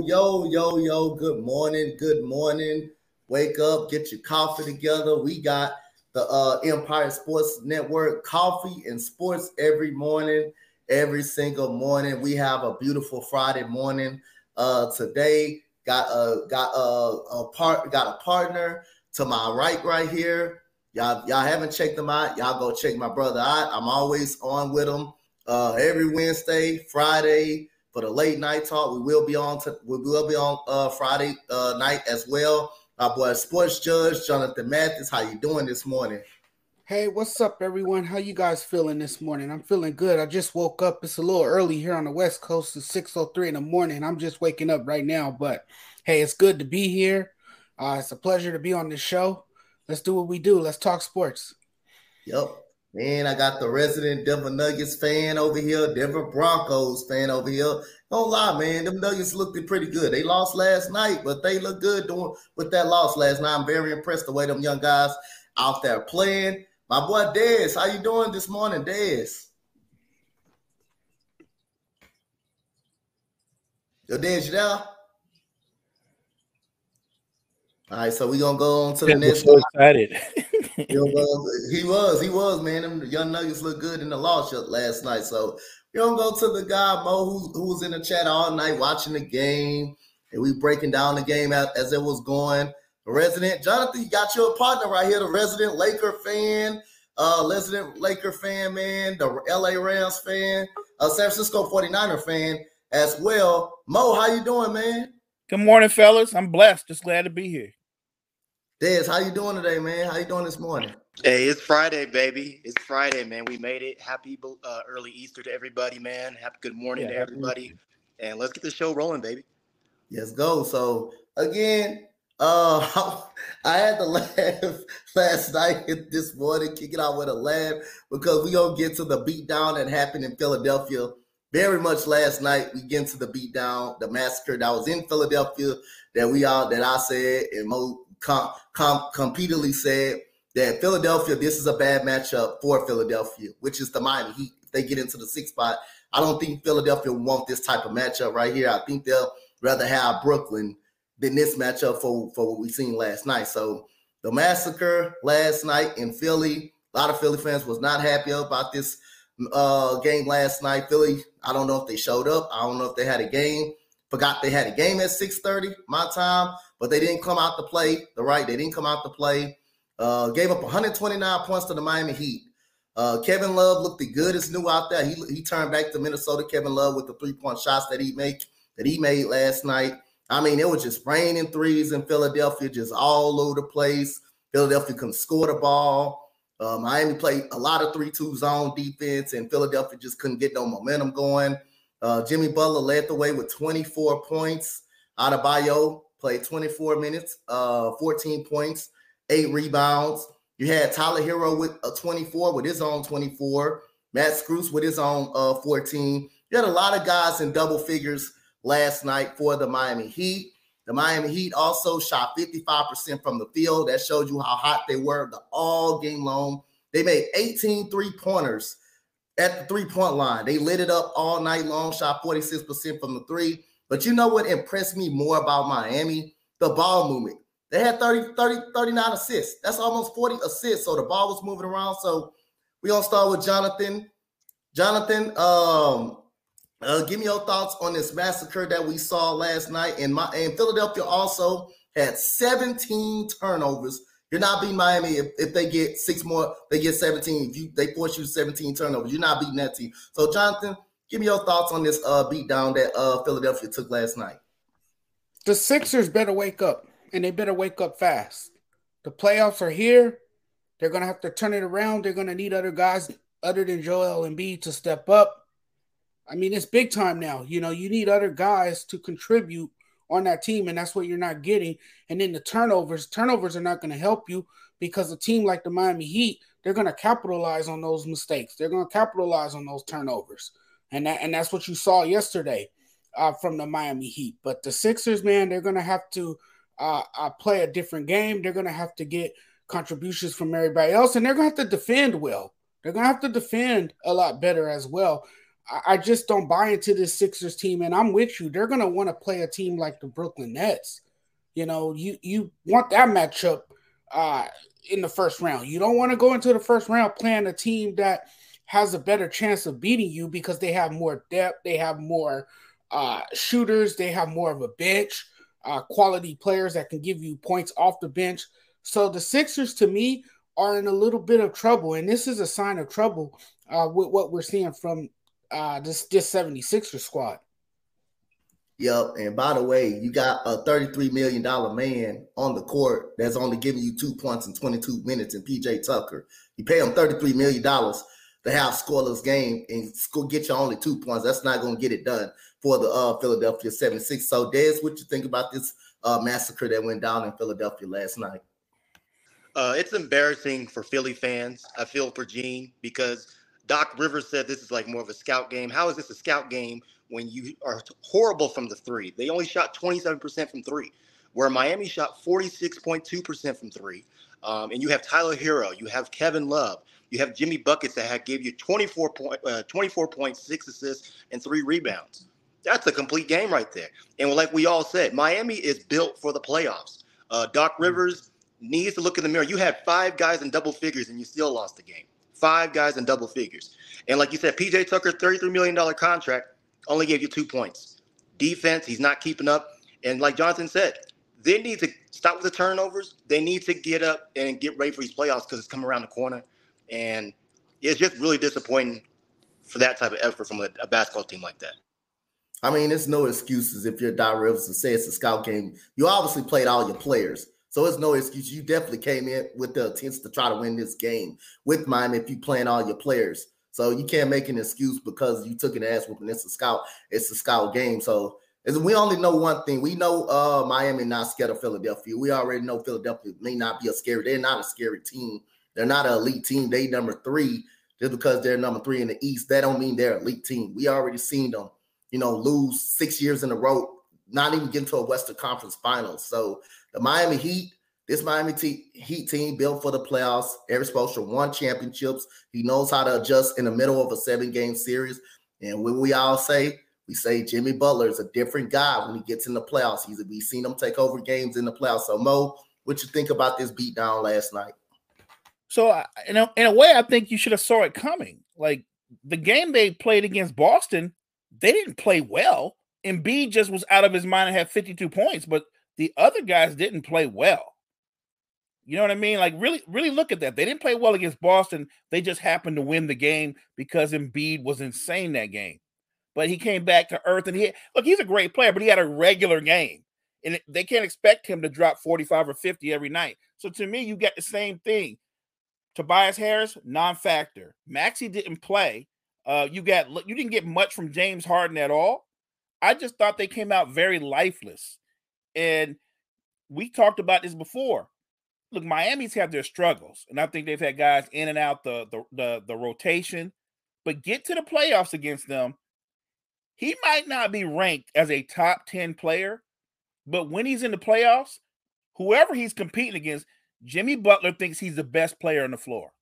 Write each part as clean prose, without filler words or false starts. Yo, good morning. Wake up, get your coffee together. We got the Empire Sports Network, coffee and sports every morning, every single morning. We have a beautiful Friday morning. Today got a partner to my right here. Y'all haven't checked them out. Y'all go check my brother out. I'm always on with him every Wednesday, Friday. For the late night talk, we will be on Friday night as well. Our boy Sports Judge, Jonathan Mathis, how you doing this morning? Hey, what's up, everyone? How you guys feeling this morning? I'm feeling good. I just woke up. It's a little early here on the West Coast. It's 6:03 in the morning. I'm just waking up right now, but hey, it's good to be here. It's a pleasure to be on this show. Let's do what we do. Let's talk sports. Yep. Man, I got the resident Denver Nuggets fan over here, Denver Broncos fan over here. Don't lie, man. Them Nuggets looked pretty good. They lost last night, but they look good doing with that loss last night. I'm very impressed the way them young guys out there playing. My boy Dez, how you doing this morning, Dez? Yo, Dez, you there? All right, so we're going to go on to the next one. Excited. He was, man. Them young Nuggets look good in the loss last night. So we don't go to the guy, Mo, who was in the chat all night watching the game, and we breaking down the game as it was going. The resident, Jonathan, you got your partner right here, the resident Laker fan, man, the L.A. Rams fan, a San Francisco 49er fan as well. Mo, how you doing, man? Good morning, fellas. I'm blessed. Just glad to be here. Dez, how you doing today, man? How you doing this morning? Hey, it's Friday, baby. It's Friday, man. We made it. Happy early Easter to everybody, man. Happy good morning to everybody. Evening. And let's get the show rolling, baby. Let's go. So, again, I had to laugh last night and this morning, kick it out with a laugh, because we're going to get to the beatdown that happened in Philadelphia very much last night. We get to the beatdown, the massacre that was in Philadelphia that I said and Mo competently said that Philadelphia, this is a bad matchup for Philadelphia, which is the Miami Heat. If they get into the sixth spot, I don't think Philadelphia want this type of matchup right here. I think they'll rather have Brooklyn than this matchup for what we seen last night. So the massacre last night in Philly, a lot of Philly fans was not happy about this game last night. Philly, I don't know if they showed up. I don't know if they had a game. Forgot they had a game at 6:30 my time, but they didn't come out to play. They didn't come out to play. Gave up 129 points to the Miami Heat. Kevin Love looked good as new out there. He turned back to Minnesota. Kevin Love with the 3-point shots that he made last night. I mean, it was just raining threes in Philadelphia, just all over the place. Philadelphia couldn't score the ball. Miami played a lot of 3-2 zone defense, and Philadelphia just couldn't get no momentum going. Jimmy Butler led the way with 24 points. Adebayo played 24 minutes, 14 points, 8 rebounds. You had Tyler Hero with a 24, with his own 24. Matt Scruse with his own 14. You had a lot of guys in double figures last night for the Miami Heat. The Miami Heat also shot 55% from the field. That showed you how hot they were all game long. They made 18 three-pointers. At the three-point line, they lit it up all night long, shot 46% from the three. But you know what impressed me more about Miami? The ball movement. They had 39 assists. That's almost 40 assists, so the ball was moving around. So we're going to start with Jonathan. Jonathan, give me your thoughts on this massacre that we saw last night. And Philadelphia also had 17 turnovers. You're not beating Miami if they get 6 more, they get 17. They force you 17 turnovers. You're not beating that team. So, Jonathan, give me your thoughts on this beatdown that Philadelphia took last night. The Sixers better wake up, and they better wake up fast. The playoffs are here. They're going to have to turn it around. They're going to need other guys other than Joel Embiid to step up. I mean, it's big time now. You know, you need other guys to contribute on that team, and that's what you're not getting. And then the turnovers are not going to help you, because a team like the Miami Heat, they're going to capitalize on those mistakes. They're going to capitalize on those turnovers. And that's what you saw yesterday from the Miami Heat. But the Sixers, man, they're going to have to play a different game. They're going to have to get contributions from everybody else, and they're going to have to defend well. They're going to have to defend a lot better as well. I just don't buy into this Sixers team, and I'm with you. They're going to want to play a team like the Brooklyn Nets. You know, you want that matchup in the first round. You don't want to go into the first round playing a team that has a better chance of beating you because they have more depth, they have more shooters, they have more of a bench, quality players that can give you points off the bench. So the Sixers, to me, are in a little bit of trouble, and this is a sign of trouble with what we're seeing from this 76er squad. Yep, and by the way, you got a $33 million man on the court that's only giving you 2 points in 22 minutes in PJ Tucker. You pay him $33 million to have scoreless game and get you only 2 points. That's not going to get it done for the Philadelphia 76ers. So, Des, what you think about this massacre that went down in Philadelphia last night? It's embarrassing for Philly fans. I feel for Gene because Doc Rivers said this is like more of a scout game. How is this a scout game when you are horrible from the three? They only shot 27% from three, where Miami shot 46.2% from three. And you have Tyler Hero, you have Kevin Love, you have Jimmy Buckets that gave you 24.6 assists and 3 rebounds. That's a complete game right there. And like we all said, Miami is built for the playoffs. Doc Rivers needs to look in the mirror. You had 5 guys in double figures and you still lost the game. 5 guys in double figures. And like you said, PJ Tucker, $33 million contract, only gave you 2 points. Defense, he's not keeping up. And like Jonathan said, they need to stop with the turnovers. They need to get up and get ready for these playoffs because it's coming around the corner. And it's just really disappointing for that type of effort from a basketball team like that. I mean, it's no excuses if you're Doc Rivers to say it's a scout game. You obviously played all your players, so it's no excuse. You definitely came in with the intent to try to win this game with Miami if you're playing all your players. So you can't make an excuse because you took an ass whooping. It's a scout game. So we only know one thing. We know Miami not scared of Philadelphia. We already know Philadelphia may not be they're not a scary team. They're not an elite team. They number 3. Just because they're number 3 in the East, that don't mean they're an elite team. We already seen them, lose 6 years in a row, not even get to a Western Conference Finals. So the Miami Heat, this Miami Heat team built for the playoffs. They're supposed to won championships. He knows how to adjust in the middle of a 7-game series. And when we all say, we say Jimmy Butler is a different guy when he gets in the playoffs. We've seen him take over games in the playoffs. So, Mo, what you think about this beatdown last night? So, in a way, I think you should have saw it coming. Like, the game they played against Boston, they didn't play well. Embiid just was out of his mind and had 52 points, but the other guys didn't play well. You know what I mean? Like, really, really look at that. They didn't play well against Boston. They just happened to win the game because Embiid was insane that game. But he came back to earth, and he's a great player, but he had a regular game. And they can't expect him to drop 45 or 50 every night. So to me, you get the same thing. Tobias Harris, non-factor. Maxey didn't play. You didn't get much from James Harden at all. I just thought they came out very lifeless. And we talked about this before. Look, Miami's had their struggles, and I think they've had guys in and out the rotation. But get to the playoffs against them. He might not be ranked as a top 10 player, but when he's in the playoffs, whoever he's competing against, Jimmy Butler thinks he's the best player on the floor.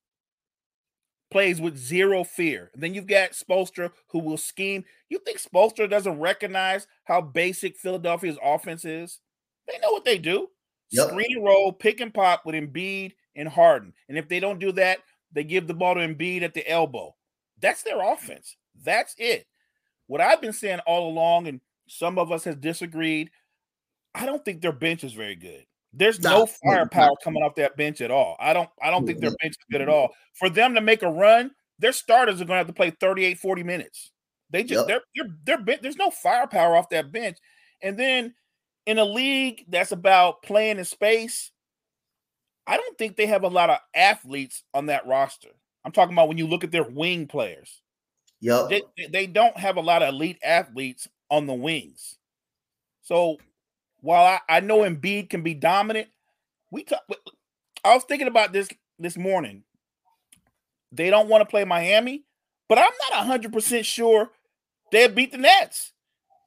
Plays with zero fear. Then you've got Spoelstra, who will scheme. You think Spoelstra doesn't recognize how basic Philadelphia's offense is? They know what they do. Yep. Screen roll, pick and pop with Embiid and Harden. And if they don't do that, they give the ball to Embiid at the elbow. That's their offense. That's it. What I've been saying all along, and some of us has disagreed, I don't think their bench is very good. There's no firepower coming off that bench at all. I don't think their bench is good at all. For them to make a run, their starters are going to have to play 38, 40 minutes. They just there's no firepower off that bench. And then in a league that's about playing in space, I don't think they have a lot of athletes on that roster. I'm talking about when you look at their wing players. Yep. They don't have a lot of elite athletes on the wings. So while I know Embiid can be dominant, I was thinking about this morning. They don't want to play Miami, but I'm not 100% sure they'll beat the Nets.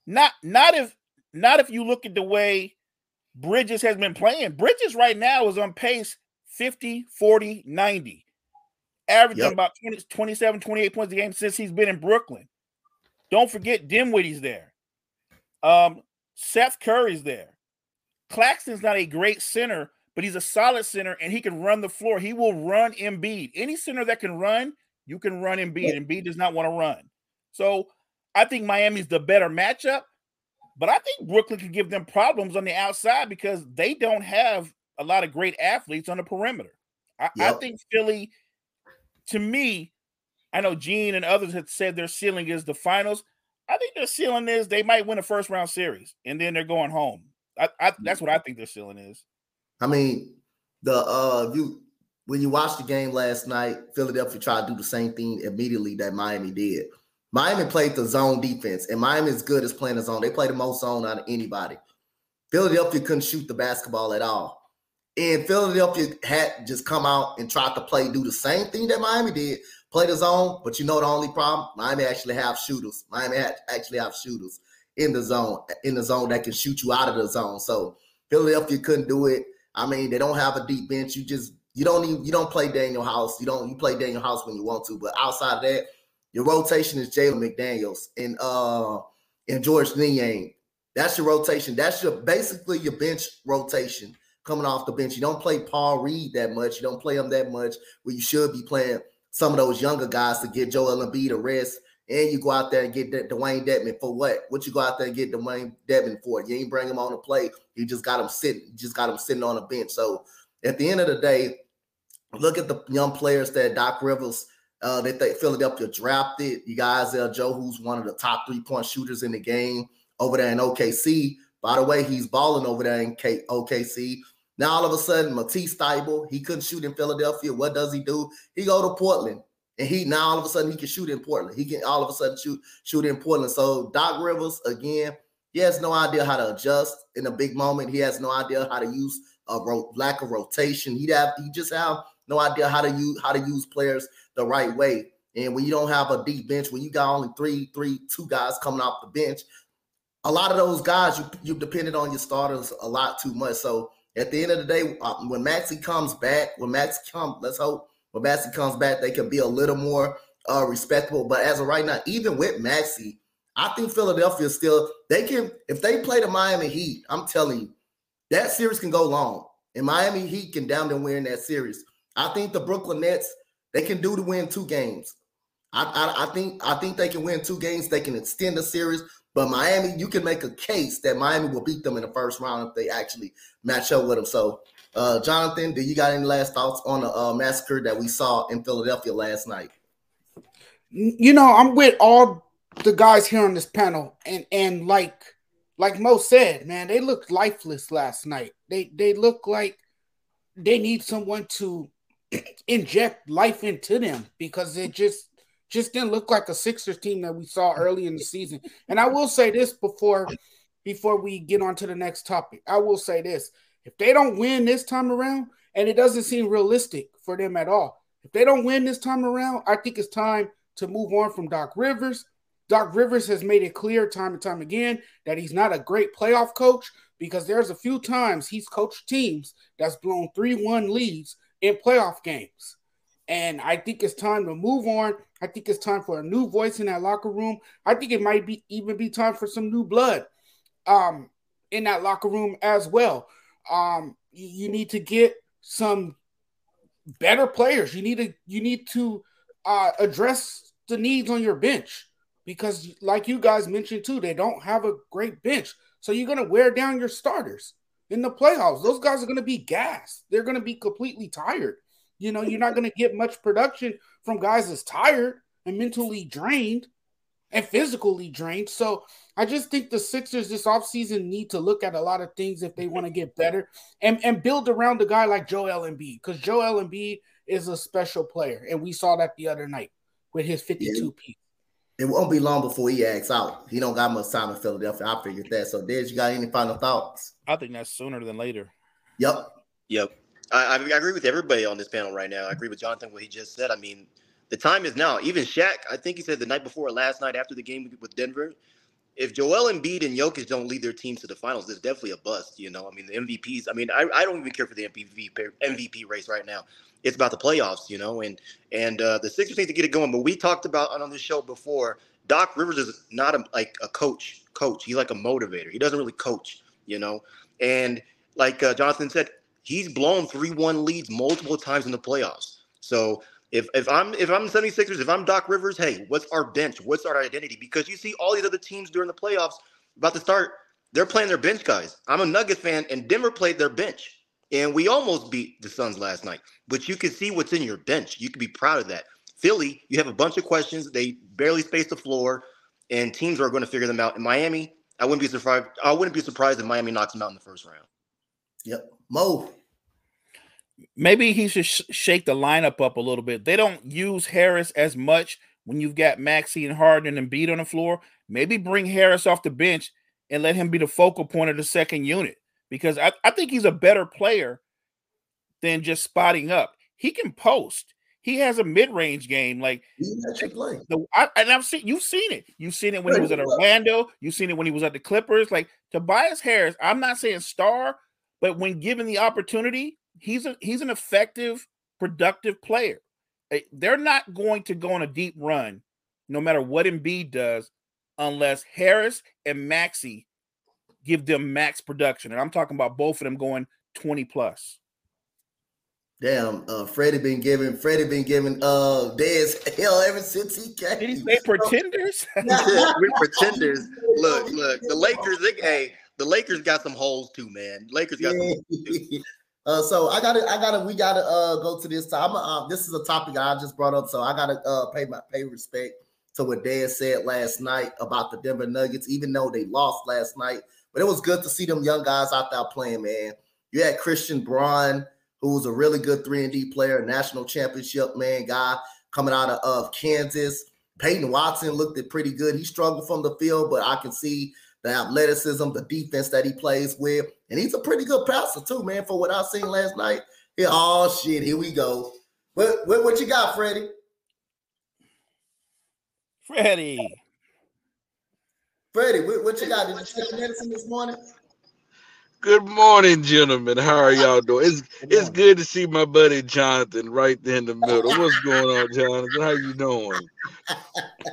Not if you look at the way Bridges has been playing. Bridges right now is on pace 50, 40, 90. Averaging about 27, 28 points a game since he's been in Brooklyn. Don't forget Dinwiddie's there. Seth Curry's there. Claxton's not a great center, but he's a solid center, and he can run the floor. He will run Embiid. Any center that can run, you can run Embiid. Embiid does not want to run. So I think Miami's the better matchup, but I think Brooklyn can give them problems on the outside because they don't have a lot of great athletes on the perimeter. I think Philly, to me, I know Gene and others had said their ceiling is the finals. I think their ceiling is they might win a first-round series, and then they're going home. That's what I think their ceiling is. I mean, when you watched the game last night, Philadelphia tried to do the same thing immediately that Miami did. Miami played the zone defense, and Miami is good as playing the zone. They play the most zone out of anybody. Philadelphia couldn't shoot the basketball at all. And Philadelphia had just come out and tried to do the same thing that Miami did, play the zone. But you know the only problem? Miami actually have shooters. Miami actually have shooters in the zone that can shoot you out of the zone. So Philadelphia couldn't do it. I mean, they don't have a deep bench. You don't play Daniel House. You play Daniel House when you want to, but outside of that, your rotation is Jalen McDaniels and George Niang. That's your rotation. That's basically your bench rotation coming off the bench. You don't play Paul Reed that much. You don't play him that much where you should be playing some of those younger guys to get Joel Embiid a rest. And you go out there and get Dwayne Dedman for what? What you go out there and get Dwayne Dedman for? You ain't bring him on the play. You just got him sitting. You just got him sitting on a bench. So at the end of the day, look at the young players that Doc Rivers, that Philadelphia drafted. You got Isaiah Joe, who's one of the top three-point shooters in the game over there in OKC. By the way, he's balling over there in OKC. Now all of a sudden, Matisse Thybulle, he couldn't shoot in Philadelphia. What does he do? He go to Portland. And he can shoot in Portland. He can all of a sudden shoot in Portland. So Doc Rivers, again, he has no idea how to adjust in a big moment. He has no idea how to use a lack of rotation. He just have no idea how to use players the right way. And when you don't have a deep bench, when you got only two guys coming off the bench, a lot of those guys you depended on your starters a lot too much. So at the end of the day, when Maxey comes back, they can be a little more respectable. But as of right now, even with Maxey, I think Philadelphia still, if they play the Miami Heat, I'm telling you, that series can go long. And Miami Heat can down and win that series. I think the Brooklyn Nets, they can do to win two games. I think they can win two games. They can extend the series. But Miami, you can make a case that Miami will beat them in the first round if they actually match up with them. So, Jonathan, do you got any last thoughts on the massacre that we saw in Philadelphia last night? You know, I'm with all the guys here on this panel, and like Mo said, man, they looked lifeless last night. They look like they need someone to inject life into them because it just didn't look like a Sixers team that we saw early in the season. And I will say this before we get on to the next topic. I will say this. If they don't win this time around, and it doesn't seem realistic for them at all, if they don't win this time around, I think it's time to move on from Doc Rivers. Doc Rivers has made it clear time and time again that he's not a great playoff coach because there's a few times he's coached teams that's blown 3-1 leads in playoff games. And I think it's time to move on. I think it's time for a new voice in that locker room. I think it might even be time for some new blood in that locker room as well. You need to get some better players. You need to address the needs on your bench because, like you guys mentioned too, they don't have a great bench. So you're going to wear down your starters in the playoffs. Those guys are going to be gassed. They're going to be completely tired. You know, you're not going to get much production from guys that's tired and mentally drained and physically drained. So I just think the Sixers this offseason need to look at a lot of things if they want to get better and build around a guy like Joel Embiid, because Joel Embiid is a special player, and we saw that the other night with his 52-piece. It won't be long before he acts out. He don't got much time in Philadelphia. I figured that. So, Dez, you got any final thoughts? I think that's sooner than later. Yep. I agree with everybody on this panel right now. I agree with Jonathan, what he just said. I mean, the time is now. Even Shaq, I think he said the night before, last night after the game with Denver, if Joel Embiid and Jokic don't lead their teams to the finals, there's definitely a bust, you know. I mean, the MVPs, I mean, I don't even care for the MVP race right now. It's about the playoffs, you know, and the Sixers need to get it going. But we talked about on this show before Doc Rivers is not a coach. He's like a motivator. He doesn't really coach, you know. And like Jonathan said, he's blown 3-1 leads multiple times in the playoffs. So if I'm 76ers, if I'm Doc Rivers, hey, what's our bench? What's our identity? Because you see all these other teams during the playoffs about to start, they're playing their bench guys. I'm a Nuggets fan, and Denver played their bench. And we almost beat the Suns last night. But you can see what's in your bench. You can be proud of that. Philly, you have a bunch of questions. They barely space the floor, and teams are going to figure them out. In Miami, I wouldn't be surprised if Miami knocks them out in the first round. Yep. Mo. Maybe he should shake the lineup up a little bit. They don't use Harris as much when you've got Maxey and Harden and Embiid on the floor. Maybe bring Harris off the bench and let him be the focal point of the second unit. Because I think he's a better player than just spotting up. He can post. He has a mid-range game. Like I've seen it. You've seen it when he was at Orlando. You've seen it when he was at the Clippers. Like Tobias Harris, I'm not saying star, but when given the opportunity, he's an effective, productive player. They're not going to go on a deep run, no matter what Embiid does, unless Harris and Maxey give them max production. And I'm talking about both of them going 20+. Damn, Freddie been giving Dez hell ever since he came. Did he say pretenders? We're pretenders. Look, the Lakers, the Lakers got some holes too, man. Lakers got some holes too. So we gotta go to this. This is a topic I just brought up, so I gotta pay respect to what Dez said last night about the Denver Nuggets, even though they lost last night. But it was good to see them young guys out there playing, man. You had Christian Braun, who was a really good 3-and-D player, national championship, man, guy coming out of Kansas. Peyton Watson looked pretty good. He struggled from the field, but I can see the athleticism, the defense that he plays with. And he's a pretty good passer, too, man, for what I seen last night. Yeah, oh, shit, here we go. What you got, Freddie? Freddie, what you got? Did you take medicine this morning? Good morning, gentlemen. How are y'all doing? It's good to see my buddy Jonathan right there in the middle. What's going on, Jonathan? How you doing?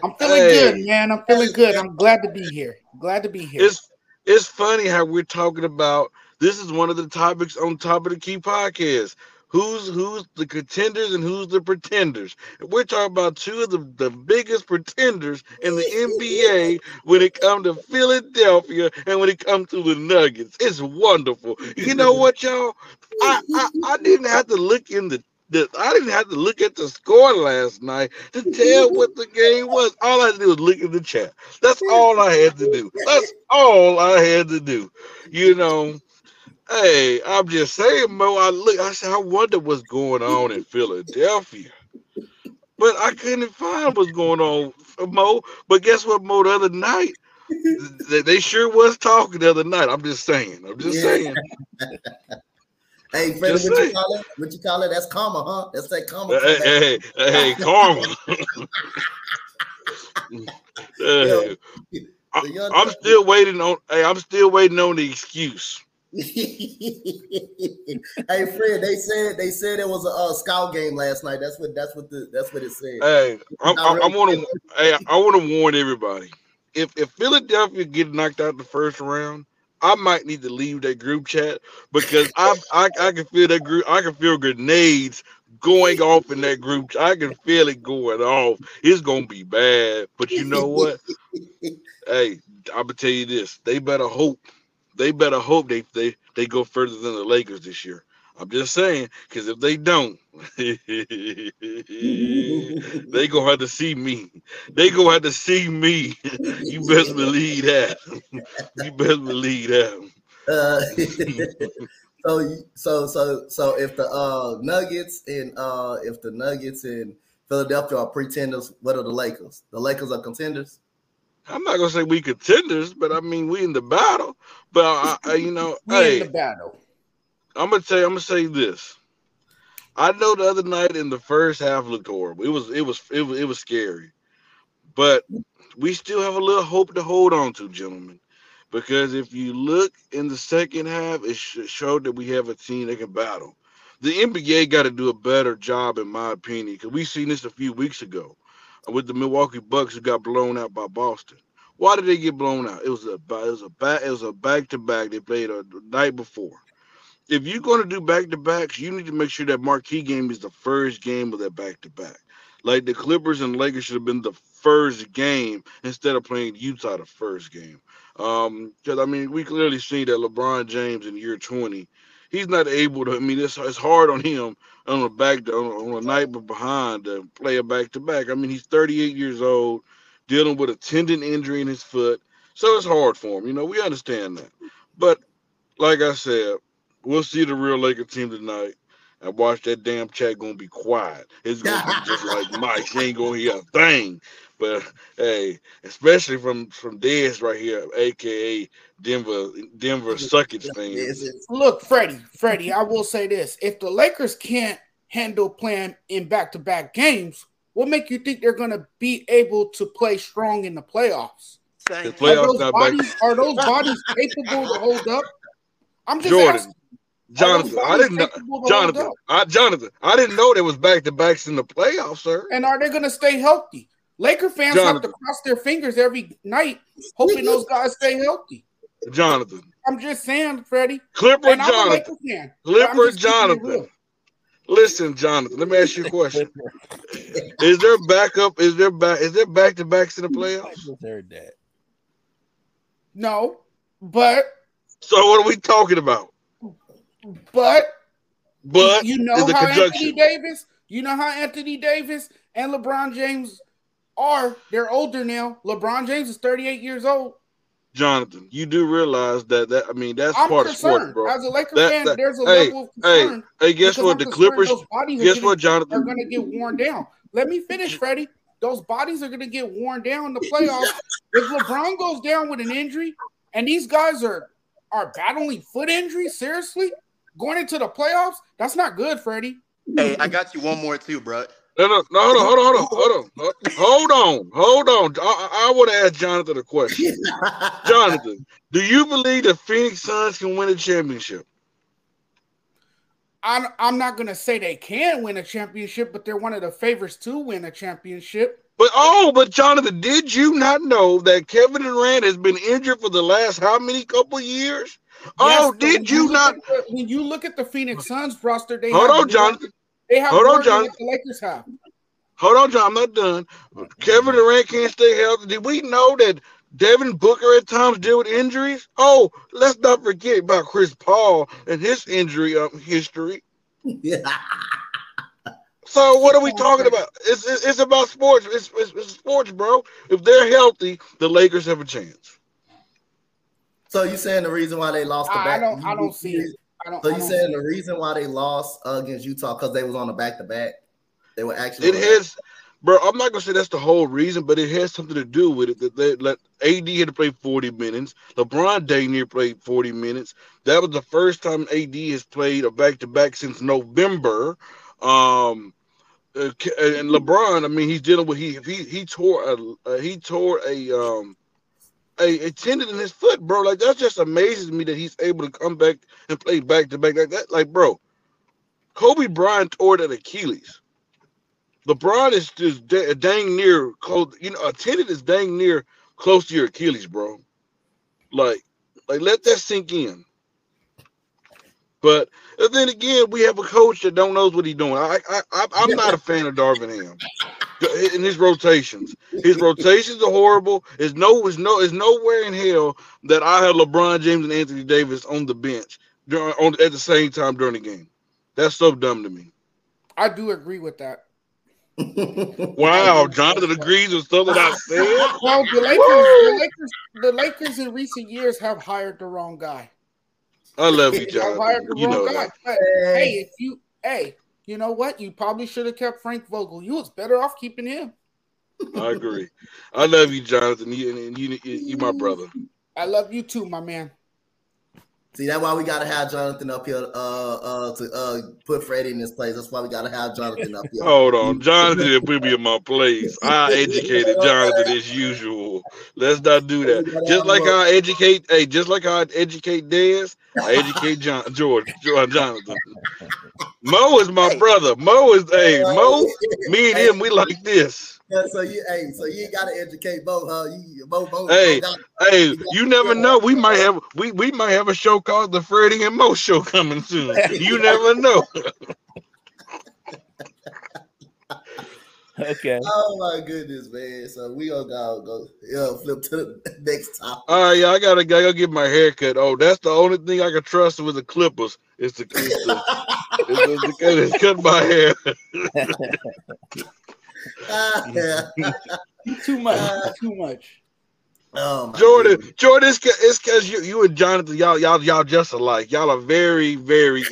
I'm feeling good, man. I'm feeling good. I'm glad to be here. It's funny how we're talking about this is one of the topics on Top of the Key podcast. Who's the contenders and who's the pretenders? And we're talking about two of the biggest pretenders in the NBA when it comes to Philadelphia and when it comes to the Nuggets. It's wonderful. You know what, y'all? I didn't have to look in I didn't have to look at the score last night to tell what the game was. All I had to do was look in the chat. That's all I had to do. You know. Hey, I'm just saying, Mo, I said, I wonder what's going on in Philadelphia. But I couldn't find what's going on, Mo. But guess what, Mo, the other night, they sure was talking the other night. I'm just saying. Hey, Freddie, what you call it? That's karma, huh? That's that karma. Hey, karma. I'm still waiting on the excuse. Hey, Fred, they said it was a scout game last night. That's what it said. Hey, I want to warn everybody. If Philadelphia get knocked out in the first round, I might need to leave that group chat because I can feel that group. I can feel grenades going off in that group. I can feel it going off. It's gonna be bad. But you know what? Hey, I'm gonna tell you this. They better hope they go further than the Lakers this year. I'm just saying, because if they don't, they going to have to see me. You best believe that. So if the Nuggets and Philadelphia are pretenders, what are the Lakers? The Lakers are contenders. I'm not gonna say we contenders, but I mean we in the battle. But in the battle. I'm gonna say this. I know the other night in the first half looked horrible. It was scary, but we still have a little hope to hold on to, gentlemen. Because if you look in the second half, it showed that we have a team that can battle. The NBA got to do a better job, in my opinion, because we seen this a few weeks ago. with the Milwaukee Bucks who got blown out by Boston. Why did they get blown out? It was a back-to-back they played the night before. If you're going to do back-to-backs, you need to make sure that marquee game is the first game of that back-to-back. Like the Clippers and Lakers should have been the first game instead of playing Utah the first game. Because, I mean, we clearly see that LeBron James in year 20, he's not able to – I mean, it's hard on him on a night behind to play a back-to-back. I mean, he's 38 years old, dealing with a tendon injury in his foot. So it's hard for him. You know, we understand that. But like I said, we'll see the real Laker team tonight. And watch that damn chat gonna be quiet. It's gonna be just like Mike. She ain't gonna hear a thing. But hey, especially from Dez right here, aka Denver Suckage fan. Look, Freddie, I will say this: if the Lakers can't handle playing in back-to-back games, what make you think they're gonna be able to play strong in the playoffs? The playoffs are those bodies capable to hold up? I'm just asking. Jonathan, I didn't know there was back-to-backs in the playoffs, sir. And are they going to stay healthy? Laker fans have to cross their fingers every night hoping those guys stay healthy. Jonathan. I'm just saying, Freddie. Clipper Jonathan. Listen, Jonathan, let me ask you a question. Is there back-to-backs in the playoffs? I heard that. No, but so what are we talking about? But you know how Anthony Davis and LeBron James are. They're older now. LeBron James is 38 years old. Jonathan, you do realize that I mean that's part of sport, bro. As a Laker fan, there's a level of concern. Hey, guess what? The Clippers. Guess what, Jonathan? Are going to get worn down. Let me finish, Freddie. Those bodies are going to get worn down in the playoffs. If LeBron goes down with an injury, and these guys are battling foot injuries, seriously? Going into the playoffs? That's not good, Freddie. Hey, I got you one more too, bro. No, hold on. I want to ask Jonathan a question. Jonathan, do you believe the Phoenix Suns can win a championship? I'm not going to say they can win a championship, but they're one of the favorites to win a championship. But Jonathan, did you not know that Kevin Durant has been injured for the last couple years? Yes, when you look at the Phoenix Suns roster, Hold on, Jonathan. I'm not done. Kevin Durant can't stay healthy. Did we know that Devin Booker at times deal with injuries? Oh, let's not forget about Chris Paul and his injury history. Yeah. So what are we talking about? It's about sports. It's sports, bro. If they're healthy, the Lakers have a chance. So you saying the reason why they lost? I don't see it. So you saying the reason why they lost against Utah because they was on the back-to-back? They were actually. Bro. I'm not gonna say that's the whole reason, but it has something to do with it that they let AD had to play 40 minutes. LeBron Daniel played 40 minutes. That was the first time AD has played a back-to-back since November. And LeBron, I mean, he's dealing with he tore a tendon in his foot, bro. Like that just amazes me that he's able to come back and play back to back like that. Like, bro, Kobe Bryant tore that Achilles. LeBron is just dang near close. You know, a tendon is dang near close to your Achilles, bro. Like let that sink in. But then again, we have a coach that don't knows what he's doing. I'm not a fan of Darvin Ham in his rotations. His rotations are horrible. It's nowhere in hell that I have LeBron James and Anthony Davis on the bench at the same time during the game. That's so dumb to me. I do agree with that. Wow, Jonathan agrees with something I said. Well, the Lakers in recent years have hired the wrong guy. I love you, John. You know that. But, hey, you know what? You probably should have kept Frank Vogel. You was better off keeping him. I agree. I love you, Jonathan. You my brother. I love you too, my man. See, that's why we gotta have Jonathan up here to put Freddie in his place. That's why we gotta have Jonathan up here. Hold on, Jonathan put me in my place. I educated Jonathan as usual. Let's not do that. Just like I educate Dez, I educate Jonathan. Mo is my brother. Mo, me and him, we like this. Yeah, so you gotta educate Bo, huh? You never know. We might have a show called the Freddie and Mo Show coming soon. You never know. Okay. Oh my goodness, man. So we gonna go flip to the next topic. All right, yeah, I gotta go get my hair cut. Oh, that's the only thing I can trust with the Clippers. It's the it's cut my hair. Too much. Oh, Jordan, it's because you and Jonathan, y'all just alike. Y'all are very, very,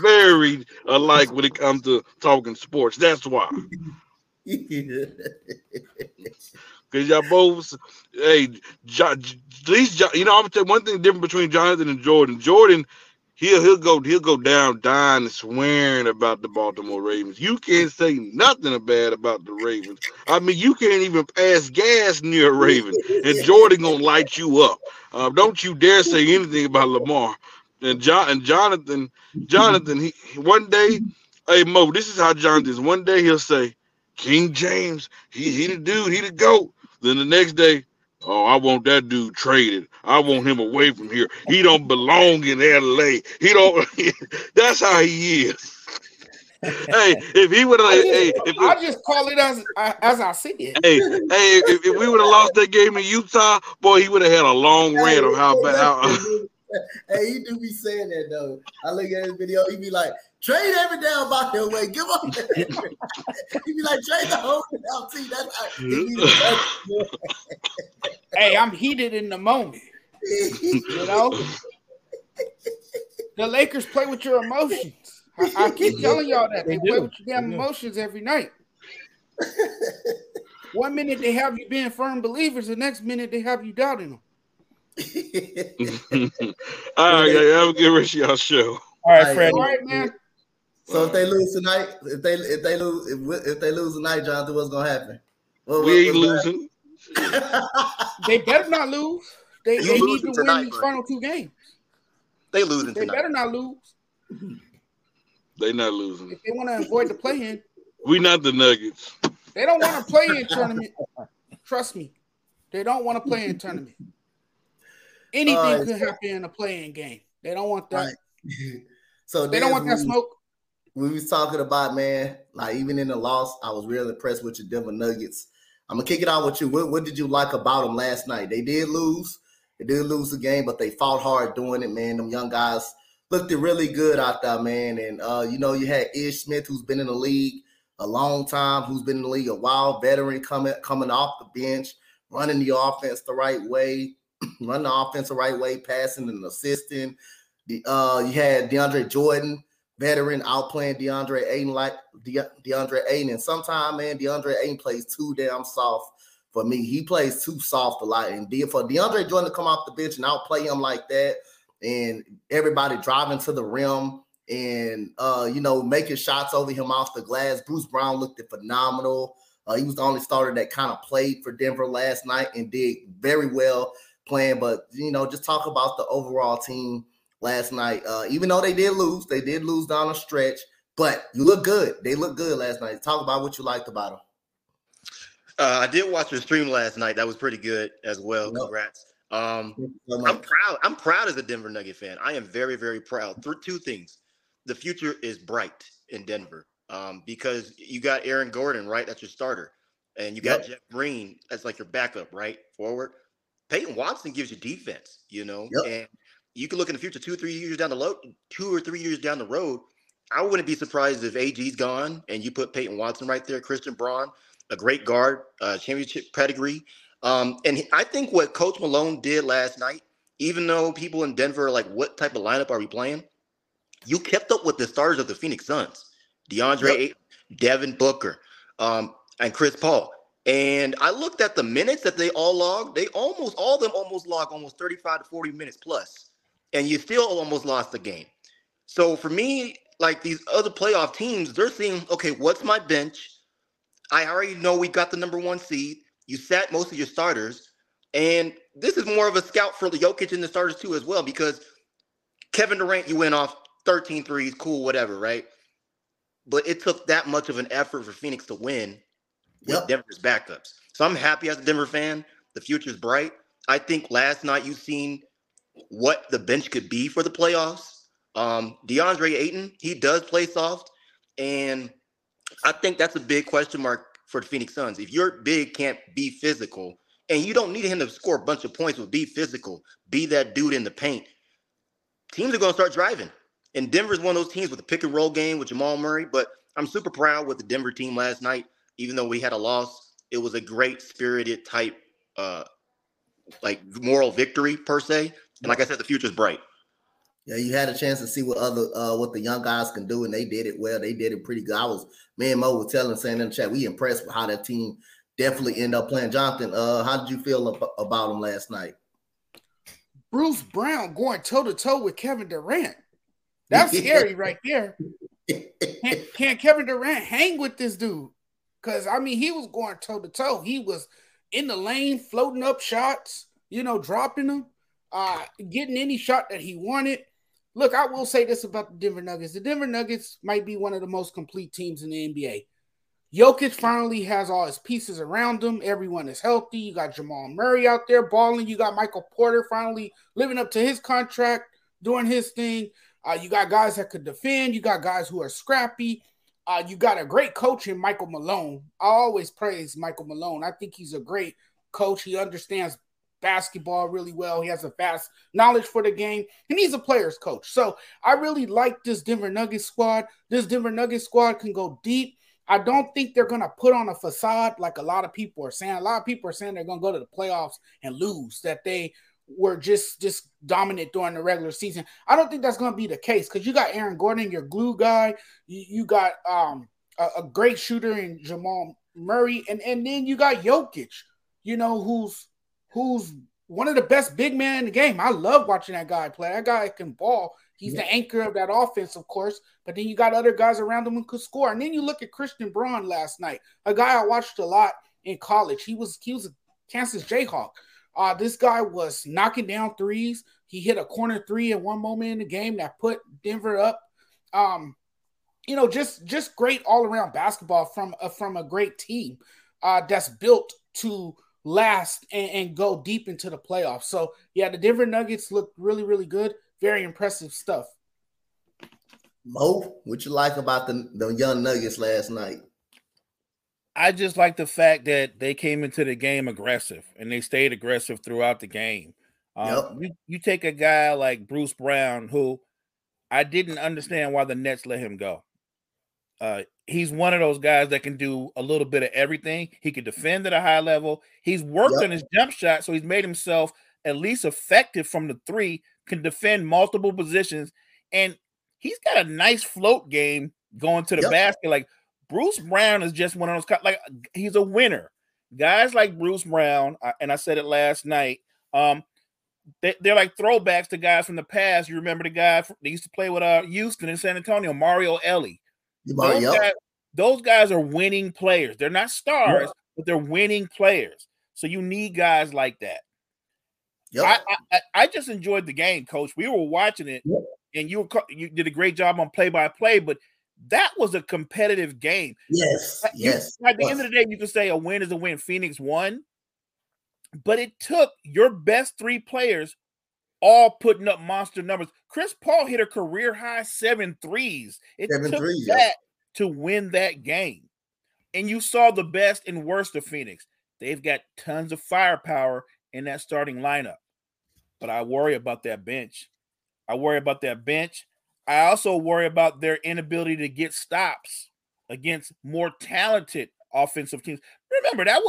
very alike when it comes to talking sports. That's why. Because y'all both, I'm gonna tell you one thing different between Jonathan and Jordan. Jordan, he'll go down, dying and swearing about the Baltimore Ravens. You can't say nothing bad about the Ravens. I mean, you can't even pass gas near a Raven, and Jordan gonna light you up. Don't you dare say anything about Lamar and Jonathan. He one day, hey Mo, this is how Jonathan is. One day he'll say, King James, he the dude, he the GOAT. Then the next day, oh, I want that dude traded. I want him away from here. He don't belong in L.A. He don't. That's how he is. Hey, if he would have, just call it as I see it. If we would have lost that game in Utah, boy, he would have had a long rant of how bad. Hey, he do be saying that though. I look at his video, he be like, trade every down by their way, give up. He be like, trade the whole down team. That's how he Hey, I'm heated in the moment. You know, the Lakers play with your emotions. I keep telling y'all that they play with your damn emotions every night. 1 minute they have you being firm believers, the next minute they have you doubting them. All right, guys, have a good rest of y'all show. All right, Fred. All right, man. So if they lose tonight, Jonathan, what's gonna happen? We ain't losing. They better not lose. They need to win these final two games. They losing tonight. They better not lose. They not losing. If they want to avoid the play-in, we not the Nuggets. They don't want to play in tournament. Trust me, they don't want to play in tournament. Anything could happen in a play-in game. They don't want that. Right. So they don't want that smoke. We was talking about, man, like even in the loss, I was really impressed with your Denver Nuggets. I'm going to kick it out with you. What did you like about them last night? They did lose. They did lose the game, but they fought hard doing it, man. Them young guys looked really good out there, man. And, you had Ish Smith, who's been in the league a long time, who's been in the league a while, veteran coming off the bench, running the offense the right way. Run the offense the right way, passing and assisting. You had DeAndre Jordan, veteran, outplaying DeAndre Ayton DeAndre Ayton. And sometimes, man, DeAndre Ayton plays too damn soft for me. He plays too soft a lot. And for DeAndre Jordan to come off the bench and outplay him like that, and everybody driving to the rim and, making shots over him off the glass. Bruce Brown looked phenomenal. He was the only starter that kind of played for Denver last night and did very well playing, but just talk about the overall team last night. Even though they did lose down a stretch, but you look good. They look good last night. Talk about what you liked about them. I did watch your stream last night. That was pretty good as well. Congrats. I'm proud. I'm proud as a Denver Nugget fan. I am very, very proud. Two things. The future is bright in Denver because you got Aaron Gordon, right? That's your starter. And you got Jeff Green. That's like your backup, right? Forward. Peyton Watson gives you defense, and you can look in the future 2 or 3 years down the road. 2 or 3 years down the road, I wouldn't be surprised if AG's gone and you put Peyton Watson right there, Christian Braun, a great guard, championship pedigree. And I think what Coach Malone did last night, even though people in Denver are like, what type of lineup are we playing? You kept up with the stars of the Phoenix Suns, DeAndre Ayton, Devin Booker, and Chris Paul. And I looked at the minutes that they all logged. They almost 35 to 40 minutes plus. And you still almost lost the game. So for me, like these other playoff teams, they're seeing, okay, what's my bench? I already know we got the number 1 seed. You sat most of your starters. And this is more of a scout for the Jokic and the starters too as well, because Kevin Durant, you went off 13 threes, cool, whatever, right? But it took that much of an effort for Phoenix to win. with Denver's backups. So I'm happy as a Denver fan. The future's bright. I think last night you've seen what the bench could be for the playoffs. DeAndre Ayton, he does play soft. And I think that's a big question mark for the Phoenix Suns. If your big can't be physical, and you don't need him to score a bunch of points, but be physical, be that dude in the paint, teams are going to start driving. And Denver's one of those teams with a pick-and-roll game with Jamal Murray. But I'm super proud with the Denver team last night. Even though we had a loss, it was a great spirited type, like moral victory per se. And like I said, the future's bright. Yeah, you had a chance to see what other what the young guys can do, and they did it well. They did it pretty good. I was, me and Mo were saying in the chat, we impressed with how that team definitely ended up playing. Jonathan, how did you feel about them last night? Bruce Brown going toe to toe with Kevin Durant. That's scary right there. Can Kevin Durant hang with this dude? Because, I mean, he was going toe-to-toe. He was in the lane, floating up shots, you know, dropping them, getting any shot that he wanted. Look, I will say this about the Denver Nuggets. The Denver Nuggets might be one of the most complete teams in the NBA. Jokic finally has all his pieces around him. Everyone is healthy. You got Jamal Murray out there balling. You got Michael Porter finally living up to his contract, doing his thing. You got guys that could defend. You got guys who are scrappy. You got a great coach in Michael Malone. I always praise Michael Malone. I think he's a great coach. He understands basketball really well. He has a vast knowledge for the game, and he's a player's coach. So I really like this Denver Nuggets squad. This Denver Nuggets squad can go deep. I don't think they're going to put on a facade like a lot of people are saying. A lot of people are saying they're going to go to the playoffs and lose, that they were just dominant during the regular season. I don't think that's going to be the case, because you got Aaron Gordon, your glue guy. You got a great shooter in Jamal Murray, and then you got Jokic, you know, who's one of the best big men in the game. I love watching that guy play. That guy can ball. He's the anchor of that offense, of course, but then you got other guys around him who could score. And then you look at Christian Braun last night, a guy I watched a lot in college. He was a Kansas Jayhawk. This guy was knocking down threes. He hit a corner three at one moment in the game that put Denver up. You know, just great all-around basketball from a great team that's built to last and go deep into the playoffs. So, yeah, the Denver Nuggets look really, really good. Very impressive stuff. Mo, what you like about the young Nuggets last night? I just like the fact that they came into the game aggressive, and they stayed aggressive throughout the game. You take a guy like Bruce Brown, who I didn't understand why the Nets let him go. He's one of those guys that can do a little bit of everything. He can defend at a high level. He's worked on his jump shot, so he's made himself at least effective from the three, can defend multiple positions, and he's got a nice float game going to the basket. Like, Bruce Brown is just one of those, like, he's a winner. Guys like Bruce Brown, and I said it last night, they're like throwbacks to guys from the past. You remember the guy they used to play with Houston and San Antonio, Mario Ellie. Those guys are winning players. They're not stars, but they're winning players. So you need guys like that. I just enjoyed the game, Coach. We were watching it, and you did a great job on play-by-play, but that was a competitive game. Yes. At the end of the day, you can say a win is a win. Phoenix won, but it took your best three players all putting up monster numbers. Chris Paul hit a career-high 7 threes. It took that to win that game. And you saw the best and worst of Phoenix. They've got tons of firepower in that starting lineup. But I worry about that bench. I also worry about their inability to get stops against more talented offensive teams. Remember, that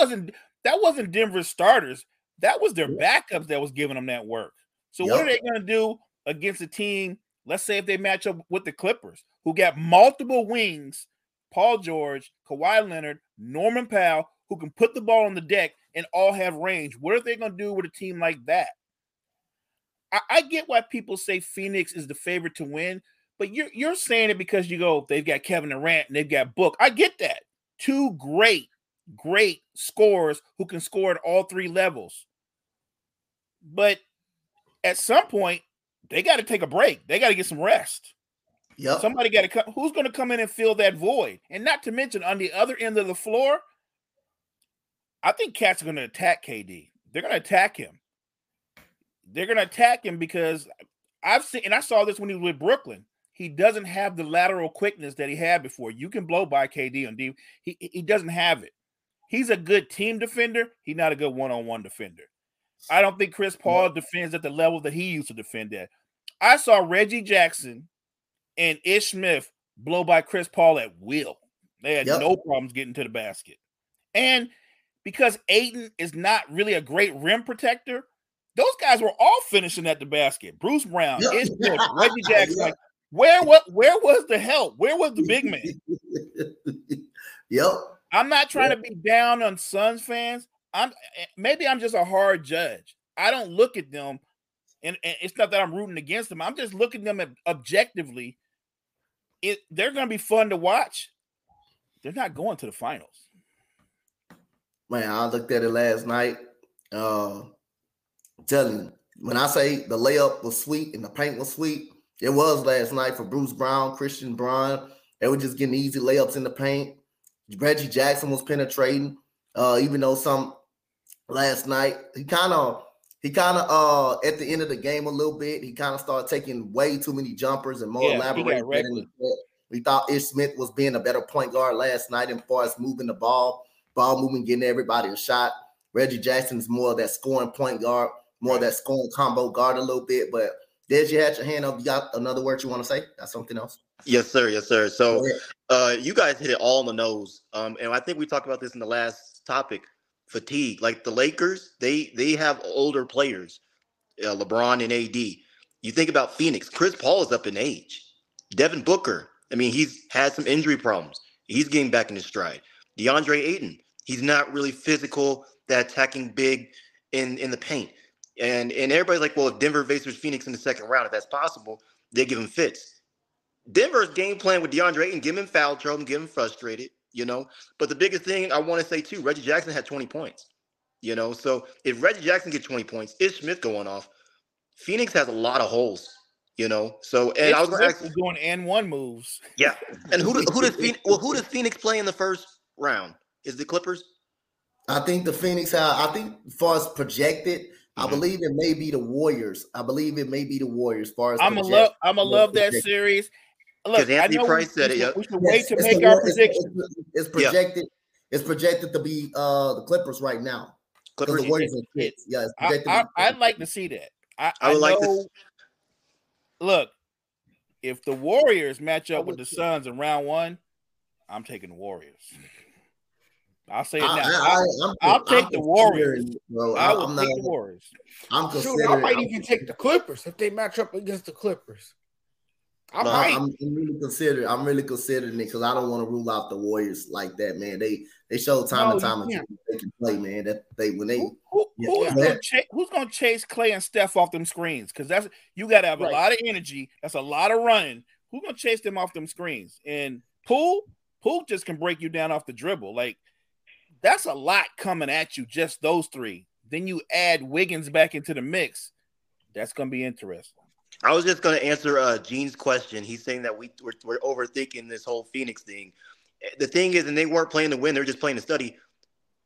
wasn't Denver's starters. That was their backups that was giving them that work. So what are they going to do against a team, let's say if they match up with the Clippers, who got multiple wings, Paul George, Kawhi Leonard, Norman Powell, who can put the ball on the deck and all have range? What are they going to do with a team like that? I get why people say Phoenix is the favorite to win, but you're saying it because you go, they've got Kevin Durant and they've got Book. I get that. Two great, great scorers who can score at all three levels. But at some point, they got to take a break. They got to get some rest. Somebody got to come. Who's going to come in and fill that void? And not to mention, on the other end of the floor, I think Cat's going to attack KD. They're going to attack him. They're going to attack him because I've seen, and I saw this when he was with Brooklyn, he doesn't have the lateral quickness that he had before. You can blow by KD on D. He doesn't have it. He's a good team defender. He's not a good one-on-one defender. I don't think Chris Paul defends at the level that he used to defend at. I saw Reggie Jackson and Ish Smith blow by Chris Paul at will. They had no problems getting to the basket. And because Ayton is not really a great rim protector, those guys were all finishing at the basket. Bruce Brown, Ish Smith, Reggie Jackson. Like, where was the help? Where was the big man? I'm not trying to be down on Suns fans. Maybe I'm just a hard judge. I don't look at them, and it's not that I'm rooting against them. I'm just looking at them objectively. They're going to be fun to watch. They're not going to the finals. Man, I looked at it last night. Telling you, when I say the layup was sweet and the paint was sweet, it was last night for Bruce Brown, Christian Braun. They were just getting easy layups in the paint. Reggie Jackson was penetrating. Even though some last night he kind of at the end of the game a little bit, he kind of started taking way too many jumpers and more elaborate. We thought Ish Smith was being a better point guard last night as far as moving the ball moving, getting everybody a shot. Reggie Jackson's more of that scoring point guard, more of that scoring combo guard a little bit. But Des, you had your hand up. You got another word you want to say? Got something else? Yes, sir. So you guys hit it all on the nose. And I think we talked about this in the last topic, fatigue. Like the Lakers, they have older players, LeBron and AD. You think about Phoenix, Chris Paul is up in age. Devin Booker, I mean, he's had some injury problems. He's getting back in his stride. DeAndre Ayton, he's not really physical, that attacking big in the paint. And everybody's like, well, if Denver faces Phoenix in the second round, if that's possible, they give him fits. Denver's game plan with DeAndre Ayton, give him foul trouble, give him frustrated, you know. But the biggest thing I want to say, too, Reggie Jackson had 20 points, you know. So if Reggie Jackson gets 20 points, Ish Smith going off, Phoenix has a lot of holes, you know. So and Ish I was actually doing N1 moves. Yeah. And who does Phoenix play in the first round? Is the Clippers? I think the Phoenix, I think as far as projected, I believe it may be the Warriors. As far as I'm gonna love that series. Look, Anthony Price said it. We should wait to make our predictions. It's projected. Yeah. It's projected to be the Clippers right now. Clippers, the Warriors and Knicks. Yeah, it's projected. I'd like to see that. I would like to. Look, if the Warriors match up with the Suns in round one, I'm taking the Warriors. I'll say it now. I'll take the Warriors. Bro, I will take the Warriors. I might even take the Clippers if they match up against the Clippers. I'm really considering it because I don't want to rule out the Warriors like that, man. They show time and time again they can play, man. Who's gonna chase Clay and Steph off them screens? Because that's you gotta have a lot of energy. That's a lot of running. Who's gonna chase them off them screens? And Poole just can break you down off the dribble, like. That's a lot coming at you, just those three. Then you add Wiggins back into the mix. That's going to be interesting. I was just going to answer Gene's question. He's saying that we're overthinking this whole Phoenix thing. The thing is, and they weren't playing to win. They were just playing to study.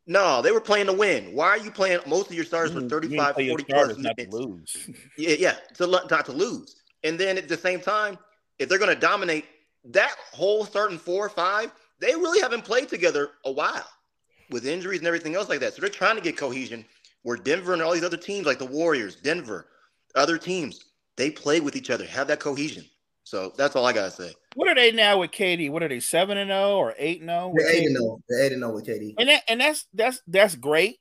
No, they were playing to win. Why are you playing most of your starters for 35, 40-plus minutes? Not to lose. Yeah, not to lose. And then at the same time, if they're going to dominate that whole starting 4 or 5, they really haven't played together a while. With injuries and everything else like that. So they're trying to get cohesion where Denver and all these other teams like the Warriors, Denver, other teams, they play with each other, have that cohesion. So that's all I got to say. What are they now with KD? What are they, 7-0 or 8-0? They're 8-0. They're 8-0 with KD. And that's great.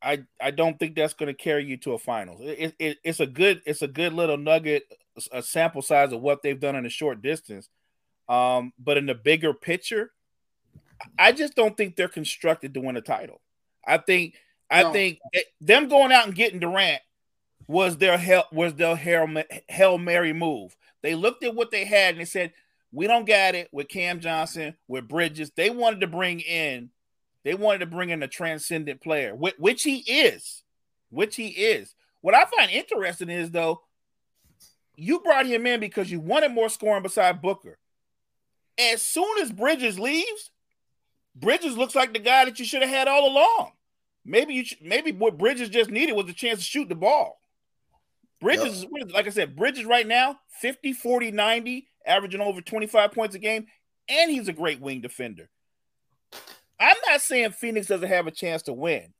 I don't think that's going to carry you to a finals. It's a good little nugget, a sample size of what they've done in a short distance. But in the bigger picture, I just don't think they're constructed to win a title. I think them going out and getting Durant was their Hail Mary move. They looked at what they had and they said, we don't got it with Cam Johnson, with Bridges. They wanted to bring in a transcendent player, which he is. What I find interesting is, though, you brought him in because you wanted more scoring beside Booker. As soon as Bridges leaves, Bridges looks like the guy that you should have had all along. Maybe what Bridges just needed was a chance to shoot the ball. Bridges, yep. Like I said, Bridges right now, 50, 40, 90, averaging over 25 points a game, and he's a great wing defender. I'm not saying Phoenix doesn't have a chance to win,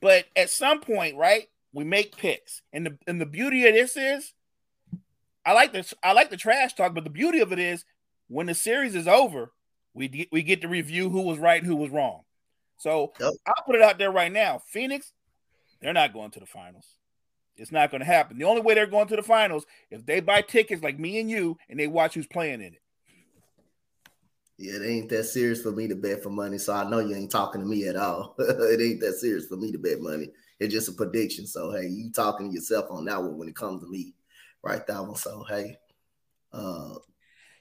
but at some point, right, we make picks. And the beauty of this is, I like the trash talk, but the beauty of it is when the series is over, we get to review who was right and who was wrong. So yep. I'll put it out there right now. Phoenix, they're not going to the finals. It's not going to happen. The only way they're going to the finals is if they buy tickets like me and you and they watch who's playing in it. Yeah, it ain't that serious for me to bet for money, so I know you ain't talking to me at all. It ain't that serious for me to bet money. It's just a prediction, so, hey, you talking to yourself on that one when it comes to me. Right, that one. So, hey.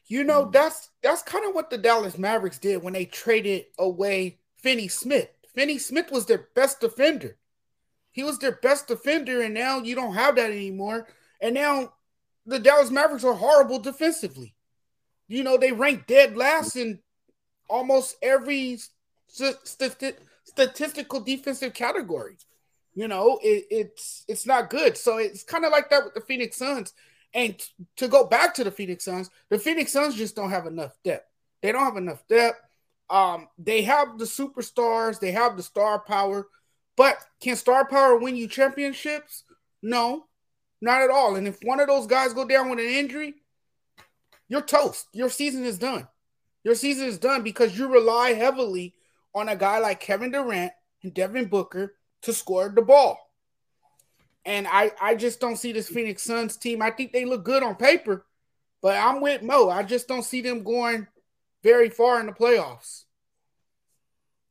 You know, that's kind of what the Dallas Mavericks did when they traded away Finney Smith. Finney Smith was their best defender. He was their best defender, and now you don't have that anymore. And now the Dallas Mavericks are horrible defensively. You know, they rank dead last in almost every statistical defensive category. You know, it's not good. So it's kind of like that with the Phoenix Suns. And to go back to the Phoenix Suns just don't have enough depth. They don't have enough depth. They have the superstars. They have the star power. But can star power win you championships? No, not at all. And if one of those guys go down with an injury, you're toast. Your season is done. Your season is done because you rely heavily on a guy like Kevin Durant and Devin Booker to score the ball. And I just don't see this Phoenix Suns team. I think they look good on paper, but I'm with Mo. I just don't see them going very far in the playoffs.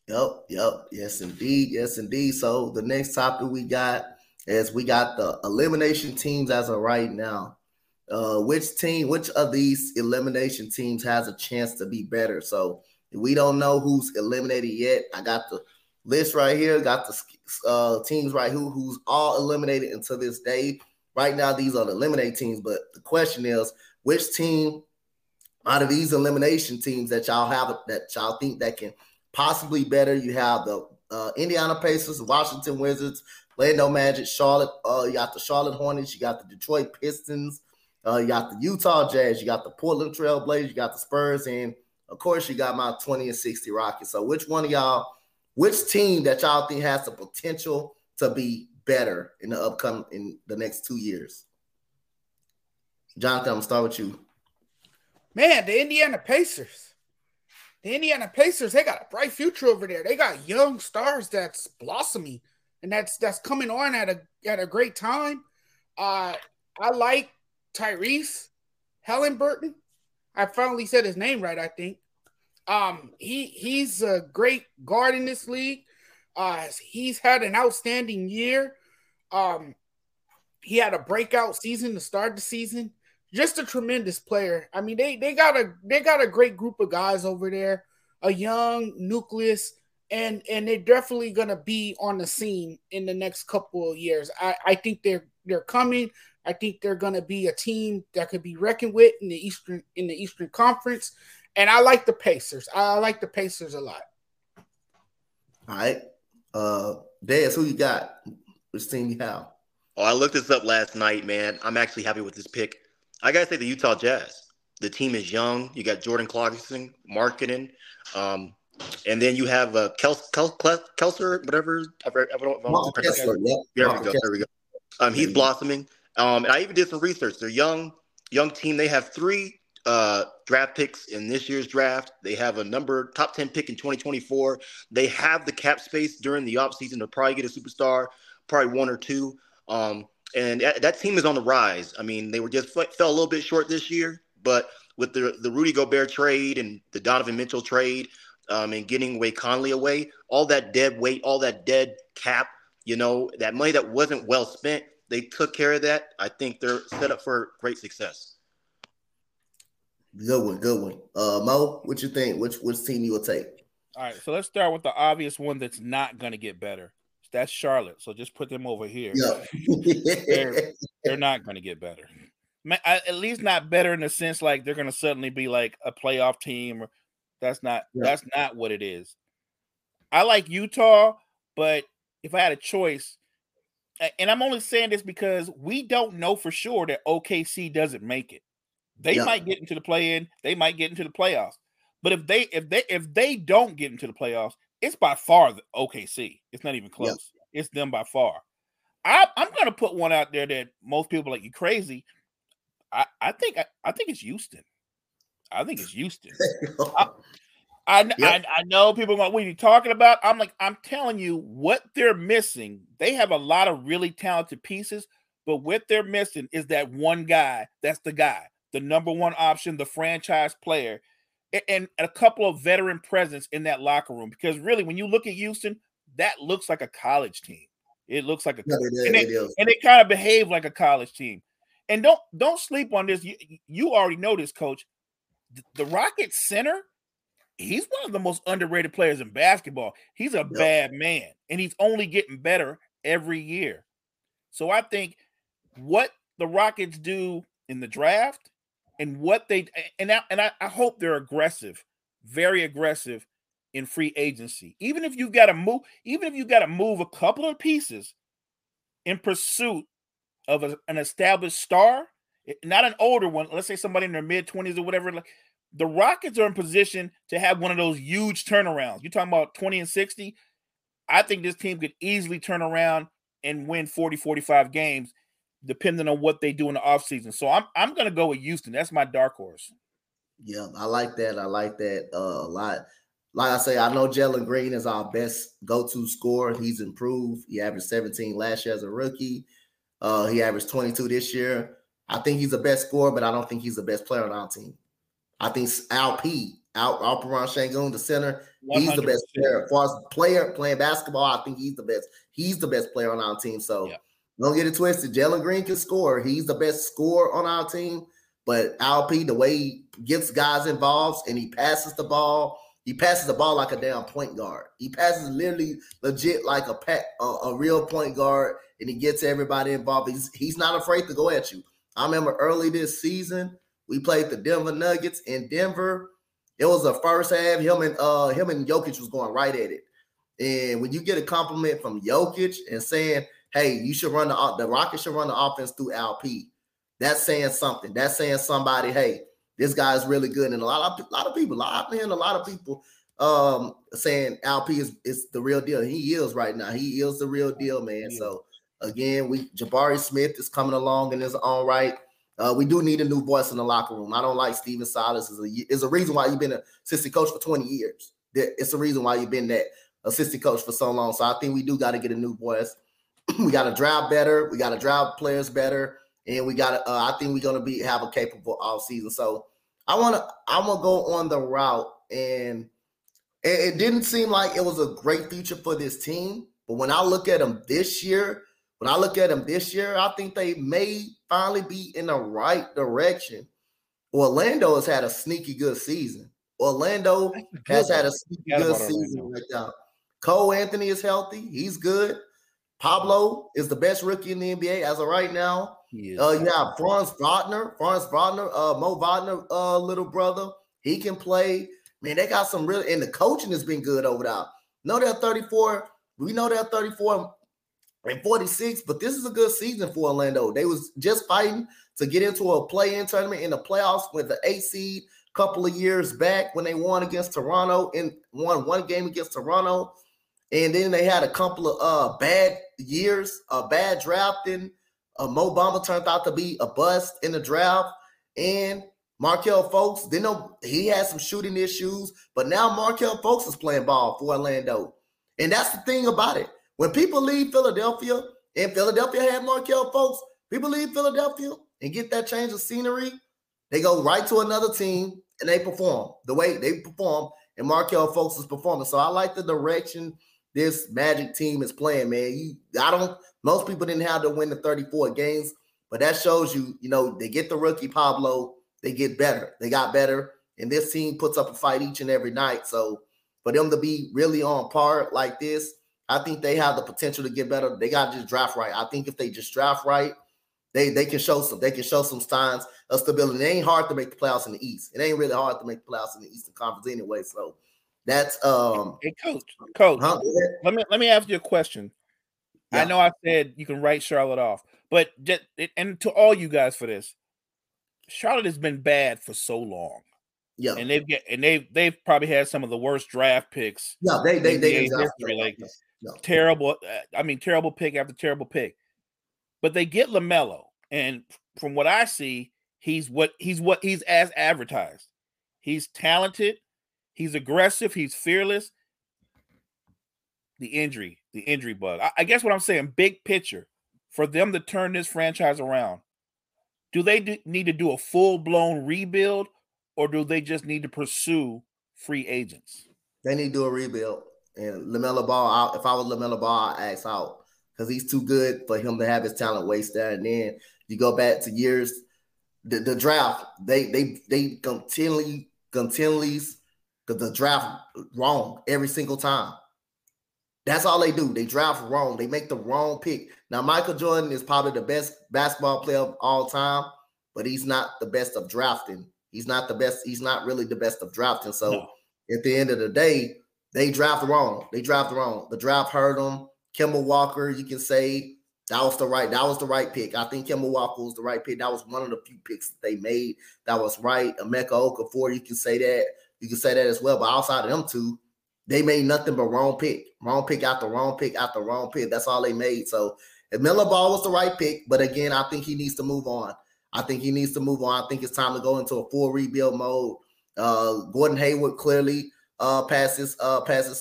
Yep. Yes, indeed. So the next topic we got the elimination teams as of right now. Which of these elimination teams has a chance to be better? So we don't know who's eliminated yet. I got the list right here. Got the teams right here who's all eliminated until this day. Right now, these are the eliminate teams. But the question is, which team out of these elimination teams that y'all have that y'all think that can possibly better? You have the Indiana Pacers, Washington Wizards, Orlando Magic, Charlotte. You got the Charlotte Hornets. You got the Detroit Pistons. You got the Utah Jazz. You got the Portland Trail Blazers. You got the Spurs. And, of course, you got my 20 and 60 Rockets. So which one of y'all, which team that y'all think has the potential to be better in the next 2 years? Jonathan, I'm going to start with you. Man, the Indiana Pacers. The Indiana Pacers, they got a bright future over there. They got young stars that's blossoming, and that's coming on at a great time. I like Tyrese Halliburton. I finally said his name right, I think. He's a great guard in this league. He's had an outstanding year. He had a breakout season to start the season. Just a tremendous player. I mean, they got a great group of guys over there, a young nucleus, and they're definitely gonna be on the scene in the next couple of years. I think they're coming. I think they're gonna be a team that could be reckoned with in the Eastern Conference. And I like the Pacers. I like the Pacers a lot. All right. Dez, who you got? Which team you have? Oh, I looked this up last night, man. I'm actually happy with this pick. I got to say the Utah Jazz. The team is young. You got Jordan Clarkson, marketing. And then you have Kessler, whatever. I don't know. There we go. He's blossoming. And I even did some research. They're young team. They have three draft picks in this year's draft. They have a top 10 pick in 2024. They have the cap space during the offseason to probably get a superstar, probably one or two. And that team is on the rise. I mean, they were just fell a little bit short this year, but with the Rudy Gobert trade and the Donovan Mitchell trade and getting Wade Conley away, all that dead weight, all that dead cap, you know, that money that wasn't well spent, they took care of that. I think they're set up for great success. Good one. Mo, what you think? Which team you will take? All right, so let's start with the obvious one that's not going to get better. That's Charlotte, so just put them over here. Yeah. they're not going to get better. At least not better in the sense like they're going to suddenly be like a playoff team. That's not what it is. I like Utah, but if I had a choice, and I'm only saying this because we don't know for sure that OKC doesn't make it. They might get into the play-in. They might get into the playoffs. But if they don't get into the playoffs, it's by far the OKC. It's not even close. It's them by far. I'm going to put one out there that most people are like, you crazy. I think it's Houston. I think it's Houston. I know people are like, what are you talking about? I'm like, I'm telling you what they're missing. They have a lot of really talented pieces, but what they're missing is that one guy. That's the guy, the number one option, the franchise player, and a couple of veteran presence in that locker room. Because really, when you look at Houston, that looks like a college team. It looks like a and they kind of behave like a college team. And don't sleep on this. You already know this, Coach. The Rockets center, he's one of the most underrated players in basketball. He's a bad man, and he's only getting better every year. So I think what the Rockets do in the draft and what they I hope they're aggressive, very aggressive in free agency. Even if you got to move a couple of pieces in pursuit of an established star, not an older one, let's say somebody in their mid-20s or whatever, like the Rockets are in position to have one of those huge turnarounds. You're talking about 20 and 60. I think this team could easily turn around and win 40, 45 games, depending on what they do in the offseason. So I'm going to go with Houston. That's my dark horse. Yeah, I like that. I like that a lot. Like I say, I know Jalen Green is our best go-to scorer. He's improved. He averaged 17 last year as a rookie. He averaged 22 this year. I think he's the best scorer, but I don't think he's the best player on our team. I think Alperen Sengun, the center, 100%. He's the best player. As far as player playing basketball, I think he's the best. He's the best player on our team. So don't get it twisted. Jalen Green can score. He's the best scorer on our team. But Alp, the way he gets guys involved and he passes the ball, like a damn point guard. He passes literally legit like a real point guard, and he gets everybody involved. He's not afraid to go at you. I remember early this season, we played the Denver Nuggets in Denver. It was the first half. Him and Jokic was going right at it. And when you get a compliment from Jokic and saying, hey, you should run the Rockets should run the offense through LP, that's saying something. That's saying somebody, hey, this guy's really good. And a lot of people saying LP is the real deal. He is right now. He is the real deal, man. So again, Jabari Smith is coming along in his own right. We do need a new voice in the locker room. I don't like Steven Silas. It's a reason why you've been an assistant coach for 20 years. It's a reason why you've been that assistant coach for so long. So I think we do got to get a new voice. We got to drive better. We got to drive players better. And we got to I think we're going to have a capable offseason. So I'm gonna go on the route. And it didn't seem like it was a great future for this team. But when I look at them this year, I think they may finally be in the right direction. Orlando has had a sneaky good season. Right now. Cole Anthony is healthy. He's good. Pablo is the best rookie in the NBA as of right now. You have Mo Wagner, little brother. He can play. Man, they got some really – and the coaching has been good over there. We know they're 34 and 46, but this is a good season for Orlando. They was just fighting to get into a play-in tournament in the playoffs with the 8 seed a couple of years back when they won against Toronto and won one game against Toronto. And then they had a couple of bad years, bad drafting. Mo Bamba turned out to be a bust in the draft. And Markelle Fultz, he had some shooting issues, but now Markelle Fultz is playing ball for Orlando. And that's the thing about it. When people leave Philadelphia, and Philadelphia had Markelle Fultz, people leave Philadelphia and get that change of scenery, they go right to another team and they perform the way they perform, and Markelle Fultz is performing. So I like the direction this Magic team is playing, man. Most people didn't have to win the 34 games, but that shows you, they get the rookie Pablo, they get better. They got better, and this team puts up a fight each and every night. So for them to be really on par like this, I think they have the potential to get better. They got to just draft right. I think if they just draft right, they can show some. They can show some signs of stability. It ain't hard to make the playoffs in the East. It ain't really hard to make the playoffs in the Eastern Conference anyway. So That's Hey, coach. Huh? Let me ask you a question. Yeah. I know I said you can write Charlotte off, but just, and to all you guys for this, Charlotte has been bad for so long. Yeah, and they've probably had some of the worst draft picks. Yeah, they history, like no. Terrible. I mean, terrible pick after terrible pick. But they get LaMelo, and from what I see, he's as advertised. He's talented. He's aggressive. He's fearless. The injury bug. I guess what I'm saying, big picture, for them to turn this franchise around, do they need to do a full-blown rebuild, or do they just need to pursue free agents? They need to do a rebuild. And LaMelo Ball, if I was LaMelo Ball, I'd ask out because he's too good for him to have his talent wasted. And then you go back to years, the draft, they continually the draft wrong every single time. That's all they do. They draft wrong. They make the wrong pick. Now, Michael Jordan is probably the best basketball player of all time, but he's not the best of drafting. He's not the best. He's not really the best of drafting. So At the end of the day, they draft wrong. The draft hurt them. Kemba Walker, you can say that was the right pick. I think Kemba Walker was the right pick. That was one of the few picks that they made that was right. Emeka Okafor, you can say that. You can say that as well. But outside of them two, they made nothing but wrong pick after wrong pick. That's all they made. So if Miller Ball was the right pick, but again, I think he needs to move on. I think it's time to go into a full rebuild mode. Gordon Hayward clearly passes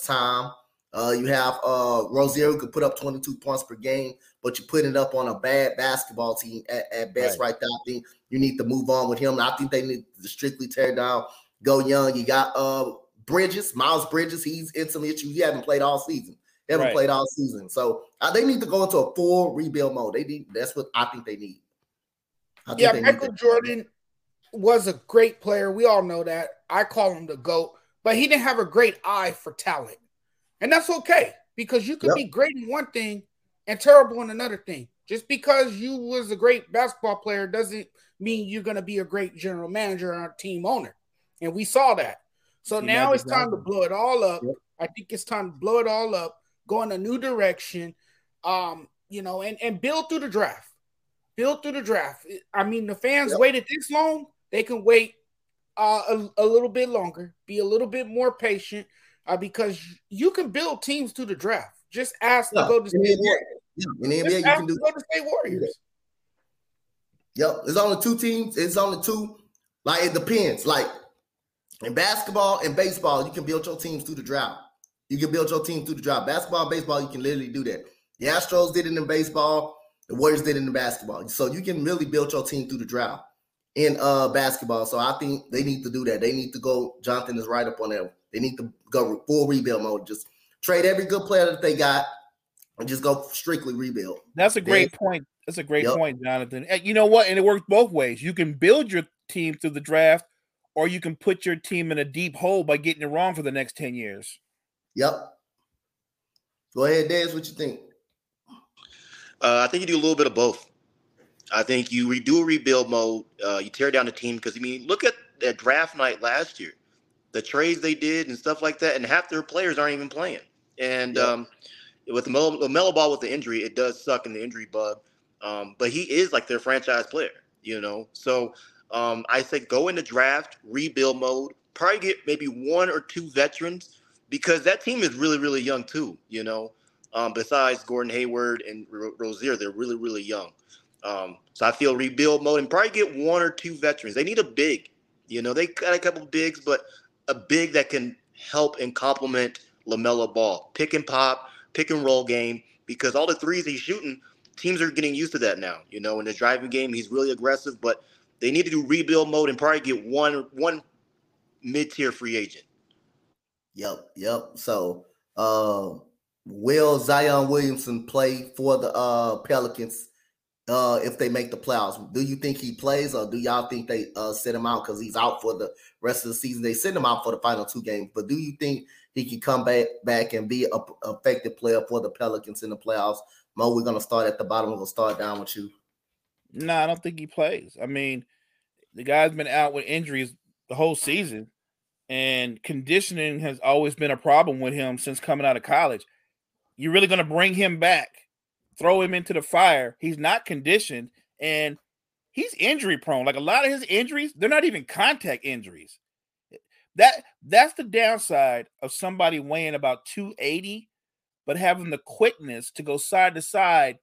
time. You have Rozier who could put up 22 points per game, but you put it up on a bad basketball team at best right there. I think you need to move on with him. I think they need to strictly tear down, go young. You got Miles Bridges, he's in some issues. He haven't played all season. So they need to go into a full rebuild mode. That's what I think they need. Michael Jordan was a great player. We all know that. I call him the GOAT, but he didn't have a great eye for talent. And that's okay because you could be great in one thing and terrible in another thing. Just because you was a great basketball player doesn't mean you're going to be a great general manager or a team owner. And we saw that. So now it's time to blow it all up. Yep. I think it's time to blow it all up, go in a new direction, and build through the draft. I mean, the fans waited this long. They can wait a little bit longer, be a little bit more patient because you can build teams through the draft. Just ask to go to State Warriors. In the NBA, you can go to State Warriors. Yep. It's only two teams. It's only two. Like, it depends. Like, in basketball and baseball, you can build your teams through the draft. Basketball and baseball, you can literally do that. The Astros did it in baseball. The Warriors did it in basketball. So you can really build your team through the draft in basketball. So I think they need to do that. They need to go – Jonathan is right up on that. They need to go full rebuild mode. Just trade every good player that they got and just go strictly rebuild. That's a great point. Jonathan. And you know what? And it works both ways. You can build your team through the draft, or you can put your team in a deep hole by getting it wrong for the next 10 years. Yep. Go ahead, Dez. What you think? I think you do a little bit of both. I think you do a rebuild mode. You tear down the team because, I mean, look at that draft night last year, the trades they did and stuff like that, and half their players aren't even playing. And with the LaMelo Ball with the injury, it does suck in the injury bug. But he is like their franchise player, you know. So – I say go into draft, rebuild mode, probably get maybe one or two veterans because that team is really, really young too, you know. Besides Gordon Hayward and Rozier, they're really, really young. So I feel rebuild mode and probably get one or two veterans. They need a big, you know. They got a couple of bigs, but a big that can help and complement LaMelo Ball. Pick and pop, pick and roll game because all the threes he's shooting, teams are getting used to that now, you know. In the driving game, he's really aggressive, but – they need to do rebuild mode and probably get one mid-tier free agent. Yep. So, will Zion Williamson play for the Pelicans if they make the playoffs? Do you think he plays, or do y'all think they sit him out because he's out for the rest of the season? They send him out for the final two games, but do you think he can come back and be an effective player for the Pelicans in the playoffs? Mo, we're going to start at the bottom. We're going to start down with you. No, I don't think he plays. I mean, the guy's been out with injuries the whole season. and conditioning has always been a problem with him since coming out of college. You're really going to bring him back, throw him into the fire. He's not conditioned, and he's injury prone. Like, a lot of his injuries, they're not even contact injuries. That's the downside of somebody weighing about 280, but having the quickness to go side to side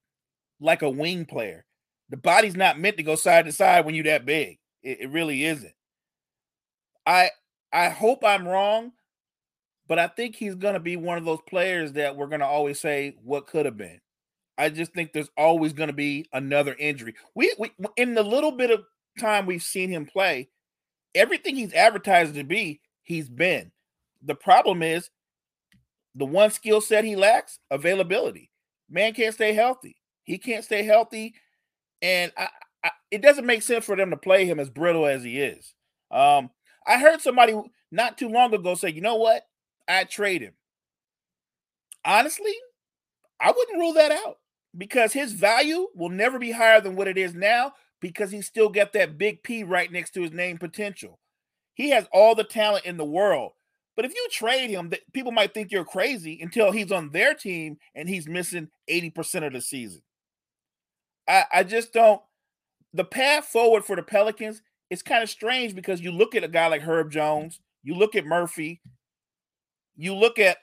like a wing player. The body's not meant to go side to side when you're that big. It really isn't. I hope I'm wrong, but I think he's going to be one of those players that we're going to always say what could have been. I just think there's always going to be another injury. We in the little bit of time we've seen him play, everything he's advertised to be, he's been. The problem is the one skill set he lacks, availability. Man can't stay healthy. He can't stay healthy, and it doesn't make sense for them to play him as brittle as he is. I heard somebody not too long ago say, you know what? I'd trade him. Honestly, I wouldn't rule that out, because his value will never be higher than what it is now, because he's still got that big P right next to his name potential. He has all the talent in the world. But if you trade him, people might think you're crazy until he's on their team and he's missing 80% of the season. I just don't. The path forward for the Pelicans is kind of strange, because you look at a guy like Herb Jones, you look at Murphy, you look at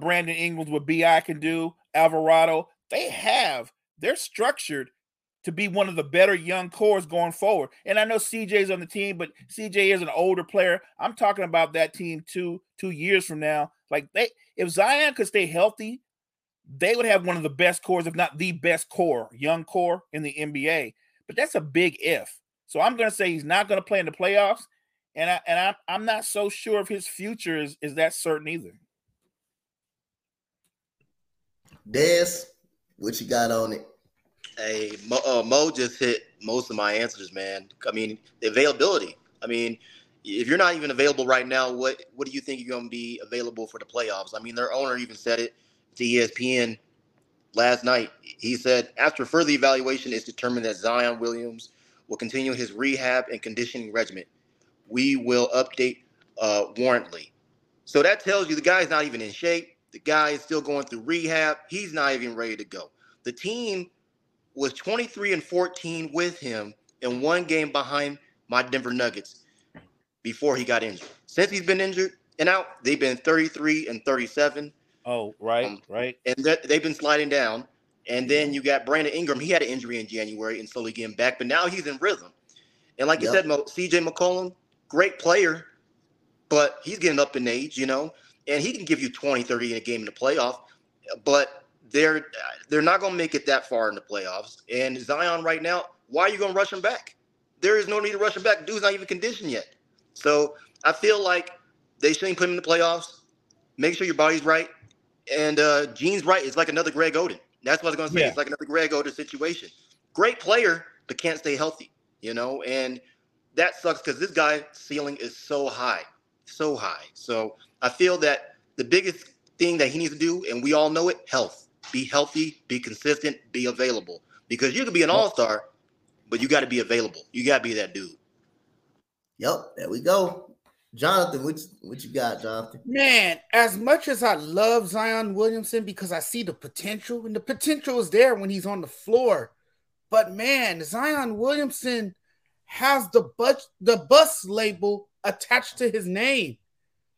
Brandon Ingram, what B.I. can do, Alvarado. They're structured to be one of the better young cores going forward. And I know CJ's on the team, but CJ is an older player. I'm talking about that team two years from now. Like, if Zion could stay healthy, they would have one of the best cores, if not the best core, young core in the NBA. But that's a big if. So I'm going to say he's not going to play in the playoffs, and I'm not so sure if his future is that certain either. Des, what you got on it? Hey, Mo just hit most of my answers, man. I mean, availability. I mean, if you're not even available right now, what do you think you're going to be available for the playoffs? I mean, their owner even said it to ESPN last night. He said, after further evaluation, it's determined that Zion Williams will continue his rehab and conditioning regimen. We will update warrantly. So that tells you the guy's not even in shape. The guy is still going through rehab. He's not even ready to go. The team was 23-14 with him and one game behind my Denver Nuggets before he got injured. Since he's been injured and out, they've been 33-37. Oh, right, right. And they've been sliding down. And then you got Brandon Ingram. He had an injury in January and slowly getting back, but now he's in rhythm. And like you said, C.J. McCollum, great player, but he's getting up in age, you know, and he can give you 20-30 in a game in the playoff, but they're not going to make it that far in the playoffs. And Zion right now, why are you going to rush him back? There is no need to rush him back. Dude's not even conditioned yet. So I feel like they shouldn't put him in the playoffs. Make sure your body's right. And Gene's right. It's like another Greg Oden. That's what I was going to say. Yeah. It's like another Greg Oden situation. Great player, but can't stay healthy, you know? And that sucks, because this guy's ceiling is so high, so high. So I feel that the biggest thing that he needs to do, and we all know it, health. Be healthy, be consistent, be available. Because you could be an all-star, but you got to be available. You got to be that dude. Yep, there we go. Jonathan, what you got, Jonathan? Man, as much as I love Zion Williamson, because I see the potential, and the potential is there when he's on the floor. But, man, Zion Williamson has the bus label attached to his name.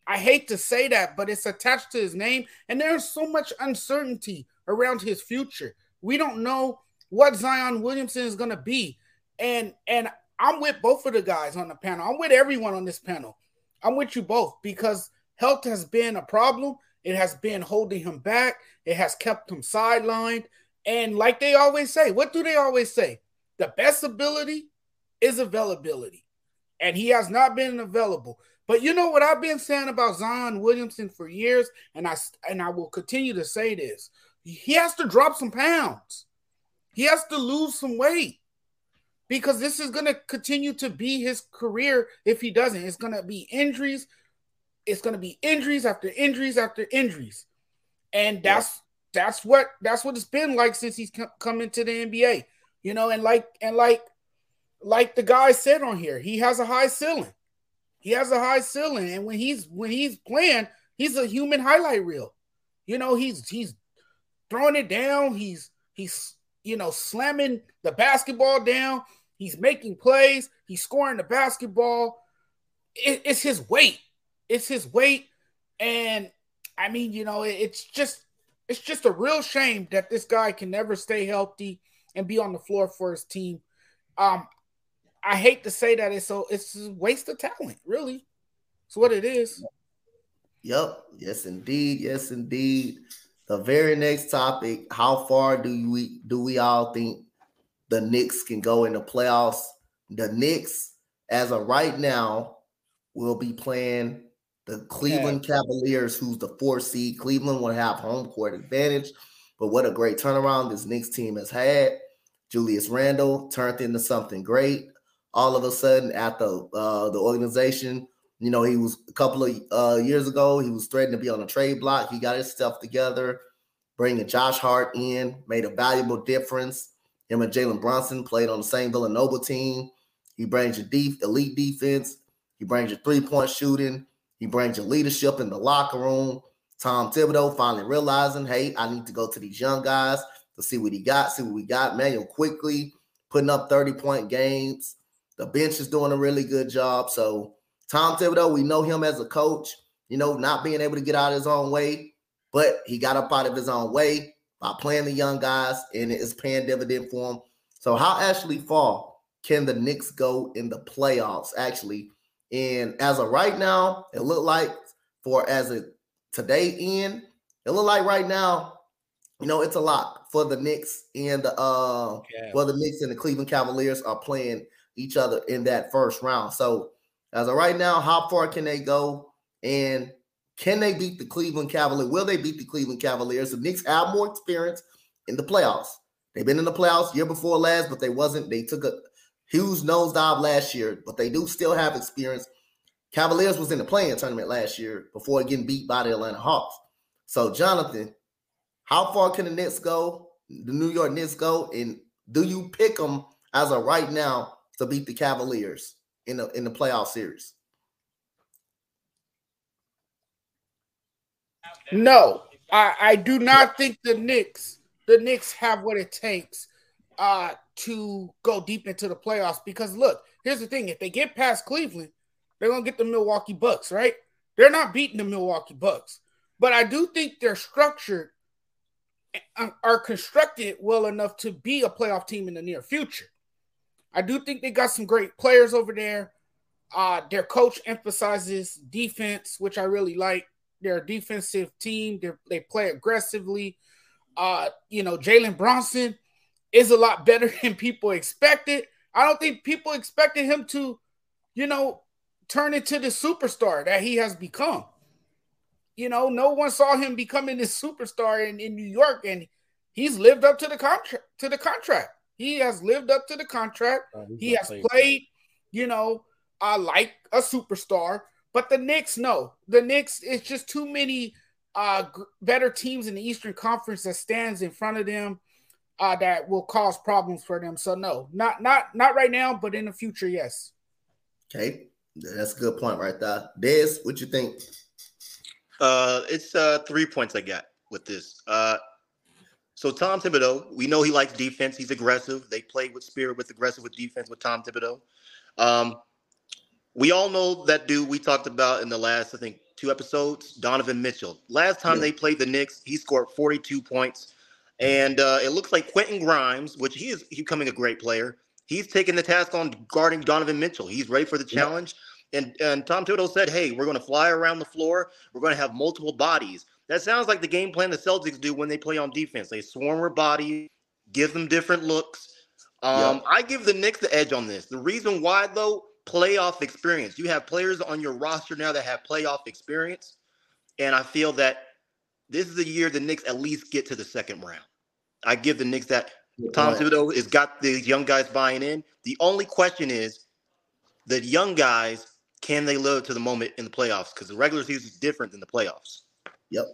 I hate to say that, but it's attached to his name, and there's so much uncertainty around his future. We don't know what Zion Williamson is going to be, and I'm with both of the guys on the panel. I'm with everyone on this panel. I'm with you both, because health has been a problem. It has been holding him back. It has kept him sidelined. And like they always say, what do they always say? The best ability is availability. And he has not been available. But you know what I've been saying about Zion Williamson for years, and I will continue to say this. He has to drop some pounds. He has to lose some weight, because this is going to continue to be his career if he doesn't. It's going to be injuries. It's going to be injuries after injuries after injuries. And that's what it's been like since he's come into the NBA. You know, and like the guy said on here, he has a high ceiling. He has a high ceiling, and when he's playing, he's a human highlight reel. You know, he's throwing it down. He's slamming the basketball down. He's making plays. He's scoring the basketball. It's his weight. It's his weight, and I mean, it's just a real shame that this guy can never stay healthy and be on the floor for his team. I hate to say that it's a waste of talent, really. It's what it is. Yep. Yes, indeed. The very next topic, how far do we all think the Knicks can go in the playoffs? The Knicks, as of right now, will be playing the Cleveland Cavaliers, who's the 4th seed. Cleveland will have home court advantage, but what a great turnaround this Knicks team has had. Julius Randle turned into something great. All of a sudden, at the organization, he was a couple of years ago, he was threatening to be on a trade block. He got his stuff together, bringing Josh Hart in, made a valuable difference. Him and Jalen Brunson played on the same Villanova team. He brings your elite defense. He brings your three-point shooting. He brings your leadership in the locker room. Tom Thibodeau finally realizing, hey, I need to go to these young guys to see what we got. Manuel quickly putting up 30-point games. The bench is doing a really good job. So Tom Thibodeau, we know him as a coach, not being able to get out of his own way, but he got up out of his own way by playing the young guys, and it's paying dividend for him. So how actually far can the Knicks go in the playoffs, actually? And as of right now, it looked like right now, it's a lot for the Knicks and the Knicks and the Cleveland Cavaliers are playing each other in that first round. So as of right now, how far can they go? And can they beat the Cleveland Cavaliers? Will they beat the Cleveland Cavaliers? The Knicks have more experience in the playoffs. They've been in the playoffs year before last, but they took a huge nosedive last year, but they do still have experience. Cavaliers was in the play-in tournament last year before getting beat by the Atlanta Hawks. So, Jonathan, how far can the New York Knicks go, and do you pick them as of right now to beat the Cavaliers in the playoff series? No, I do not think the Knicks have what it takes to go deep into the playoffs, because look, here's the thing. If they get past Cleveland, they're going to get the Milwaukee Bucks, right? They're not beating the Milwaukee Bucks, but I do think they're structured are constructed well enough to be a playoff team in the near future. I do think they got some great players over there. Their coach emphasizes defense, which I really like. They're a defensive team. They play aggressively. Jalen Brunson is a lot better than people expected. I don't think people expected him to, turn into the superstar that he has become. No one saw him becoming this superstar in New York, and he's lived up to the contract. He has lived up to the contract. He has played, like a superstar. But the Knicks, no. The Knicks, it's just too many better teams in the Eastern Conference that stands in front of them that will cause problems for them. So no, not right now, but in the future, yes. Okay, that's a good point right there. Dez, what you think? It's 3 points I got with this. So Tom Thibodeau, we know he likes defense. He's aggressive. They play with spirit, with aggressive, with defense, with Tom Thibodeau. We all know that dude we talked about in the last, I think, 2 episodes, Donovan Mitchell. Last time they played the Knicks, he scored 42 points. And it looks like Quentin Grimes, which he's becoming a great player, he's taking the task on guarding Donovan Mitchell. He's ready for the challenge. And Tom Thibodeau said, hey, we're going to fly around the floor. We're going to have multiple bodies. That sounds like the game plan the Celtics do when they play on defense. They swarm their bodies, give them different looks. I give the Knicks the edge on this. The reason why, though, playoff experience. You have players on your roster now that have playoff experience, and I feel that this is the year the Knicks at least get to the second round. I give the Knicks that. Tom Thibodeau has got the young guys buying in. The only question is the young guys, can they live to the moment in the playoffs? Because the regular season is different than the playoffs. Yep.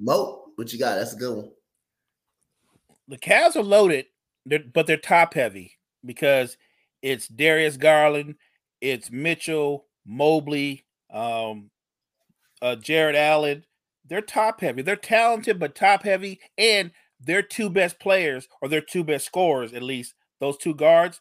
Mo, what you got? That's a good one. The Cavs are loaded, but they're top heavy because it's Darius Garland, it's Mitchell, Mobley, Jared Allen, they're top heavy. They're talented, but top heavy. And their two best players, or their two best scorers, at least those two guards,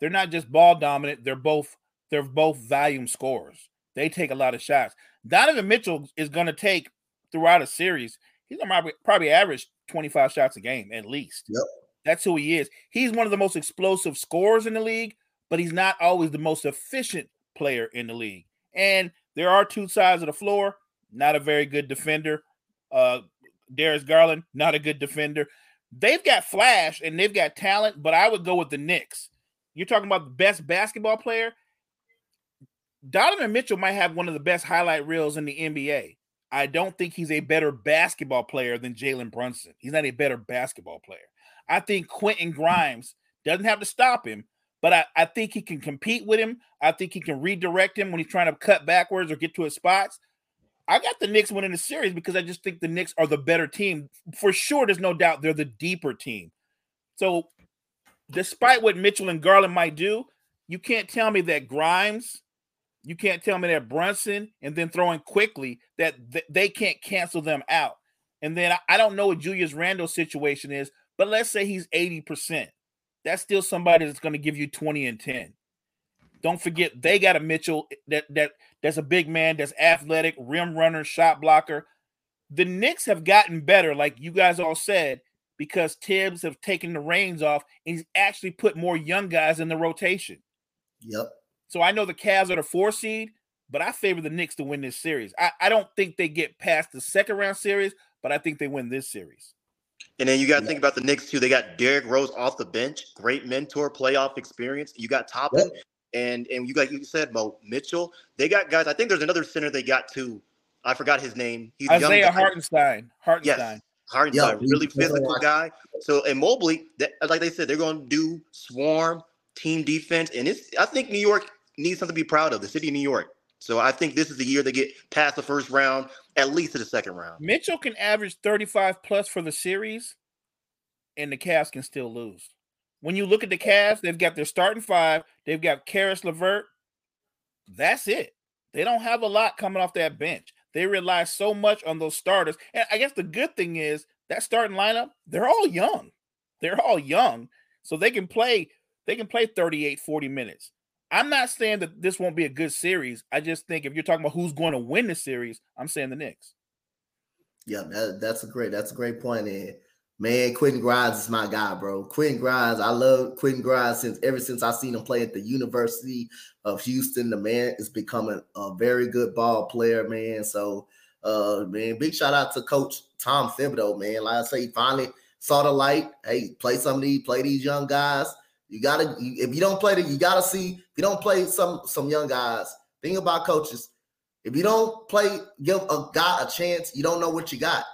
they're not just ball dominant. They're both volume scorers. They take a lot of shots. Donovan Mitchell is going to take throughout a series. He's going to probably average 25 shots a game at least. Yep. That's who he is. He's one of the most explosive scorers in the league, but he's not always the most efficient player in the league. And there are two sides of the floor. Not a very good defender. Darius Garland, not a good defender. They've got flash and they've got talent, but I would go with the Knicks. You're talking about the best basketball player. Donovan Mitchell might have one of the best highlight reels in the NBA. I don't think he's a better basketball player than Jalen Brunson. He's not a better basketball player. I think Quentin Grimes doesn't have to stop him, but I think he can compete with him. I think he can redirect him when he's trying to cut backwards or get to his spots. I got the Knicks winning the series because I just think the Knicks are the better team. For sure, there's no doubt they're the deeper team. So despite what Mitchell and Garland might do, you can't tell me that Grimes, you can't tell me that Brunson, and then throwing quickly, that they can't cancel them out. And then I don't know what Julius Randle's situation is, but let's say he's 80%. That's still somebody that's going to give you 20 and 10. Don't forget, they got a Mitchell that's a big man, that's athletic, rim runner, shot blocker. The Knicks have gotten better, like you guys all said, because Tibbs have taken the reins off, and he's actually put more young guys in the rotation. Yep. So I know the Cavs are the 4 seed, but I favor the Knicks to win this series. I don't think they get past the second round series, but I think they win this series. And then you got to think about the Knicks, too. They got Derrick Rose off the bench, great mentor, playoff experience. You got Toppin. Yep. And you like you said, Mo Mitchell, they got guys. I think there's another center they got too. I forgot his name. He's Isaiah Hartenstein. Yes, Hartenstein, really physical guy. So and Mobley, like they said, they're going to do swarm team defense, and it's. I think New York needs something to be proud of. The city of New York. So I think this is the year they get past the first round, at least to the second round. Mitchell can average 35 plus for the series, and the Cavs can still lose. When you look at the Cavs, they've got their starting 5. They've got Karis LeVert. That's it. They don't have a lot coming off that bench. They rely so much on those starters. And I guess the good thing is that starting lineup, they're all young. So they can play 38, 40 minutes. I'm not saying that this won't be a good series. I just think if you're talking about who's going to win the series, I'm saying the Knicks. Yeah, that's a great point there. Man, Quentin Grimes is my guy, bro. Quentin Grimes, I love Quentin Grimes ever since I seen him play at the University of Houston. The man is becoming a very good ball player, man. So, man, big shout out to Coach Tom Thibodeau, man. Like I say, finally saw the light. Hey, play these young guys. If you don't play some young guys, think about coaches. If you don't give a guy a chance, you don't know what you got.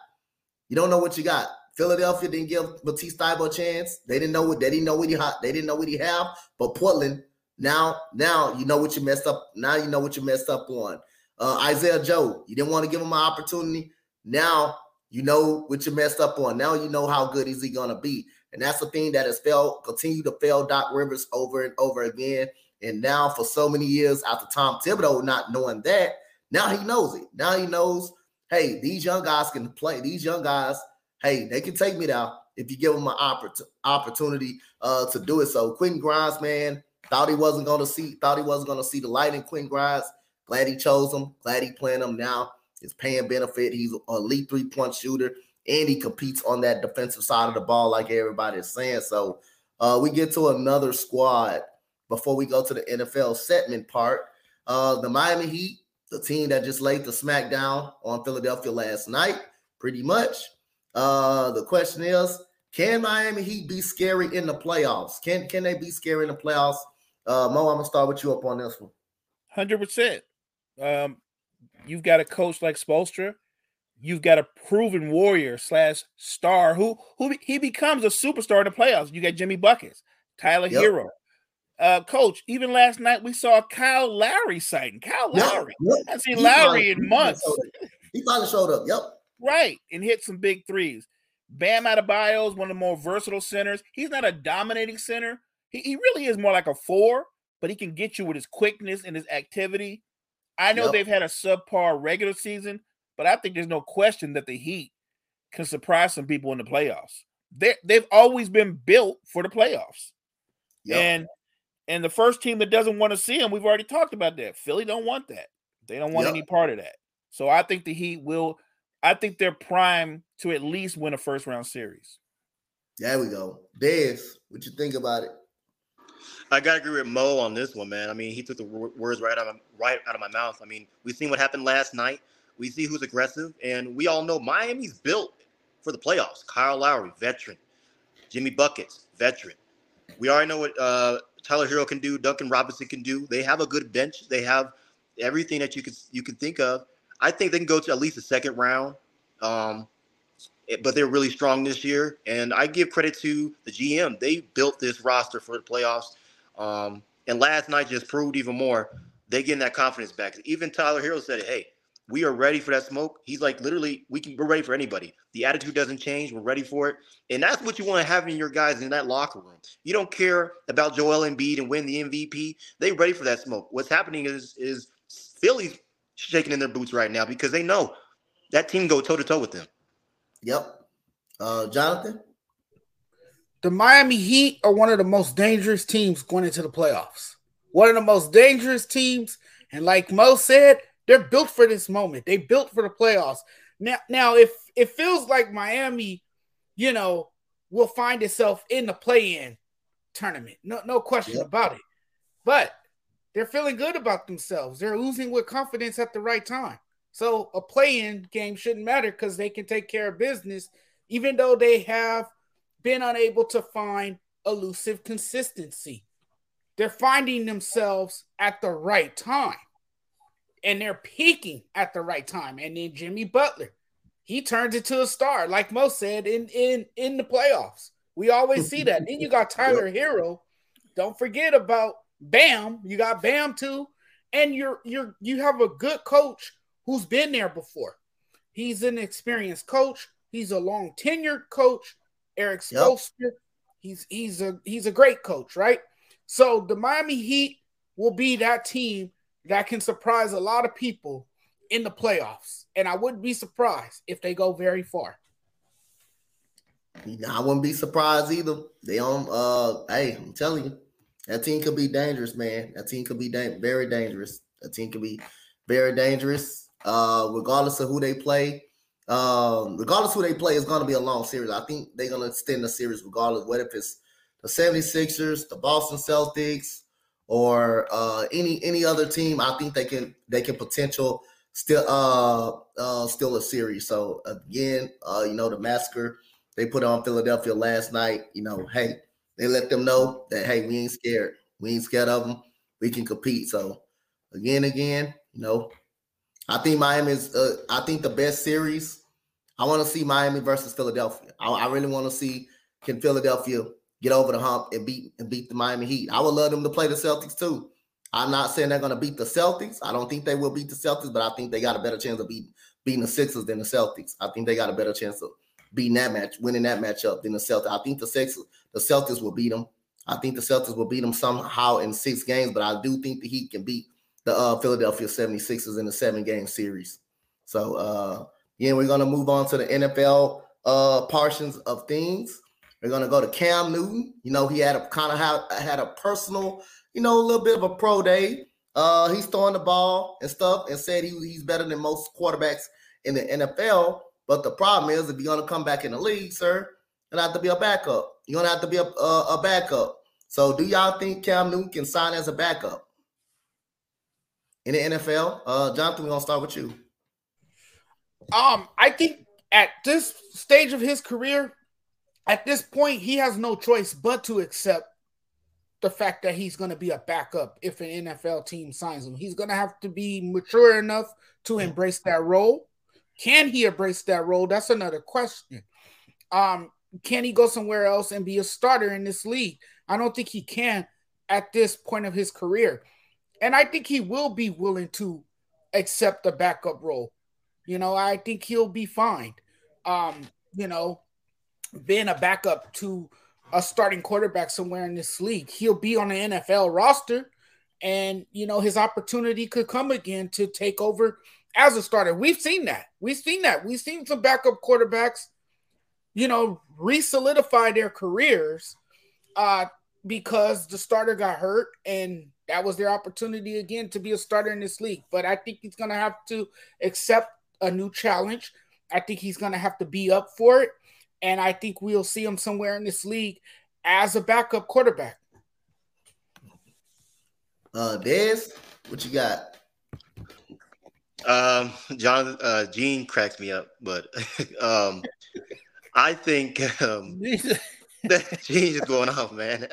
Philadelphia didn't give Matisse Thybulle a chance. They didn't know what he had. But Portland, now you know what you messed up. Now you know what you messed up on. Isaiah Joe, you didn't want to give him an opportunity. Now you know what you messed up on. Now you know how good is he gonna be. And that's the thing that has continued to fail Doc Rivers over and over again. And now for so many years after Tom Thibodeau not knowing that, now he knows it. Now he knows, hey, these young guys can play. These young guys. Hey, they can take me down if you give them an opportunity to do it. So Quentin Grimes, man, thought he wasn't gonna see the light in Quentin Grimes. Glad he chose him. Glad he planned him. Now it's paying benefit. He's an elite three-point shooter, and he competes on that defensive side of the ball, like everybody is saying. So we get to another squad before we go to the NFL segment part. The Miami Heat, the team that just laid the smack down on Philadelphia last night, pretty much. The question is, can Miami Heat be scary in the playoffs? Can they be scary in the playoffs? Mo, I'm going to start with you up on this one. 100%. You've got a coach like Spoelstra. You've got a proven warrior / star who he becomes a superstar in the playoffs. You got Jimmy Buckets, Tyler Hero. Coach, even last night we saw Kyle Lowry sighting. I haven't seen Lowry in months. He finally showed up. Yep. Right, and hit some big threes. Bam Adebayo is one of the more versatile centers. He's not a dominating center. He really is more like a 4, but he can get you with his quickness and his activity. I know they've had a subpar regular season, but I think there's no question that the Heat can surprise some people in the playoffs. They've always been built for the playoffs. Yep. And the first team that doesn't want to see them, we've already talked about that. Philly don't want that. They don't want any part of that. So I think the Heat will – I think they're primed to at least win a first-round series. There we go. Dave, what you think about it? I got to agree with Mo on this one, man. I mean, he took the words right out of my mouth. I mean, we seen what happened last night. We see who's aggressive, and we all know Miami's built for the playoffs. Kyle Lowry, veteran. Jimmy Buckets, veteran. We already know what Tyler Herro can do, Duncan Robinson can do. They have a good bench. They have everything that you can think of. I think they can go to at least the second round, but they're really strong this year. And I give credit to the GM. They built this roster for the playoffs, and last night just proved even more. They're getting that confidence back. Even Tyler Herro said, hey, we are ready for that smoke. He's like, literally, we're ready for anybody. The attitude doesn't change. We're ready for it. And that's what you want to have in your guys in that locker room. You don't care about Joel Embiid and win the MVP. They're ready for that smoke. What's happening is Philly's shaking in their boots right now because they know that team go toe-to-toe with them. Yep. Jonathan? The Miami Heat are one of the most dangerous teams going into the playoffs. One of the most dangerous teams. And like Mo said, they're built for this moment. They built for the playoffs. Now, if it feels like Miami, you know, will find itself in the play-in tournament, no question about it. But they're feeling good about themselves. They're oozing with confidence at the right time. So a play-in game shouldn't matter because they can take care of business, even though they have been unable to find elusive consistency. They're finding themselves at the right time. And they're peaking at the right time. And then Jimmy Butler, he turns into a star, like Mo said, in the playoffs. We always see that. Then you got Tyler Herro. Don't forget about Bam. You got Bam too. And you have a good coach who's been there before. He's an experienced coach. He's a long tenured coach, Eric Spoelstra. Yep. He's a great coach, right? So the Miami Heat will be that team that can surprise a lot of people in the playoffs. And I wouldn't be surprised if they go very far. I wouldn't be surprised either. I'm telling you, that team could be dangerous, man. That team could be very dangerous. That team could be very dangerous. Regardless of who they play, it's going to be a long series. I think they're going to extend the series regardless, whether it's the 76ers, the Boston Celtics, or any other team. I think they can potential still a series. So again, the massacre they put on Philadelphia last night, hey, they let them know that, hey, we ain't scared. We ain't scared of them. We can compete. So again, I think Miami is I think the best series. I want to see Miami versus Philadelphia. I really want to see, can Philadelphia get over the hump and beat the Miami Heat. I would love them to play the Celtics too. I'm not saying they're going to beat the Celtics. I don't think they will beat the Celtics, but I think they got a better chance of beating the Sixers than the Celtics. I think they got a better chance of winning that matchup than the Celtics. I think the Celtics will beat them. I think the Celtics will beat them somehow in 6 games, but I do think the Heat can beat the Philadelphia 76ers in a 7-game series. So, we're going to move on to the NFL portions of things. We're going to go to Cam Newton. He had a personal, a little bit of a pro day. He's throwing the ball and stuff and said he's better than most quarterbacks in the NFL. But the problem is, if you're going to come back in the league, sir, you're going to have to be a backup. You're going to have to be a backup. So do y'all think Cam Newton can sign as a backup in the NFL? Jonathan, we're going to start with you. I think at this stage of his career, at this point, he has no choice but to accept the fact that he's going to be a backup if an NFL team signs him. He's going to have to be mature enough to embrace that role. Can he embrace that role? That's another question. Can he go somewhere else and be a starter in this league? I don't think he can at this point of his career. And I think he will be willing to accept the backup role. I think he'll be fine. Being a backup to a starting quarterback somewhere in this league. He'll be on the NFL roster And, you know, his opportunity could come again to take over as a starter. We've seen that. We've seen some backup quarterbacks, you know, re-solidify their careers because the starter got hurt, and that was their opportunity again to be a starter in this league. But I think he's going to have to accept a new challenge. I think he's going to have to be up for it. And I think we'll see him somewhere in this league as a backup quarterback. Dez, what you got? Gene cracks me up, but I think that Gene's going off, man.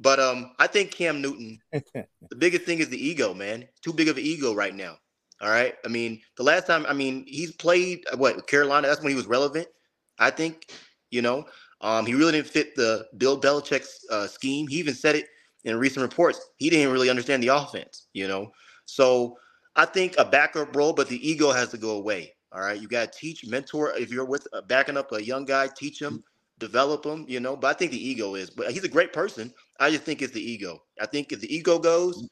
But I think Cam Newton, the biggest thing is the ego, man. Too big of an ego right now. All right. I mean, the last time, I mean, he's played what, Carolina? That's when he was relevant. I think, you know. He really didn't fit the Bill Belichick's scheme. He even said it in recent reports. He didn't really understand the offense, you know. So I think a backup role, but the ego has to go away. All right, you got to teach, mentor. If you're with backing up a young guy, teach him, develop him, you know. But I think the ego is. But he's a great person. I just think it's the ego. I think if the ego goes,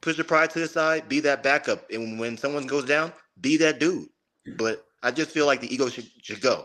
push the pride to the side, be that backup, and when someone goes down, be that dude. But I just feel like the ego should go.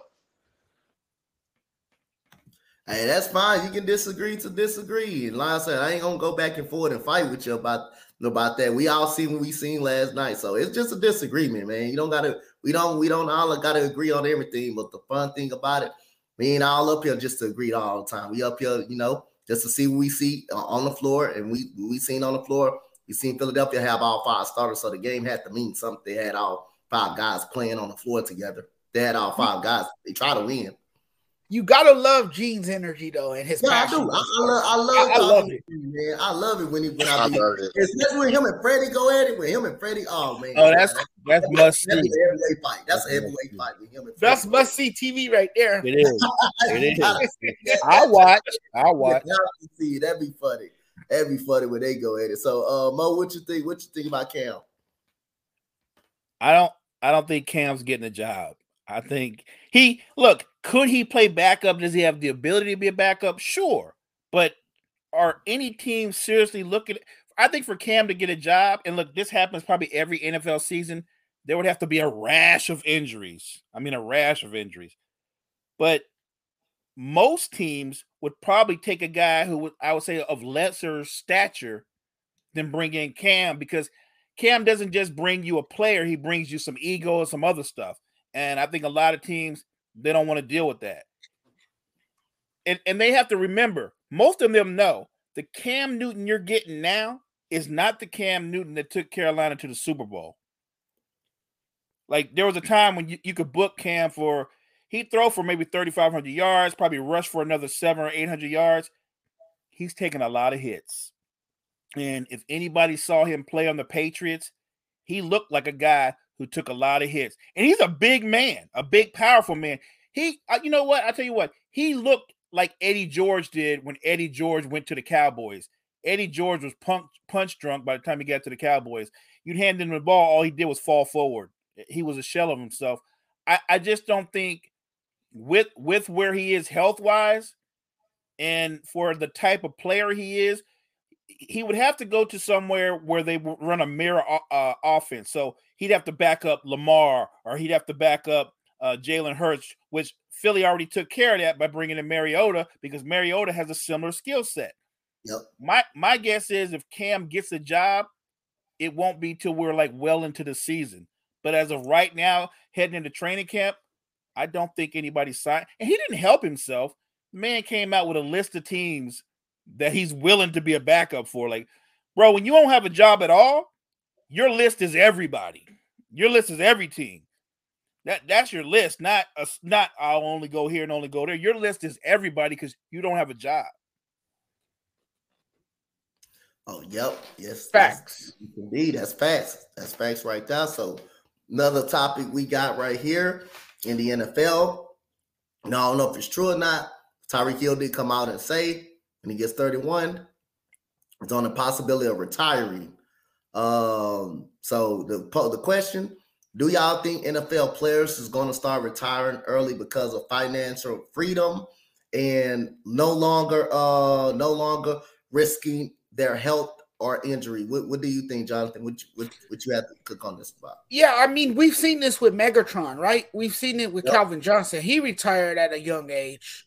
Hey, that's fine. You can disagree to disagree. And like I said, I ain't gonna go back and forth and fight with you about that. We all seen what we seen last night, so it's just a disagreement, man. You don't gotta. We don't all gotta agree on everything. But the fun thing about it, we ain't all up here just to agree all the time. We up here, you know, just to see what we see on the floor, and we seen on the floor. We seen Philadelphia have all five starters, so the game had to mean something. They had all five guys playing on the floor together. They had all five guys. They try to win. You gotta love Gene's energy though, and his passion. I do. I love it, man. I love it when I do it. Especially when him and Freddie go at it. With him and Freddie, oh man. Oh, that's must see. That's a heavyweight fight. That's a heavyweight fight with him and Freddie. That's must see TV right there. It is. It is. I watch. Yeah, that'd be funny. That'd be funny when they go at it. So, Mo, what you think? What you think about Cam? I don't think Cam's getting a job. I think could he play backup? Does he have the ability to be a backup? Sure. But are any teams seriously looking? I think for Cam to get a job, and look, this happens probably every NFL season, there would have to be a rash of injuries. But most teams would probably take a guy who would, I would say, of lesser stature than bring in Cam, because Cam doesn't just bring you a player. He brings you some ego and some other stuff. And I think a lot of teams, they don't want to deal with that. And they have to remember, most of them know the Cam Newton you're getting now is not the Cam Newton that took Carolina to the Super Bowl. Like, there was a time when you could book Cam for, he'd throw for maybe 3,500 yards, probably rush for another 700 or 800 yards. He's taking a lot of hits. And if anybody saw him play on the Patriots, he looked like a guy who took a lot of hits. And he's a big man, a big, powerful man. He, you know what? I'll tell you what. He looked like Eddie George did when Eddie George went to the Cowboys. Eddie George was punch drunk by the time he got to the Cowboys. You'd hand him the ball, all he did was fall forward. He was a shell of himself. I just don't think with where he is health-wise and for the type of player he is, he would have to go to somewhere where they run a mirror offense. So he'd have to back up Lamar, or he'd have to back up Jalen Hurts, which Philly already took care of that by bringing in Mariota, because Mariota has a similar skill set. Yep. My guess is if Cam gets a job, it won't be till we're like well into the season. But as of right now, heading into training camp, I don't think anybody signed. And he didn't help himself. The man came out with a list of teams that he's willing to be a backup for. Like, bro, when you don't have a job at all, your list is everybody. Your list is every team. That's your list, not I'll only go here and only go there. Your list is everybody because you don't have a job. Oh, yep. Yes. Facts. Indeed, that's facts. That's facts right there. So another topic we got right here in the NFL. And I don't know if it's true or not. Tyreek Hill did come out and say, when he gets 31, it's on the possibility of retiring. So the question, do y'all think NFL players is going to start retiring early because of financial freedom and no longer risking their health or injury. What do you think, Jonathan? Would you have to cook on this spot? Yeah, I mean, we've seen this with Megatron, right? We've seen it with Calvin Johnson. He retired at a young age.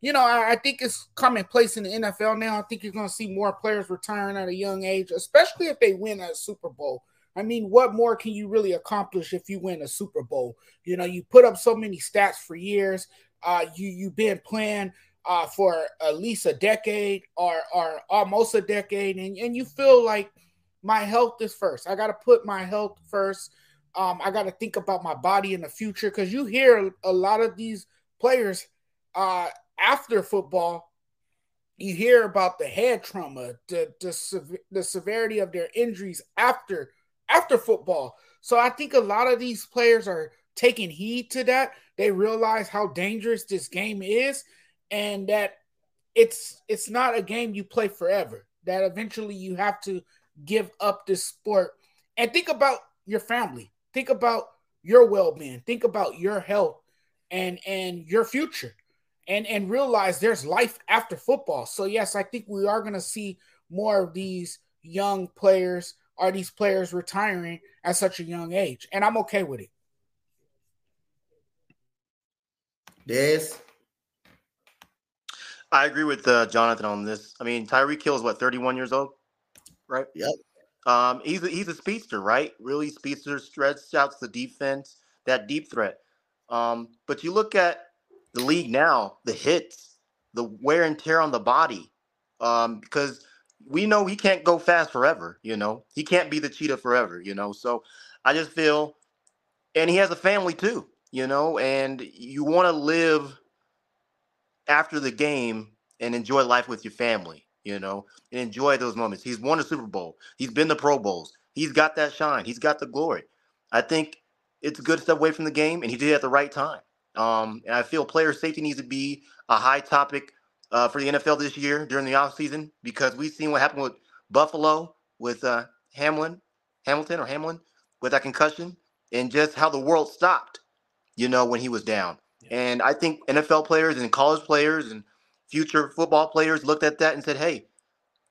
You know, I think it's commonplace in the NFL now. I think you're going to see more players retiring at a young age, especially if they win a Super Bowl. I mean, what more can you really accomplish if you win a Super Bowl? You know, you put up so many stats for years. You've been playing for at least a decade or almost a decade, and you feel like my health is first. I got to put my health first. I got to think about my body in the future, because you hear a lot of these players after football, you hear about the head trauma, the severity of their injuries after football. So I think a lot of these players are taking heed to that. They realize how dangerous this game is, and that it's not a game you play forever, that eventually you have to give up this sport. And think about your family. Think about your well-being. Think about your health and your future, and realize there's life after football. So, yes, I think we are going to see more of these young players are these players retiring at such a young age, and I'm okay with it. Yes, I agree with Jonathan on this. I mean, Tyreek Hill is what, 31 years old, right? Yep. He's a speedster, right? Really speedster, stretch outs the defense, that deep threat. But you look at the league now, the hits, the wear and tear on the body, because we know he can't go fast forever, you know. He can't be the cheetah forever, you know. So I just feel – and he has a family too, you know, and you want to live after the game and enjoy life with your family, you know, and enjoy those moments. He's won the Super Bowl. He's been to Pro Bowls. He's got that shine. He's got the glory. I think it's a good step away from the game, and he did it at the right time. And I feel player safety needs to be a high topic for the NFL this year during the offseason, because we've seen what happened with Buffalo, with Hamilton, with that concussion, and just how the world stopped, you know, when he was down. Yeah. And I think NFL players and college players and future football players looked at that and said, hey,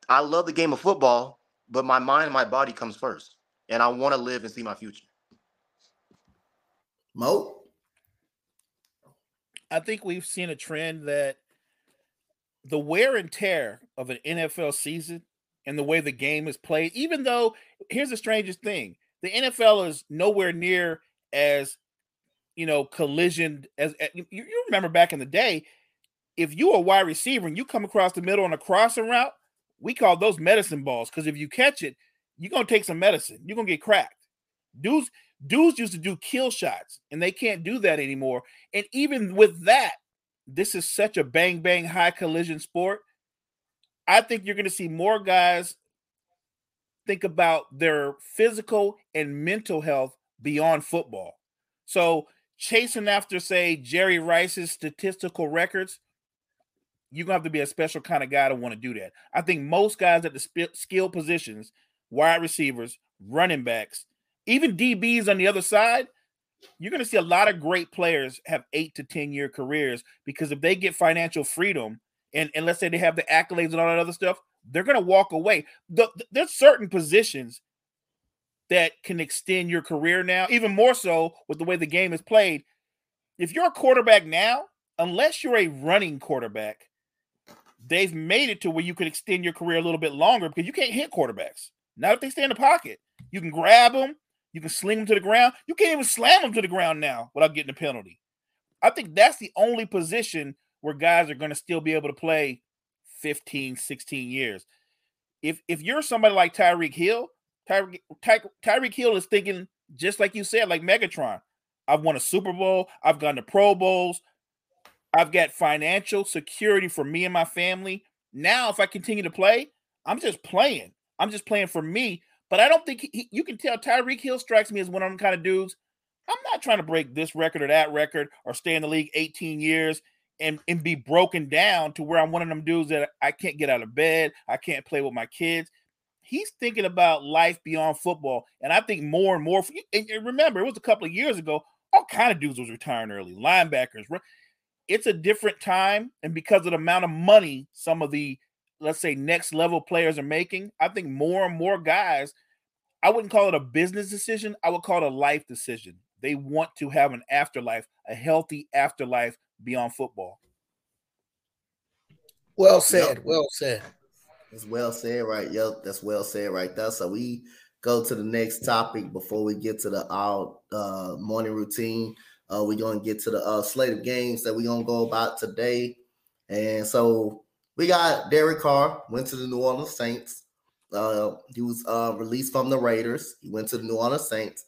I love the game of football, but my mind and my body comes first, and I want to live and see my future. Mo? I think we've seen a trend that the wear and tear of an NFL season and the way the game is played, even though, here's the strangest thing, the NFL is nowhere near as, you know, collisioned as you remember back in the day, if you were a wide receiver and you come across the middle on a crossing route, we call those medicine balls, because if you catch it, you're going to take some medicine. You're going to get cracked. Dudes used to do kill shots, and they can't do that anymore. And even with that, this is such a bang-bang high-collision sport. I think you're going to see more guys think about their physical and mental health beyond football. So chasing after, say, Jerry Rice's statistical records, you're going to have to be a special kind of guy to want to do that. I think most guys at the skill positions, wide receivers, running backs, even DBs on the other side, you're going to see a lot of great players have 8 to 10 year careers, because if they get financial freedom and let's say they have the accolades and all that other stuff, they're going to walk away. There's certain positions that can extend your career now, even more so with the way the game is played. If you're a quarterback now, unless you're a running quarterback, they've made it to where you could extend your career a little bit longer, because you can't hit quarterbacks. Not if they stay in the pocket. You can grab them. You can sling them to the ground. You can't even slam them to the ground now without getting a penalty. I think that's the only position where guys are going to still be able to play 15, 16 years. If you're somebody like Tyreek Hill is thinking, just like you said, like Megatron, I've won a Super Bowl. I've gone to Pro Bowls. I've got financial security for me and my family. Now, if I continue to play, I'm just playing. I'm just playing for me. But I don't think you can tell Tyreek Hill strikes me as one of them kind of dudes. I'm not trying to break this record or that record or stay in the league 18 years and be broken down to where I'm one of them dudes that I can't get out of bed. I can't play with my kids. He's thinking about life beyond football. And I think more and more, and remember, it was a couple of years ago, all kind of dudes was retiring early, linebackers. It's a different time. And because of the amount of money some of the let's say, next level players are making, I think more and more guys, I wouldn't call it a business decision. I would call it a life decision. They want to have an afterlife, a healthy afterlife beyond football. Well said. Well said. That's well said, right? Yep. That's well said right there. So we go to the next topic before we get to the all morning routine. We're going to get to the slate of games that we're going to go about today. And so we got Derek Carr, went to the New Orleans Saints. He was released from the Raiders. He went to the New Orleans Saints.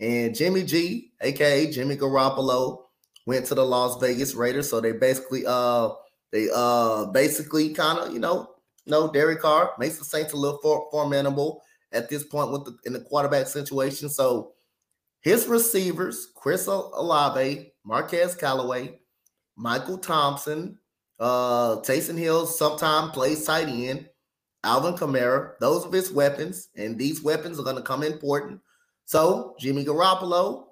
And Jimmy G, a.k.a. Jimmy Garoppolo, went to the Las Vegas Raiders. So they basically kind of, Derek Carr makes the Saints a little formidable at this point in the quarterback situation. So his receivers, Chris Olave, Marquez Callaway, Michael Thompson, Taysom Hill sometime plays tight end, Alvin Kamara, those are his weapons, and these weapons are going to come important. So Jimmy Garoppolo,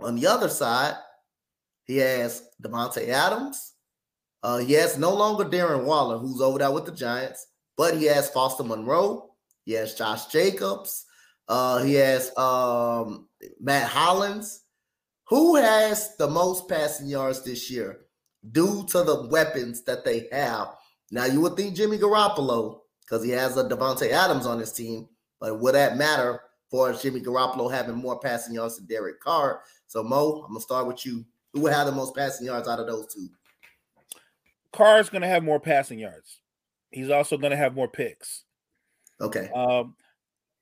on the other side, he has Devontae Adams. He has no longer Darren Waller, who's over there with the Giants, but he has Foster Monroe. He has Josh Jacobs. He has Matt Hollins. Who has the most passing yards this year due to the weapons that they have? Now, you would think Jimmy Garoppolo, because he has a Devontae Adams on his team, but would that matter for Jimmy Garoppolo having more passing yards than Derek Carr? So, Mo, I'm going to start with you. Who would have the most passing yards out of those two? Carr's going to have more passing yards. He's also going to have more picks. Okay.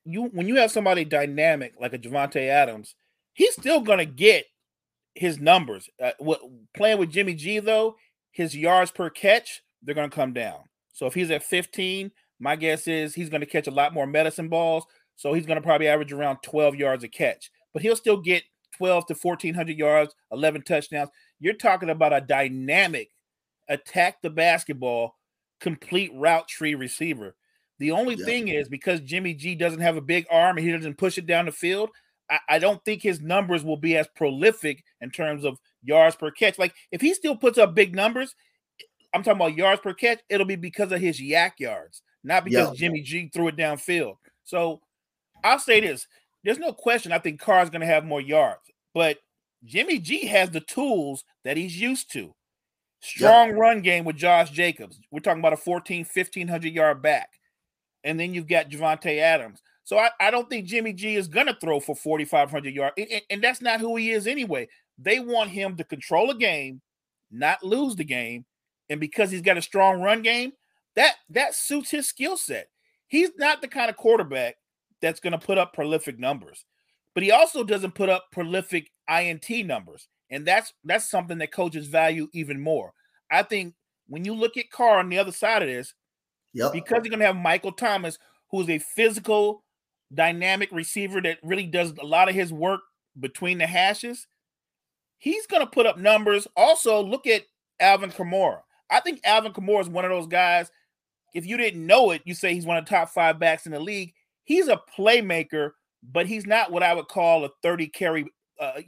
When you have somebody dynamic like a Devontae Adams, he's still going to get his numbers. Playing with Jimmy G, though, his yards per catch, they're going to come down. So if he's at 15, my guess is he's going to catch a lot more medicine balls, so he's going to probably average around 12 yards a catch. But he'll still get 12 to 1,400 yards, 11 touchdowns. You're talking about a dynamic, attack the basketball, complete route tree receiver. The only thing is, because Jimmy G doesn't have a big arm and he doesn't push it down the field, I don't think his numbers will be as prolific in terms of yards per catch. Like, if he still puts up big numbers, I'm talking about yards per catch, it'll be because of his yak yards, not because Jimmy G threw it downfield. So I'll say this. There's no question I think Carr's going to have more yards, but Jimmy G has the tools that he's used to. Strong run game with Josh Jacobs. We're talking about a 1,500 yard back. And then you've got Devontae Adams. So I don't think Jimmy G is going to throw for 4,500 yards, and that's not who he is anyway. They want him to control a game, not lose the game, and because he's got a strong run game, that suits his skill set. He's not the kind of quarterback that's going to put up prolific numbers, but he also doesn't put up prolific INT numbers, and that's something that coaches value even more. I think when you look at Carr on the other side of this, because you're going to have Michael Thomas, who's a physical, dynamic receiver that really does a lot of his work between the hashes, he's going to put up numbers. Also, look at Alvin Kamara. I think Alvin Kamara is one of those guys, if you didn't know it, you say he's one of the top five backs in the league. He's a playmaker, but he's not what I would call a 30 carry a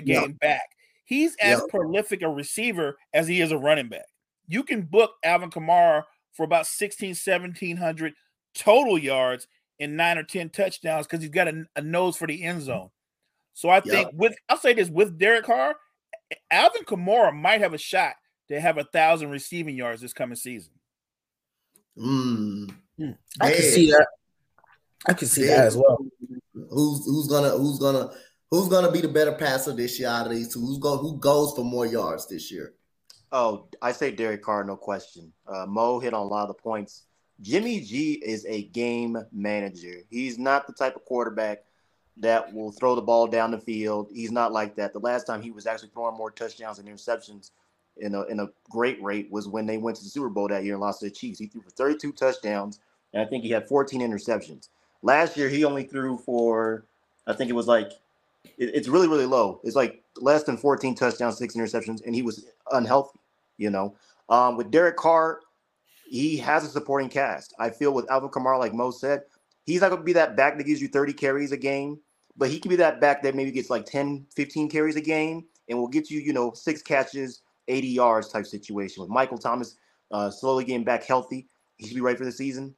game back. He's as prolific a receiver as he is a running back. You can book Alvin Kamara for about 1,700 total yards and 9 or 10 touchdowns because he's got a nose for the end zone. So I think I'll say this, with Derek Carr, Alvin Kamara might have a shot to have 1,000 receiving yards this coming season. I can see that. I can see that as well. Who's gonna be the better passer this year out of these two? Who goes for more yards this year? Oh, I say Derek Carr, no question. Mo hit on a lot of the points. Jimmy G is a game manager. He's not the type of quarterback that will throw the ball down the field. He's not like that. The last time he was actually throwing more touchdowns and interceptions in a great rate was when they went to the Super Bowl that year and lost to the Chiefs. He threw for 32 touchdowns, and I think he had 14 interceptions. Last year, he only threw for, I think it was like, it's really, really low. It's like less than 14 touchdowns, 6 interceptions, and he was unhealthy, With Derek Carr, he has a supporting cast. I feel with Alvin Kamara, like Mo said, he's not going to be that back that gives you 30 carries a game, but he can be that back that maybe gets like 10, 15 carries a game and will get you, 6 catches, 80 yards type situation. With Michael Thomas slowly getting back healthy, he should be ready for the season.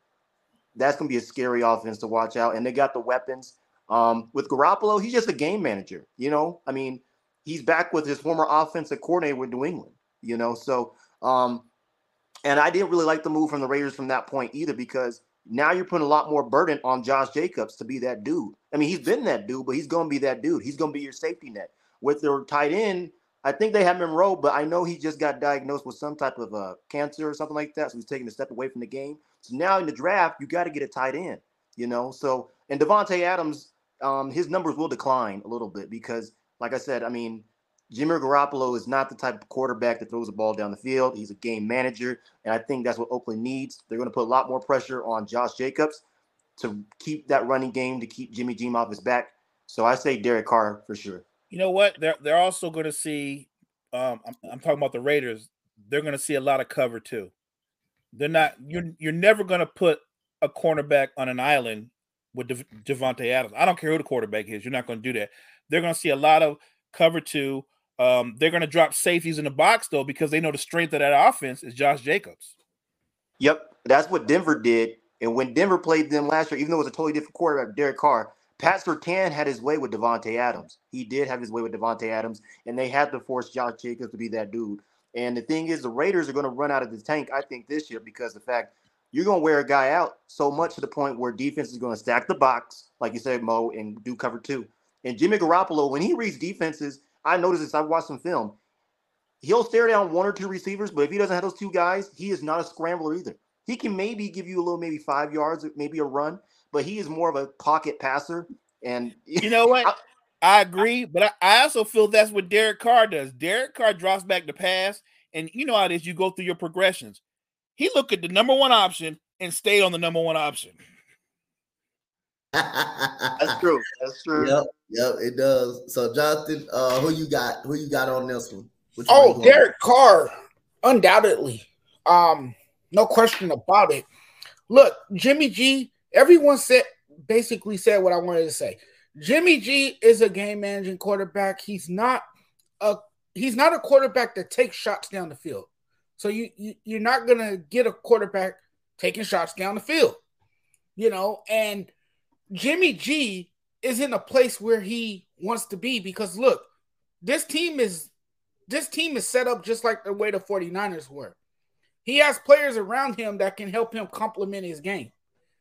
That's going to be a scary offense to watch out. And they got the weapons. With Garoppolo, he's just a game manager. You know, I mean, he's back with his former offensive coordinator with New England, you know. So, and I didn't really like the move from the Raiders from that point either, because now you're putting a lot more burden on Josh Jacobs to be that dude. I mean, he's been that dude, but he's going to be that dude. He's going to be your safety net. With their tight end, I think they have him rolled, but I know he just got diagnosed with some type of cancer or something like that. So he's taking a step away from the game. So now in the draft, you got to get a tight end, you know. So, and Devontae Adams, his numbers will decline a little bit because, like I said, I mean, Jimmy Garoppolo is not the type of quarterback that throws the ball down the field. He's a game manager, and I think that's what Oakland needs. They're going to put a lot more pressure on Josh Jacobs to keep that running game, to keep Jimmy G off his back. So I say Derek Carr for sure. You know what? They're also going to see I'm talking about the Raiders. They're going to see a lot of cover too. They're not you're never going to put a cornerback on an island with Devontae Adams. I don't care who the quarterback is. You're not going to do that. They're going to see a lot of cover two. They're going to drop safeties in the box, though, because they know the strength of that offense is Josh Jacobs. Yep, that's what Denver did. And when Denver played them last year, even though it was a totally different quarterback, Derek Carr, Pat Surtain had his way with Devontae Adams. He did have his way with Devontae Adams, and they had to force Josh Jacobs to be that dude. And the thing is, the Raiders are going to run out of the tank, I think, this year, because the fact you're going to wear a guy out so much to the point where defense is going to stack the box, like you said, Mo, and do cover two. And Jimmy Garoppolo, when he reads defenses, I noticed this. I've watched some film. He'll stare down one or two receivers, but if he doesn't have those two guys, he is not a scrambler either. He can maybe give you a little, maybe 5 yards, maybe a run, but he is more of a pocket passer. And you know what? I agree, but I also feel that's what Derek Carr does. Derek Carr drops back to pass, and you know how it is. You go through your progressions. He looked at the number one option and stayed on the number one option. That's true. That's true. Yep, it does. So, Jonathan, who you got? Who you got on this one? Derek Carr, undoubtedly. No question about it. Look, Jimmy G. Everyone basically said what I wanted to say. Jimmy G is a game managing quarterback. He's not a quarterback that takes shots down the field. So you're not gonna get a quarterback taking shots down the field, you know. And Jimmy G is in a place where he wants to be, because look, this team is set up just like the way the 49ers were. He has players around him that can help him complement his game.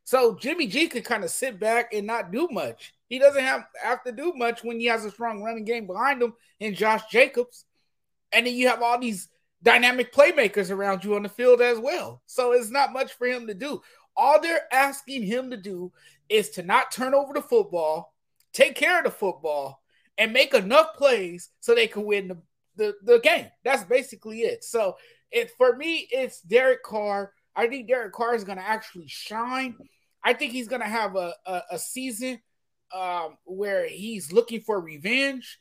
So Jimmy G could kind of sit back and not do much. He doesn't have to do much when he has a strong running game behind him in Josh Jacobs. And then you have all these dynamic playmakers around you on the field as well. So it's not much for him to do. All they're asking him to do is to not turn over the football, take care of the football, and make enough plays so they can win the game. That's basically it. So for me, it's Derek Carr. I think Derek Carr is going to actually shine. I think he's going to have a season where he's looking for revenge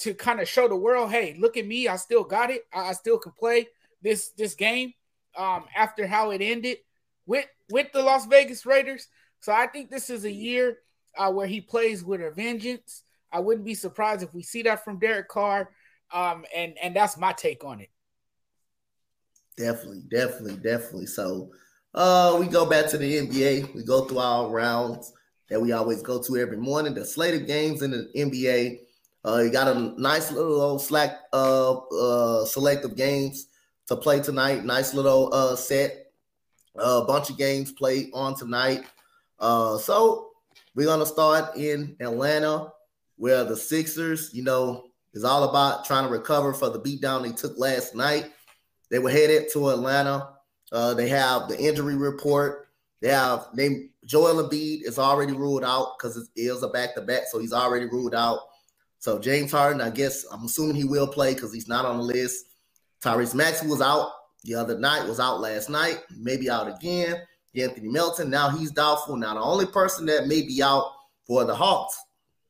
to kind of show the world, hey, look at me. I still got it. I still can play this game after how it ended with the Las Vegas Raiders. So I think this is a year where he plays with a vengeance. I wouldn't be surprised if we see that from Derek Carr, and that's my take on it. Definitely. So we go back to the NBA. We go through our rounds that we always go to every morning, the slate of games in the NBA. You got a nice little old slack select of games to play tonight. Nice little set. A bunch of games played on tonight. So we're going to start in Atlanta, where the Sixers, you know, is all about trying to recover for the beatdown they took last night. They were headed to Atlanta. They have the injury report. Joel Embiid is already ruled out because it is a back-to-back, so he's already ruled out. So James Harden, I guess, I'm assuming he will play because he's not on the list. Tyrese Maxey was out the other night, was out last night, maybe out again. Anthony Melton, now he's doubtful. Now the only person that may be out for the Hawks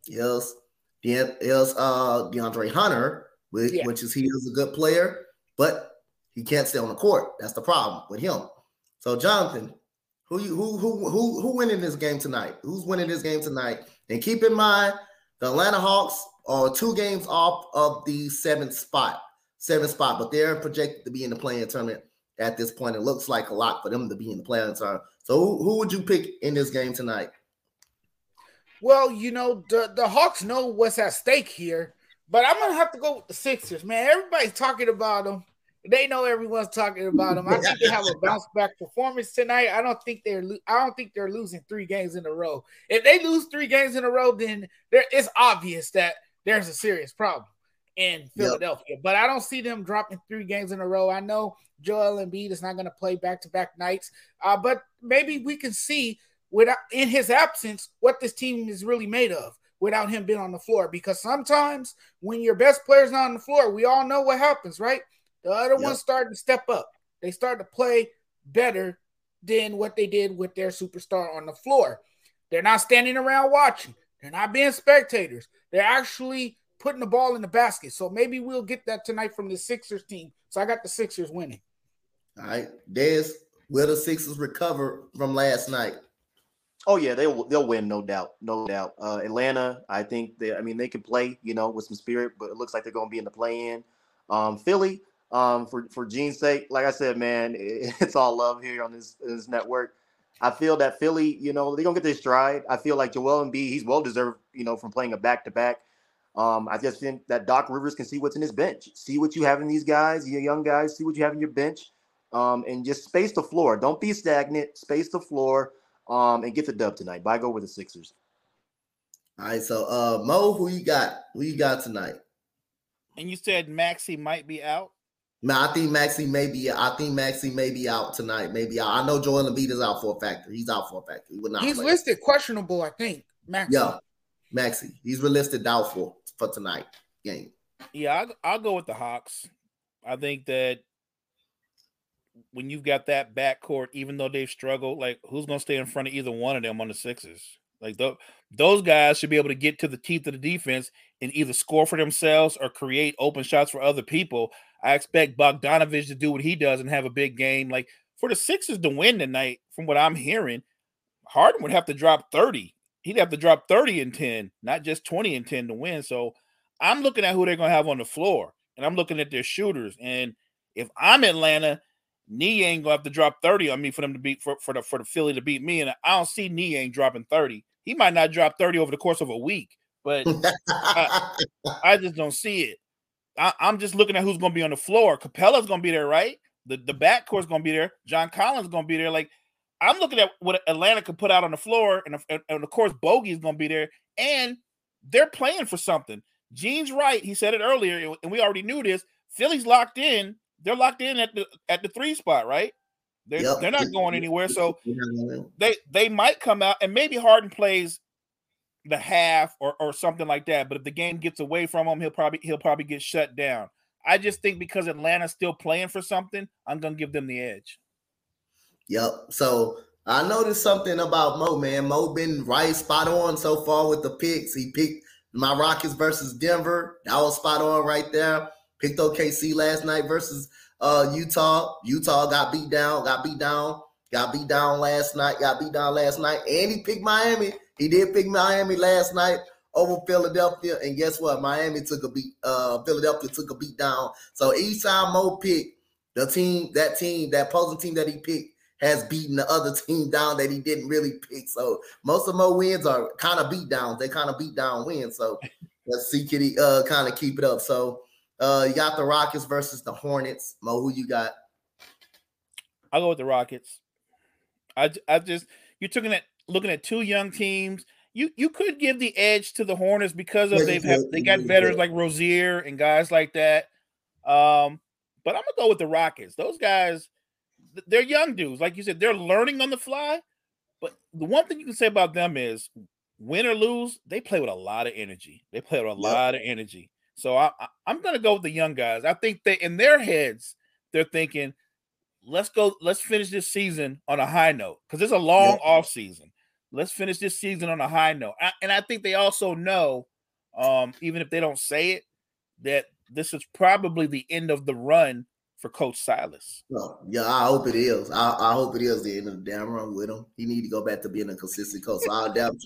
is DeAndre Hunter, he is a good player, but he can't stay on the court. That's the problem with him. So, Jonathan, who winning this game tonight? Who's winning this game tonight? And keep in mind, the Atlanta Hawks are 2 games off of the 7th spot, but they're projected to be in the play-in tournament at this point. It looks like a lot for them to be in the playoffs. So who would you pick in this game tonight? Well, you know, the Hawks know what's at stake here, but I'm going to have to go with the Sixers, man. Everybody's talking about them. They know everyone's talking about them. I think they have a bounce back performance tonight. I don't think they're losing 3 games in a row. If they lose 3 games in a row, then it's obvious that there's a serious problem in Philadelphia. Yep. But I don't see them dropping 3 games in a row. I know Joel Embiid is not going to play back-to-back nights, but maybe we can see in his absence what this team is really made of without him being on the floor. Because sometimes when your best player's not on the floor, we all know what happens, right? The other ones started to step up. They started to play better than what they did with their superstar on the floor. They're not standing around watching. They're not being spectators. They're actually putting the ball in the basket. So maybe we'll get that tonight from the Sixers team. So I got the Sixers winning. All right. Dez, will the Sixers recover from last night? Oh, yeah, they'll win, no doubt, no doubt. Atlanta, I think, they can play, with some spirit, but it looks like they're going to be in the play-in. Philly, for Gene's sake, like I said, man, it's all love here on this network. I feel that Philly, they're going to get their stride. I feel like Joel Embiid, he's well-deserved, from playing a back-to-back. I just think that Doc Rivers can see what's in his bench. See what you have in these guys, your young guys, see what you have in your bench, and just space the floor. Don't be stagnant. Space the floor and get the dub tonight. But I go with the Sixers. All right, so, Mo, who you got? Who you got tonight? And you said Maxey might be out? No, I think Maxey may be out tonight. Maybe out. I know Joel Embiid is out for a factor. He's out for a factor. He would not. He's play. Listed questionable, I think. Maxey. Yeah, Maxey. He's listed doubtful for tonight game. Yeah, I'll go with the Hawks. I think that when you've got that backcourt, even though they've struggled, like who's going to stay in front of either one of them on the Sixers? Like those guys should be able to get to the teeth of the defense and either score for themselves or create open shots for other people. I expect Bogdanovich to do what he does and have a big game. Like for the Sixers to win tonight, from what I'm hearing, Harden would have to drop 30. He'd have to drop 30 and 10, not just 20 and 10 to win. So I'm looking at who they're going to have on the floor, and I'm looking at their shooters. And if I'm Atlanta, Nee ain't going to have to drop 30 on me for them to beat for the Philly to beat me. And I don't see Nee ain't dropping 30. He might not drop 30 over the course of a week, but I just don't see it. I'm just looking at who's going to be on the floor. Capella's going to be there, right? The backcourt's going to be there. John Collins going to be there. Like, I'm looking at what Atlanta could put out on the floor, and of course, Bogey's going to be there, and they're playing for something. Gene's right. He said it earlier, and we already knew this. Philly's locked in. They're locked in at the 3 spot, right? They're not going anywhere, so they might come out, and maybe Harden plays the half or something like that. But if the game gets away from him, he'll probably get shut down. I just think because Atlanta's still playing for something, I'm going to give them the edge. Yep. So I noticed something about Mo, man. Mo been right spot on so far with the picks. He picked my Rockets versus Denver. That was spot on right there. Picked OKC last night versus Utah. Utah got beat down last night. And he picked Miami. He did pick Miami last night over Philadelphia, and guess what? Miami took a beat. Philadelphia took a beat down. So each time Mo picked the team, that opposing team that he picked has beaten the other team down that he didn't really pick. So most of Mo wins are kind of beat downs. They kind of beat down wins. So let's see, can he kind of keep it up? So you got the Rockets versus the Hornets. Mo, who you got? I'll go with the Rockets. Looking at 2 young teams, you could give the edge to the Hornets because of they got veterans like Rozier and guys like that. But I'm gonna go with the Rockets. Those guys, they're young dudes, like you said, they're learning on the fly. But the one thing you can say about them is, win or lose, they play with a lot of energy. So I'm gonna go with the young guys. I think they, in their heads, they're thinking, let's finish this season on a high note because it's a long off season. Let's finish this season on a high note. I think they also know, even if they don't say it, that this is probably the end of the run for Coach Silas. Oh, yeah, I hope it is. I hope it is the end of the damn run with him. He need to go back to being a consistent coach. So I damn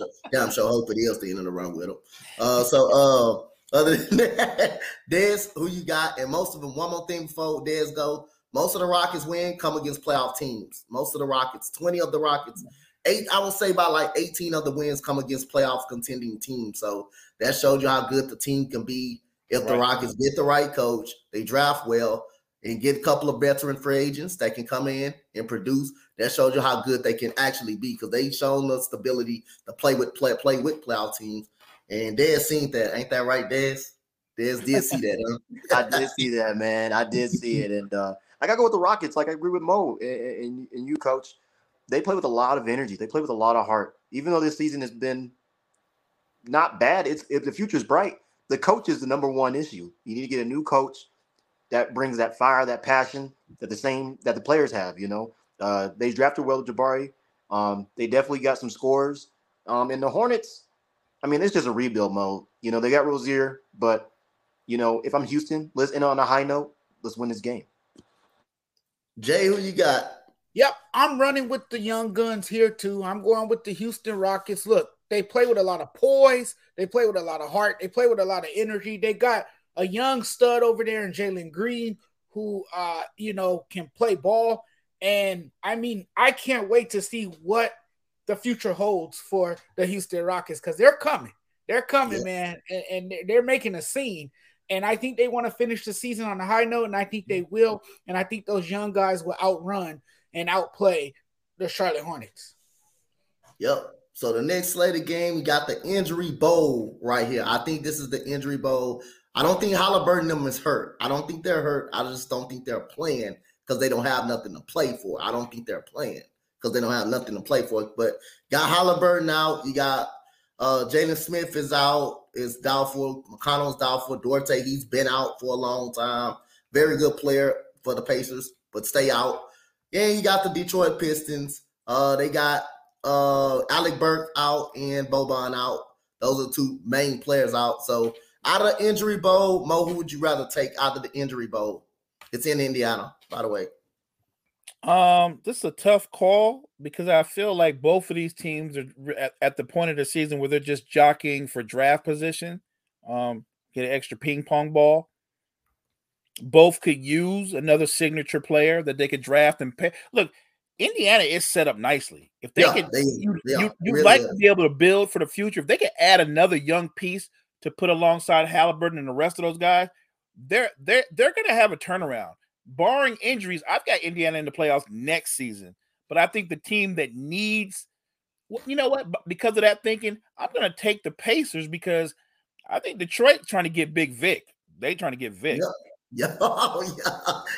sure hope it is the end of the run with him. Other than that, Dez, who you got? And most of them, one more thing before Dez go. Most of the Rockets win come against playoff teams. Most of the Rockets, 20 of the Rockets, I would say about like 18 of the wins come against playoff contending teams. So that showed you how good the team can be if the Rockets get the right coach, they draft well, and get a couple of veteran free agents that can come in and produce. That shows you how good they can actually be, because they've shown us the ability to play with playoff teams. And Dez seen that. Ain't that right, Dez? Dez did see that, huh? I did see that, man. I did see it. And I got to go with the Rockets. Like, I agree with Mo and you, Coach. They play with a lot of energy. They play with a lot of heart. Even though this season has been not bad, if the future's bright, the coach is the number one issue. You need to get a new coach that brings that fire, that passion that the players have, you know. They drafted well Jabari. They definitely got some scores. And the Hornets, I mean, it's just a rebuild mode. You know, they got Rozier, but, you know, if I'm Houston, let's end on a high note. Let's win this game. Jay, who you got? Yep, I'm running with the young guns here, too. I'm going with the Houston Rockets. Look, they play with a lot of poise. They play with a lot of heart. They play with a lot of energy. They got a young stud over there in Jalen Green who, you know, can play ball. And, I mean, I can't wait to see what the future holds for the Houston Rockets, because they're coming. They're coming, man, and they're making a scene. And I think they want to finish the season on a high note, and I think they will. And I think those young guys will outrun and outplay the Charlotte Hornets. Yep. So the next slated game, we got the injury bowl right here. I think this is the injury bowl. I don't think Halliburton and them is hurt. I don't think they're hurt. I just don't think they're playing because they don't have nothing to play for. I don't think they're playing because they don't have nothing to play for. But got Halliburton out. You got Jalen Smith is out. Is doubtful. McConnell's doubtful. Duarte, he's been out for a long time. Very good player for the Pacers, but stay out. And you got the Detroit Pistons. They got Alec Burke out and Boban out. Those are two main players out. So out of the injury bowl, Mo, who would you rather take out of the injury bowl? It's in Indiana, by the way. This is a tough call because I feel like both of these teams are at the point of the season where they're just jockeying for draft position, get an extra ping pong ball. Both could use another signature player that they could draft and pay. Look, Indiana is set up nicely. If they could, you'd really like to be able to build for the future. If they could add another young piece to put alongside Halliburton and the rest of those guys, they're going to have a turnaround. Barring injuries, I've got Indiana in the playoffs next season. But I think the team that needs, you know what, because of that thinking, I'm going to take the Pacers because I think Detroit's trying to get Big Vic. They're trying to get Vic. Yeah.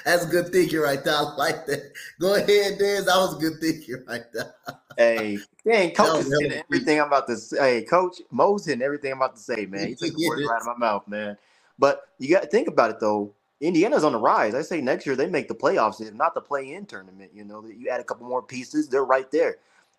That's good thinking right there. I like that. Go ahead, Dez. That was good thinking right there. Hey, dang, Coach is hitting everything I'm about to say. Hey, Coach Mo's hitting everything I'm about to say, man. He took the words right out of my mouth, man. But you got to think about it, though. Indiana's on the rise. I say next year they make the playoffs, if not the play-in tournament. You know, you add a couple more pieces, they're right there.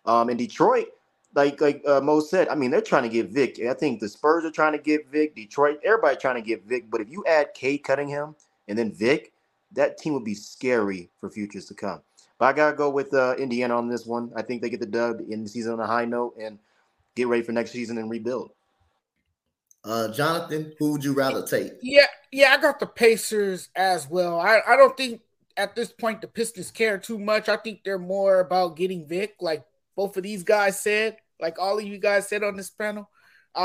In Detroit, like Mo said, I mean, they're trying to get Vic. I think the Spurs are trying to get Vic. Detroit, everybody trying to get Vic. But if you add Cade Cunningham and then Vic, that team would be scary for futures to come. But I gotta go with Indiana on this one. I think they get the dub, end the season on a high note, and get ready for next season and rebuild. Jonathan, who would you rather take? Yeah, I got the Pacers as well. I don't think at this point the Pistons care too much. I think they're more about getting Vic, like both of these guys said, like all of you guys said on this panel.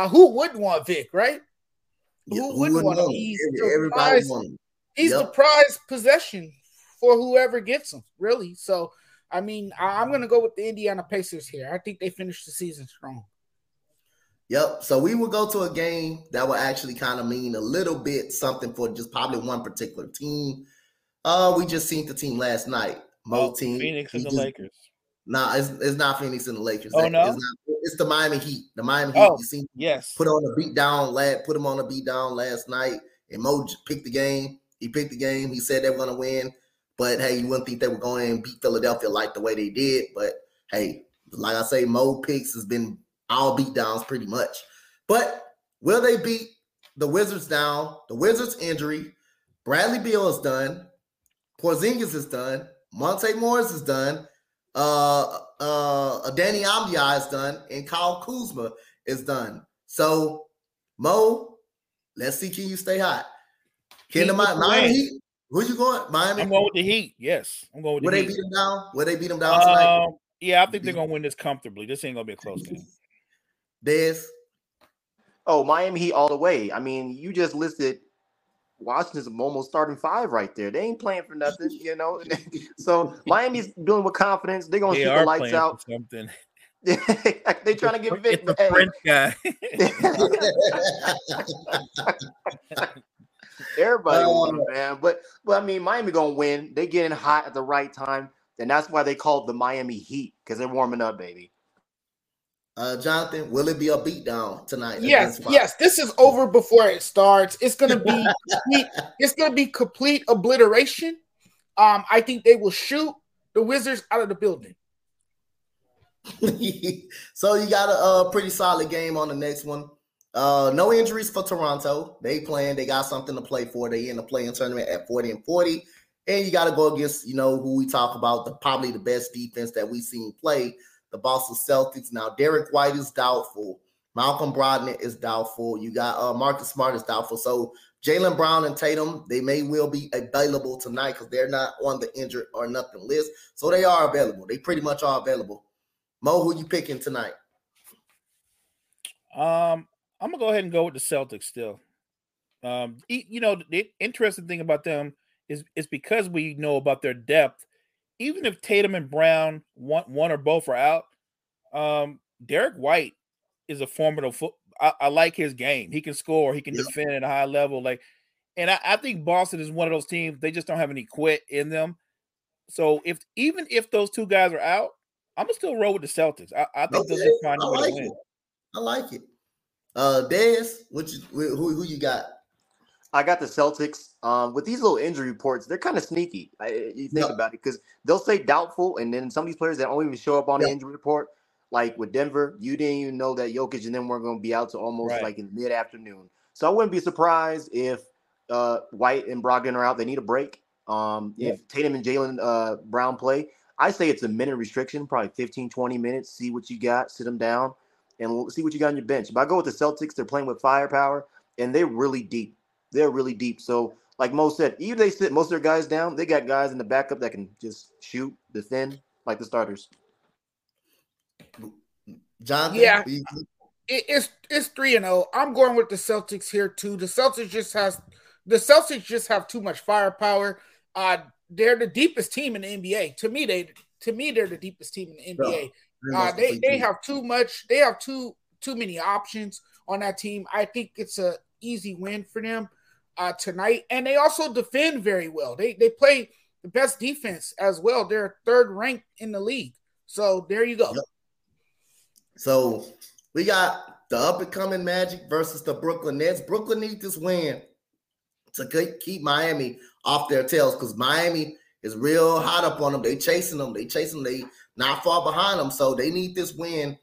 Who wouldn't want Vic, right? Yeah, who wouldn't want him? He's the prized possession for whoever gets him, really. So, I mean, I'm going to go with the Indiana Pacers here. I think they finished the season strong. Yep. So we will go to a game that will actually kind of mean a little bit something for just probably one particular team. We just seen the team last night. Phoenix and the Lakers. No, it's not Phoenix and the Lakers. Oh, no? It's the Miami Heat. The Miami Heat. You seen put them on a beat down last night. And Mo picked the game. He picked the game. He said they were going to win. But, hey, you wouldn't think they were going and beat Philadelphia like the way they did. But, hey, like I say, Mo picks has been all beatdowns pretty much. But will they beat the Wizards down? The Wizards injury. Bradley Beal is done. Porzingis is done. Monte Morris is done. Danny Avdia is done. And Kyle Kuzma is done. So, Mo, let's see, can you stay hot? Can the Miami Heat Who you going? Miami? I'm going with the Heat. Yes, I'm going with the Heat. Will they beat them down? Will they beat them down tonight? Yeah, I think they're going to win this comfortably. This ain't going to be a close game. Dez? Oh, Miami Heat all the way. I mean, you just listed Washington's almost starting five right there. They ain't playing for nothing, you know. So Miami's dealing with confidence. They're going to shoot the lights out. Something. They trying to get Vic. The French guy. Everybody won, man. But I mean, Miami going to win. They getting hot at the right time. And that's why they call it the Miami Heat, because they're warming up, baby. Jonathan, will it be a beatdown tonight? Yes. This is over before it starts. It's gonna be complete obliteration. I think they will shoot the Wizards out of the building. So you got a pretty solid game on the next one. No injuries for Toronto. They playing. They got something to play for. They in the play-in tournament at 40-40. And you got to go against, you know, who we talk about, probably the best defense that we've seen play, the Boston Celtics. Now, Derek White is doubtful. Malcolm Brogdon is doubtful. You got Marcus Smart is doubtful. So Jalen Brown and Tatum, they will be available tonight because they're not on the injured or nothing list. So they are available. They pretty much are available. Mo, who you picking tonight? I'm going to go ahead and go with the Celtics still. You know, the interesting thing about them, it's because we know about their depth. Even if Tatum and Brown, one or both are out, Derek White is a formidable I like his game. He can score. He can defend at a high level. And I think Boston is one of those teams, they just don't have any quit in them. So even if those two guys are out, I'm going to still roll with the Celtics. I think they'll just find a way to win. I like it. Dez, who you got? I got the Celtics. With these little injury reports, they're kind of sneaky. You think about it, because they'll say doubtful, and then some of these players that don't even show up on the injury report, like with Denver, you didn't even know that Jokic and them weren't going to be out to almost like in mid-afternoon. So I wouldn't be surprised if White and Brogdon are out. They need a break. If Tatum and Jalen Brown play, I say it's a minute restriction, probably 15, 20 minutes. See what you got. Sit them down and see what you got on your bench. If I go with the Celtics, they're playing with firepower, and they're really deep. So, like Mo said, even they sit most of their guys down, they got guys in the backup that can just shoot, defend, like the starters. Jonathan? Yeah, it's 3-0. I'm going with the Celtics here, too. The Celtics just have too much firepower. They're the deepest team in the NBA. To me, they're the deepest team in the NBA. They have too much. They have too many options on that team. I think it's a easy win for them tonight, and they also defend very well. They play the best defense as well. They're third ranked in the league. So there you go. Yep. So we got the up and coming Magic versus the Brooklyn Nets. Brooklyn needs this win to keep Miami off their tails, because Miami is real hot up on them. They chasing them. They not far behind them. So they need this win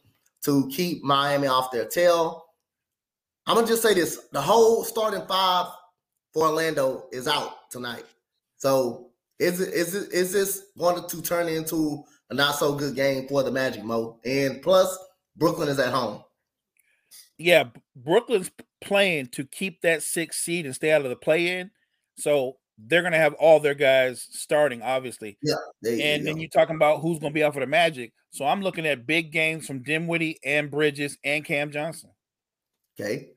to keep Miami off their tail. I'm going to just say this. The whole starting five for Orlando is out tonight. So is this going to turn into a not-so-good game for the Magic, Mo? And plus, Brooklyn is at home. Yeah, Brooklyn's playing to keep that sixth seed and stay out of the play-in. So they're going to have all their guys starting, obviously. Yeah. And then you're talking about who's going to be out for the Magic. So I'm looking at big games from Dinwiddie and Bridges and Cam Johnson. Okay.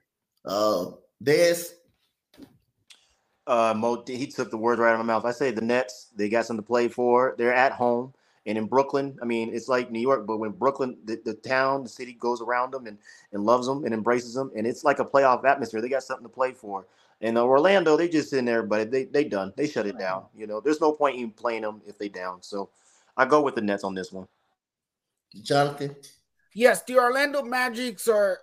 Dez. Mo, he took the words right out of my mouth. I say the Nets, they got something to play for. They're at home. And in Brooklyn, I mean, it's like New York, but when Brooklyn, the town, the city goes around them and loves them and embraces them. And it's like a playoff atmosphere. They got something to play for. And Orlando, they just in there, but they done. They shut it down. You know, there's no point in playing them if they down. So I go with the Nets on this one. Jonathan? Yes, the Orlando Magics are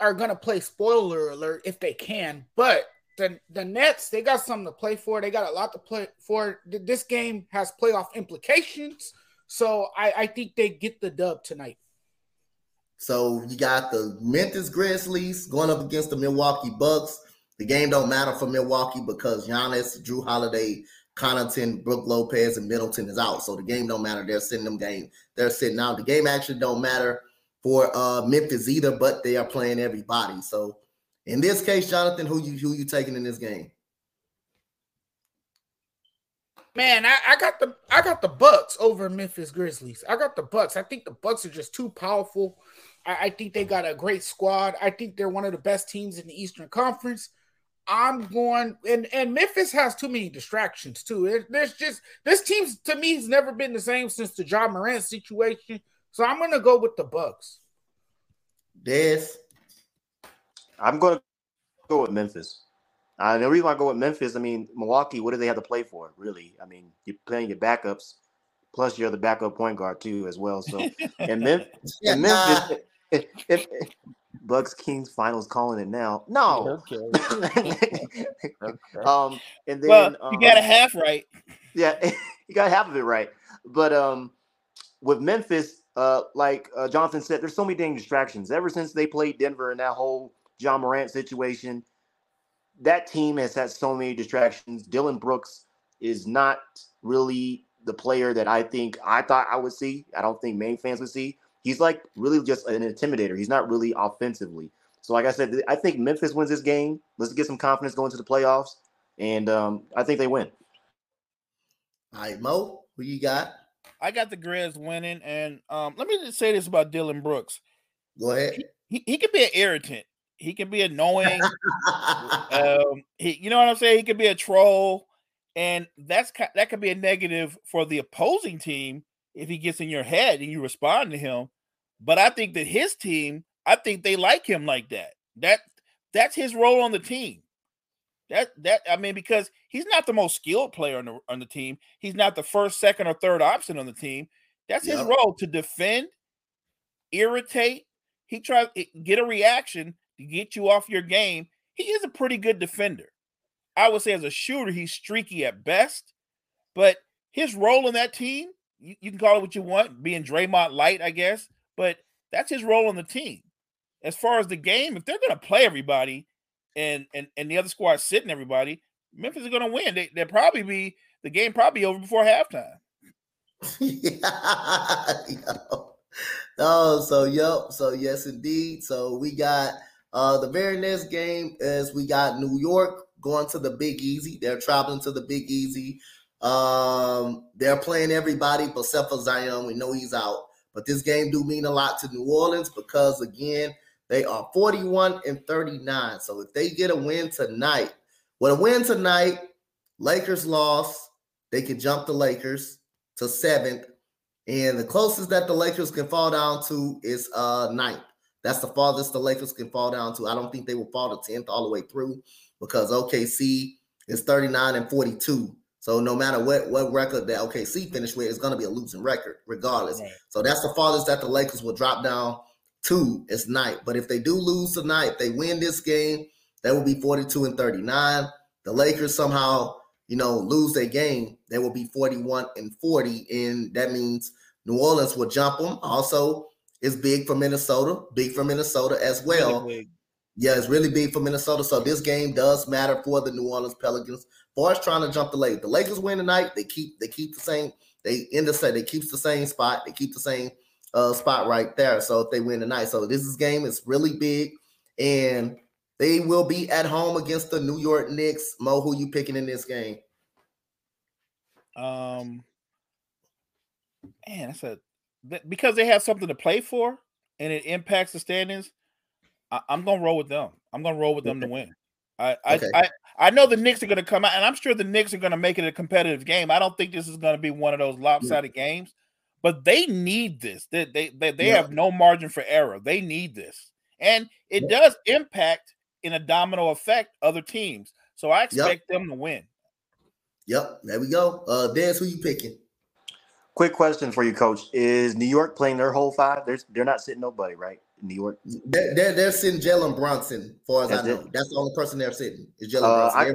going to play spoiler alert if they can, but the Nets, they got something to play for. They got a lot to play for. This game has playoff implications, so I think they get the dub tonight. So you got the Memphis Grizzlies going up against the Milwaukee Bucks. The game don't matter for Milwaukee because Giannis, Drew Holiday, Connaughton, Brook Lopez, and Middleton is out, so the game don't matter. They're sitting out. The game actually don't matter for Memphis either, but they are playing everybody. So in this case, Jonathan, who you taking in this game? Man, I got the Bucks over Memphis Grizzlies. I got the Bucks. I think the Bucks are just too powerful. I think they got a great squad. I think they're one of the best teams in the Eastern Conference. I'm going and Memphis has too many distractions too. There's just this team's to me has never been the same since the Ja Morant situation. So I'm gonna go with the Bucks. I'm gonna go with Memphis. The reason why I go with Memphis, I mean, Milwaukee, what do they have to play for, really? I mean, you're playing your backups, plus you're the backup point guard, too, as well. So, and Memphis, yeah, if Bucks Kings finals calling it now. No. Okay. And then, well, you got a half right. Yeah, you got half of it right. But with Memphis, like Jonathan said, there's so many dang distractions. Ever since they played Denver and that whole John Morant situation, that team has had so many distractions. Dylan Brooks is not really the player that I thought I would see. I don't think main fans would see. He's like really just an intimidator. He's not really offensively. So like I said, I think Memphis wins this game. Let's get some confidence going to the playoffs. And I think they win. All right, Mo, who you got? I got the Grizz winning. And let me just say this about Dylan Brooks. Go ahead. He could be an irritant. He can be annoying. You know what I'm saying? He could be a troll, and that could be a negative for the opposing team if he gets in your head and you respond to him. But I think that his team, I think they like him like that. That's his role on the team. Because he's not the most skilled player on the team. He's not the first, second, or third option on the team. That's his role, to defend, irritate. He tries to get a reaction to get you off your game. He is a pretty good defender. I would say as a shooter, he's streaky at best, but his role in that team, you can call it what you want, being Draymond Light, I guess, but that's his role on the team. As far as the game, if they're going to play everybody and the other squad sitting everybody, Memphis is going to win. They'll probably be – the game probably over before halftime. So yes, indeed. So we got – the very next game is we got New York going to the Big Easy. They're traveling to the Big Easy. They're playing everybody except for Zion. We know he's out. But this game do mean a lot to New Orleans because, again, they are 41-39. So if they get a win tonight, Lakers lost, they can jump the Lakers to 7th. And the closest that the Lakers can fall down to is 9th. That's the farthest the Lakers can fall down to. I don't think they will fall to 10th all the way through because OKC is 39-42. So no matter what record that OKC finished with, it's going to be a losing record regardless. Okay. So that's the farthest that the Lakers will drop down to is 9th. But if they do lose tonight, if they win this game, they will be 42-39. The Lakers somehow, lose their game, they will be 41-40. And that means New Orleans will jump them. Also, it's big for Minnesota as well. Really, yeah, it's really big for Minnesota. So this game does matter for the New Orleans Pelicans. Far as trying to jump the Lakers. The Lakers win tonight. They keep the same. They keep the same spot. They keep the same spot right there. So if they win tonight, so this game is really big, and they will be at home against the New York Knicks. Mo, who you picking in this game? Man, that's a. Because they have something to play for and it impacts the standings, I'm going to roll with them. I'm going to roll with them to win. I know the Knicks are going to come out, and I'm sure the Knicks are going to make it a competitive game. I don't think this is going to be one of those lopsided games, but they need this. They have no margin for error. They need this. And it does impact in a domino effect other teams. So I expect them to win. Yep, there we go. Dez, who you picking? Quick question for you, Coach. Is New York playing their whole 5? They're not sitting nobody, right? New York. They're sitting Jalen Brunson, as far as I know. That's the only person they're sitting is Jalen Brunson.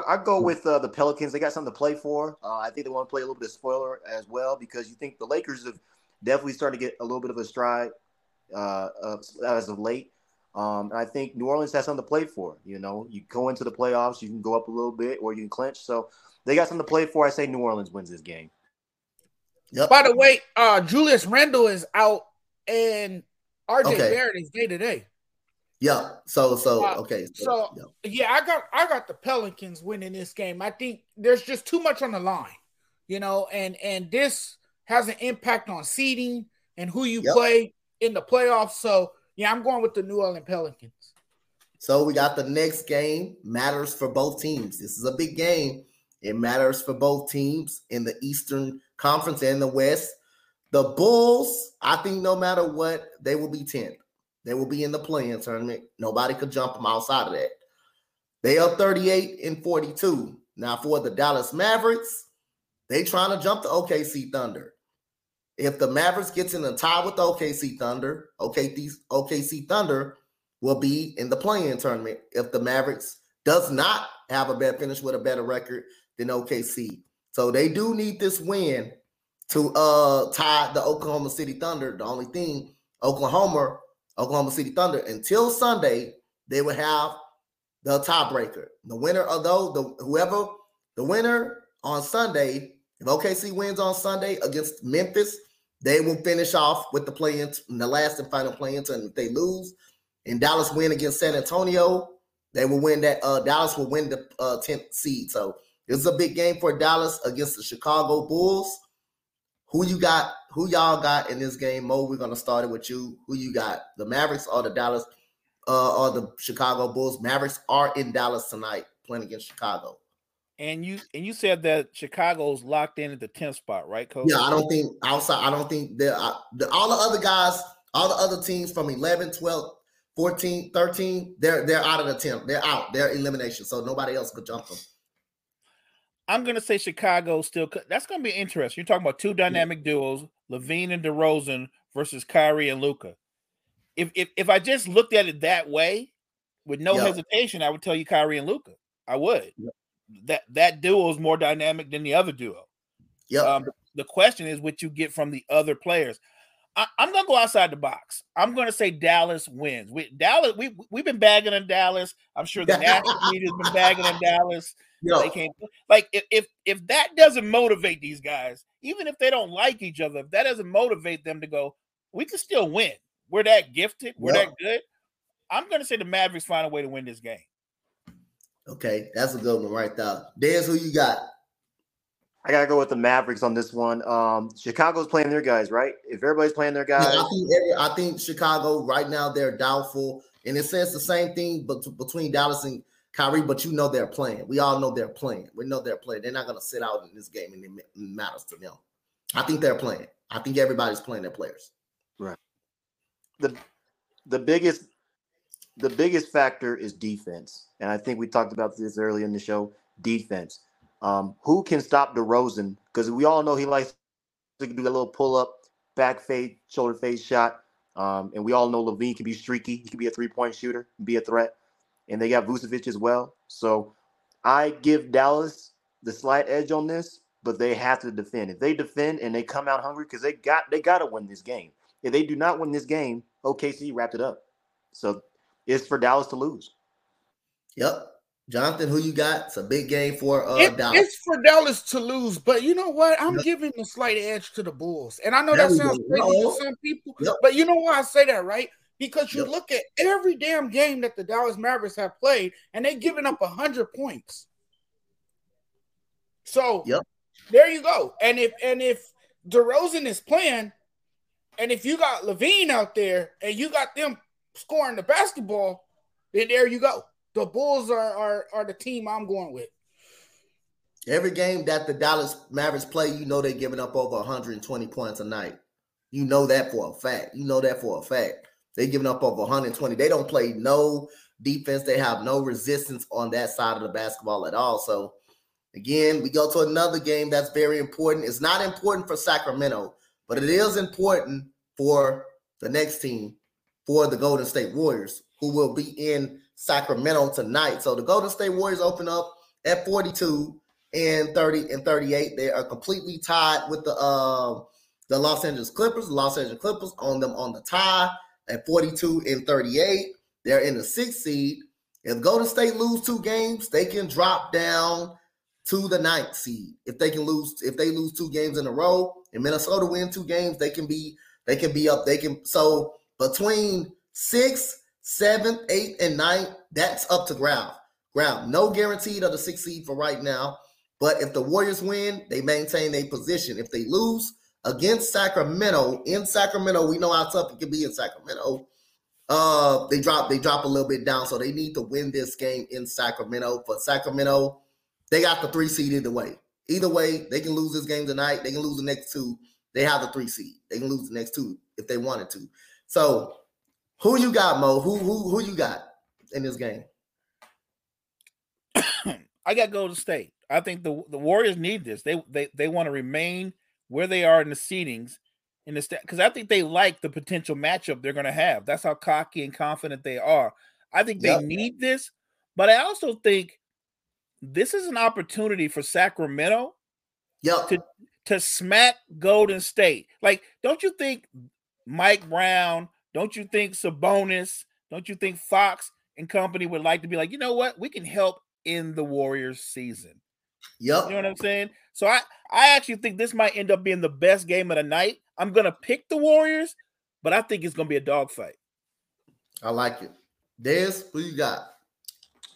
I go with the Pelicans. They got something to play for. I think they want to play a little bit of spoiler as well because you think the Lakers have definitely started to get a little bit of a stride as of late. I think New Orleans has something to play for. You go into the playoffs, you can go up a little bit or you can clinch. So they got something to play for. I say New Orleans wins this game. Yep. By the way, Julius Randle is out, and RJ Barrett is day to day. Yeah. I got the Pelicans winning this game. I think there's just too much on the line. you know, and this has an impact on seeding and who you play in the playoffs. So, yeah, I'm going with the New Orleans Pelicans. So we got the next game. Matters for both teams. This is a big game. It matters for both teams in the Eastern Conference and the West. The Bulls, I think no matter what, they will be 10th. They will be in the play-in tournament. Nobody could jump them outside of that. They are 38-42. Now, for the Dallas Mavericks, they trying to jump the OKC Thunder. If the Mavericks gets in a tie with the OKC Thunder, OKC Thunder will be in the play-in tournament. If the Mavericks does not have a better finish with a better record than OKC. So they do need this win to tie the Oklahoma City Thunder. The only thing, Oklahoma City Thunder, until Sunday, they would have the tiebreaker. The winner of those, the winner on Sunday, if OKC wins on Sunday against Memphis, they will finish off with the play-in, the last and final play-in. And if they lose and Dallas win against San Antonio, they will win that. Dallas will win the 10th seed. So it's a big game for Dallas against the Chicago Bulls. Who you got? Who y'all got in this game, Mo? We're gonna start it with you. Who you got? The Mavericks or the Dallas or the Chicago Bulls? Mavericks are in Dallas tonight, playing against Chicago. And you said that Chicago's locked in at the 10th spot, right, Coach? Yeah, I don't think outside. I don't think all the other guys, all the other teams from 11, 12, 14, 13, they're out of the 10th. They're out. They're elimination. So nobody else could jump them. I'm going to say Chicago still. That's going to be interesting. You're talking about two dynamic duos, LaVine and DeRozan versus Kyrie and Luka. If I just looked at it that way, with no hesitation, I would tell you Kyrie and Luka. I would. Yep. That duo is more dynamic than the other duo. Yeah. The question is what you get from the other players. I'm going to go outside the box. I'm going to say Dallas wins. We've been bagging on Dallas. I'm sure the national media's been bagging on Dallas. Yo. They can't, like, if that doesn't motivate these guys, even if they don't like each other, if that doesn't motivate them to go, we can still win. We're that gifted. We're that good. I'm going to say the Mavericks find a way to win this game. Okay, that's a good one right there. Dez, who you got? I got to go with the Mavericks on this one. Chicago's playing their guys, right? If everybody's playing their guys. Yeah, I think Chicago right now they're doubtful. And it says the same thing between Dallas and Kyrie, but you know they're playing. We all know they're playing. We know they're playing. They're not going to sit out in this game, and it matters to them. I think they're playing. I think everybody's playing their players. Right. The biggest factor is defense, and I think we talked about this earlier in the show. Defense. Who can stop DeRozan? Because we all know he likes to do a little pull-up, back fade, shoulder fade shot, and we all know LaVine can be streaky. He can be a three-point shooter, be a threat. And they got Vucevic as well. So I give Dallas the slight edge on this, but they have to defend. If they defend and they come out hungry, because they got to win this game. If they do not win this game, OKC wrapped it up. So it's for Dallas to lose. Yep. Jonathan, who you got? It's a big game for Dallas. It's for Dallas to lose, but you know what? I'm giving the slight edge to the Bulls. And I know that sounds crazy to some people, but you know why I say that, right? Because you look at every damn game that the Dallas Mavericks have played, and they've given up 100 points. So there you go. And if DeRozan is playing, and if you got LaVine out there, and you got them scoring the basketball, then there you go. The Bulls are the team I'm going with. Every game that the Dallas Mavericks play, you know they're giving up over 120 points a night. You know that for a fact. They're giving up over 120. They don't play no defense. They have no resistance on that side of the basketball at all. So, again, we go to another game that's very important. It's not important for Sacramento, but it is important for the next team, for the Golden State Warriors, who will be in Sacramento tonight. So the Golden State Warriors open up at 42-38. They are completely tied with the Los Angeles Clippers. The Los Angeles Clippers own them on the tie. At 42-38, they're in the 6th seed. If Golden State lose two games, they can drop down to the 9th seed. If they lose two games in a row, and Minnesota win two games, they can be up. So between 6th, 7th, 8th, and 9th, that's up to ground. No guaranteed of the 6th seed for right now. But if the Warriors win, they maintain their position. If they lose against Sacramento, in Sacramento, we know how tough it can be in Sacramento. They drop a little bit down, so they need to win this game in Sacramento. For Sacramento, they got the 3 seed either way. Either way, they can lose this game tonight. They can lose the next two. They have the 3 seed. They can lose the next two if they wanted to. So, who you got, Mo? Who you got in this game? I got Golden State. I think the Warriors need this. They want to remain where they are in the seedings, in the stat, because I think they like the potential matchup they're going to have. That's how cocky and confident they are. I think they need this, but I also think this is an opportunity for Sacramento to smack Golden State. Like, don't you think Mike Brown, don't you think Sabonis, don't you think Fox and company would like to be like, you know what, we can help in the Warriors season? You know what I'm saying? So I actually think this might end up being the best game of the night. I'm going to pick the Warriors, but I think it's going to be a dogfight. I like it. Dez, who you got?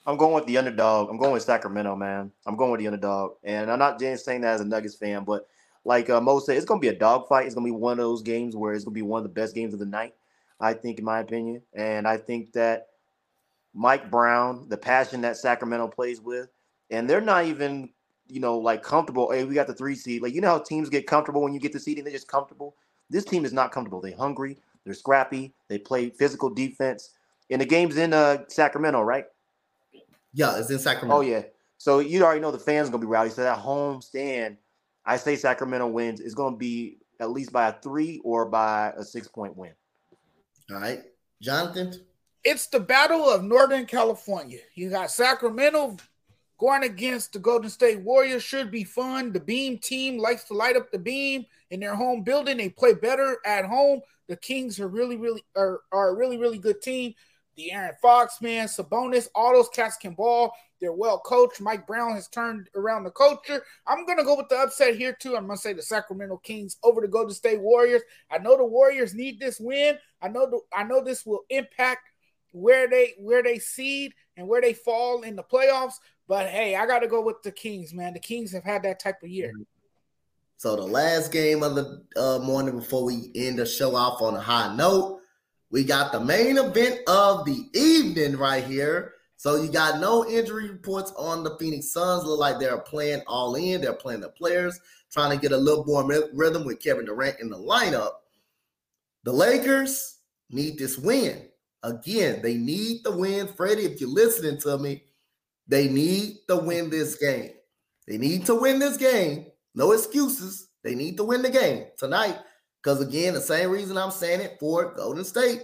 I'm going with the underdog. I'm going with Sacramento, man. I'm going with the underdog. And I'm not just saying that as a Nuggets fan, but like Mo said, it's going to be a dogfight. It's going to be one of those games where it's going to be one of the best games of the night, I think, in my opinion. And I think that Mike Brown, the passion that Sacramento plays with, and they're not even – you know, like comfortable. Hey, we got the 3 seed. Like, you know how teams get comfortable when you get the seed and they're just comfortable? This team is not comfortable. They're hungry. They're scrappy. They play physical defense. And the game's in Sacramento, right? Yeah, it's in Sacramento. Oh, yeah. So you already know the fans going to be rowdy. So that home stand, I say Sacramento wins. It's going to be at least by a 3 or by a 6-point win. All right. Jonathan? It's the battle of Northern California. You got Sacramento going against the Golden State Warriors. Should be fun. The Beam team likes to light up the beam in their home building. They play better at home. The Kings are really good team. The Aaron Fox, man, Sabonis, all those cats can ball. They're well coached. Mike Brown has turned around the culture. I'm going to go with the upset here, too. I'm going to say the Sacramento Kings over the Golden State Warriors. I know the Warriors need this win. I know this will impact where they seed and where they fall in the playoffs. But, hey, I got to go with the Kings, man. The Kings have had that type of year. So the last game of the morning before we end the show off on a high note, we got the main event of the evening right here. So you got no injury reports on the Phoenix Suns. Look like they're playing all in. They're playing the players, trying to get a little more rhythm with Kevin Durant in the lineup. The Lakers need this win. Again, they need the win. Freddie, if you're listening to me, they need to win this game. They need to win this game. No excuses. They need to win the game tonight. Because, again, the same reason I'm saying it for Golden State